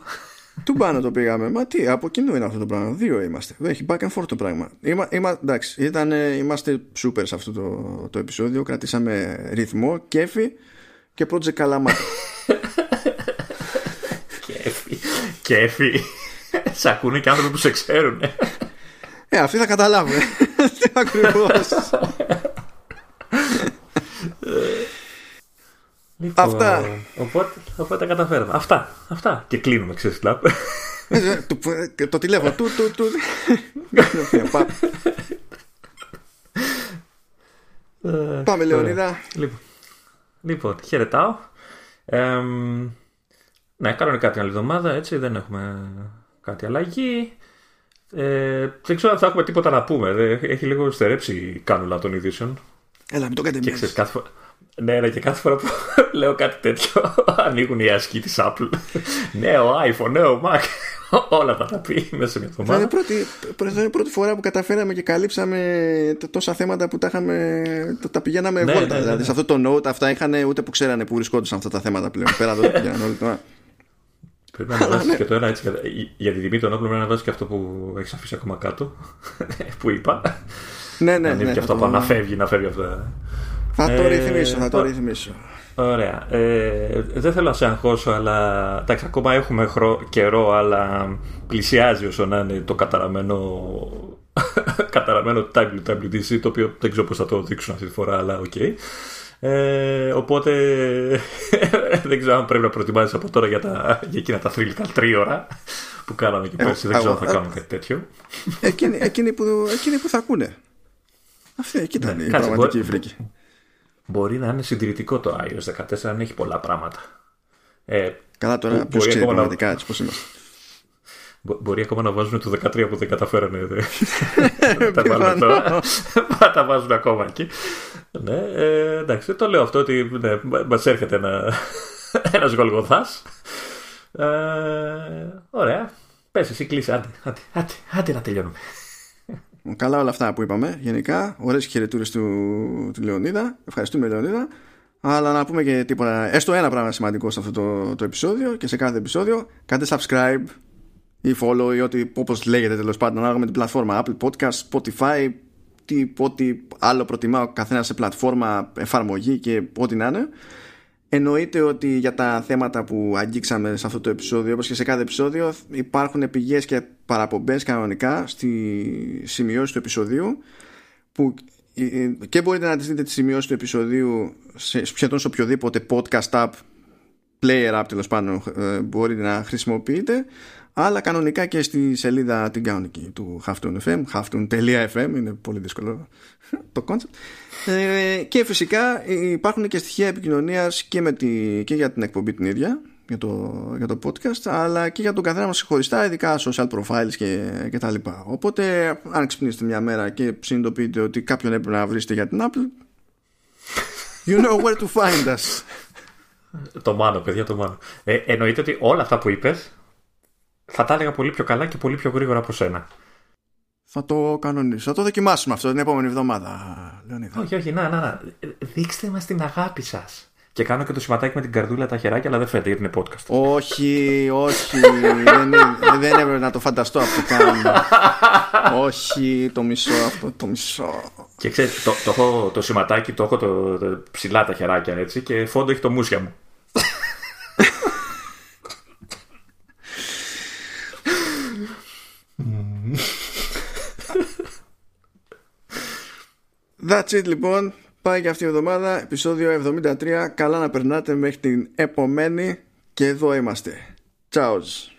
Του πάνω το πήγαμε. Μα τι, από κοινού είναι αυτό το πράγμα. Δύο είμαστε. Έχει back and forth το πράγμα. Είμα, είμα, εντάξει, ήταν, είμαστε super σε αυτό το, το επεισόδιο. Κρατήσαμε ρυθμό, κέφι και project καλαμάτι. Κέφι. Κέφι. Σε ακούνε και άνθρωποι που σε ξέρουν. Ε, αυτοί θα καταλάβουν. Τι ακριβώς. Λοιπόν, αυτά. Οπότε, οπότε καταφέραμε. Αυτά. Αυτά. Και κλείνουμε, ξέρεις, κλαπ. το, το τηλέφωνο. του, του, του. Πάμε. Πάμε, Λεωνίδα. Λοιπόν, λοιπόν χαιρετάω. Ε, ναι, κάνουμε κάτι άλλη εβδομάδα, έτσι. Δεν έχουμε κάτι αλλαγή. Ε, δεν ξέρω αν θα έχουμε τίποτα να πούμε. Έχει λίγο στερέψει η κάνουλα των ειδήσεων. Έλα, μην το κάνετε εμείς. Ναι, αλλά και κάθε φορά που λέω κάτι τέτοιο ανοίγουν οι ασκοί της Apple. Νέο iPhone, νέο Mac. Όλα θα τα πει μέσα σε μια εβδομάδα. Είναι πρώτη, είναι πρώτη φορά που καταφέραμε και καλύψαμε τόσα θέματα που τα, είχαμε, τα πηγαίναμε βόλτα. Ναι, ναι, ναι, ναι. Δηλαδή σε αυτό το note αυτά είχαν ούτε που ξέρανε που βρισκόντουσαν αυτά τα θέματα πλέον. Πέρα εδώ το πηγαίνανε όλοι τώρα. Πρέπει να ανεβάσεις και το ένα έτσι. Για την τιμή των όπλων πρέπει να ανεβάσεις και αυτό που έχεις αφήσει ακόμα κάτω. Που είπα. Ναι, ναι. Να ανέβει και αυτό που αναφεύγει, να φεύγει αυτά. Θα το ε, ρυθμίσω, θα το ρυθμίσω. Ωραία. Ε, δεν θέλω να σε αγχώσω, αλλά εντάξει, ακόμα έχουμε χρο, καιρό, αλλά πλησιάζει όσο να είναι το καταραμένο καταραμένο ντάμπλιου ντάμπλιου ντι σι, το οποίο δεν ξέρω πώς θα το δείξουν αυτή τη φορά, αλλά οκ. Okay. Ε, οπότε δεν ξέρω αν πρέπει να προετοιμάζεις από τώρα για, τα, για εκείνα τα θρύλικα τρίωρα που κάναμε και πέρσι. Ε, δεν ξέρω αν θα κάνουμε κάτι τέτοιο. Εκείνοι, εκείνοι, που, εκείνοι που θα ακούνε. Αυτή εκεί ήταν, ναι, η κάτσε, πραγματική μπορεί, φρίκη. Μπορεί να είναι συντηρητικό το άι Ο Ες δεκατέσσερα, αν έχει πολλά πράγματα. Ε, Καλά τώρα, πώς ξέρει πραγματικά, έτσι πώς είμαστε. Μπο, μπορεί ακόμα να βάζουν το δεκατρία που δεν καταφέρανε. τα βάλουν τώρα. τα βάζουν ακόμα εκεί. Ναι, ε, εντάξει, το λέω αυτό ότι ναι, μας έρχεται ένα, ένας Γολγοθάς. Ε, ωραία. Πες εσύ, κλείσε, άντε, άντε, άντε, άντε να τελειώνουμε. Καλά όλα αυτά που είπαμε γενικά. Ωραίες χαιρετούρες του, του Λεωνίδα. Ευχαριστούμε, Λεωνίδα. Αλλά να πούμε και τίποτα, έστω ένα πράγμα σημαντικό σε αυτό το, το επεισόδιο και σε κάθε επεισόδιο. Κάντε subscribe ή follow ή ό,τι όπως λέγεται, τέλος πάντων, ανάλογα με την πλατφόρμα. Apple Podcast, Spotify, τι, ό,τι άλλο προτιμά ο καθένας σε πλατφόρμα, εφαρμογή και ό,τι να είναι. Εννοείται ότι για τα θέματα που αγγίξαμε σε αυτό το επεισόδιο, όπως και σε κάθε επεισόδιο, υπάρχουν πηγές και παραπομπές κανονικά στη σημειώση του επεισοδίου, που και μπορείτε να τις δείτε τη σημειώση του επεισοδίου σε, σχεδόν σε οποιοδήποτε podcast app, player app τέλος πάντων, μπορείτε να χρησιμοποιείτε, αλλά κανονικά και στη σελίδα την κανονική του Halftoon Εφ Εμ, halftoon τελεία εφ εμ, είναι πολύ δύσκολο το concept. Ε, και φυσικά υπάρχουν και στοιχεία επικοινωνίας και, με τη, και για την εκπομπή την ίδια, για το, για το podcast, αλλά και για τον καθένα μας χωριστά, ειδικά social profiles και, και τα λοιπά. Οπότε αν ξυπνήσετε μια μέρα και συνειδητοποιείτε ότι κάποιον έπρεπε να βρίσετε για την Apple, you know where to find us. Το μάνο, παιδιά, το μάνο. Ε, εννοείται ότι όλα αυτά που είπες θα τα έλεγα πολύ πιο καλά και πολύ πιο γρήγορα από σένα. Θα το κανονίσω. Θα το δοκιμάσουμε αυτό την επόμενη εβδομάδα, Λεωνίδα. Όχι, όχι, να, να, να. Δείξτε μας την αγάπη σας. Και κάνω και το σηματάκι με την καρδούλα, τα χεράκια, αλλά δεν φαίνεται γιατί είναι podcast. Όχι, όχι. δεν, δεν έπρεπε να το φανταστώ αυτό που κάνουμε. όχι, το μισό αυτό, το μισό. Και ξέρεις, το, το, το, το σηματάκι το έχω το, το, ψηλά τα χεράκια, έτσι, και φόντο έχει το μουσια μου. That's it, λοιπόν. Πάει και αυτή η εβδομάδα. Επεισόδιο εβδομήντα τρία. Καλά να περνάτε μέχρι την επομένη. Και εδώ είμαστε. Τσάος.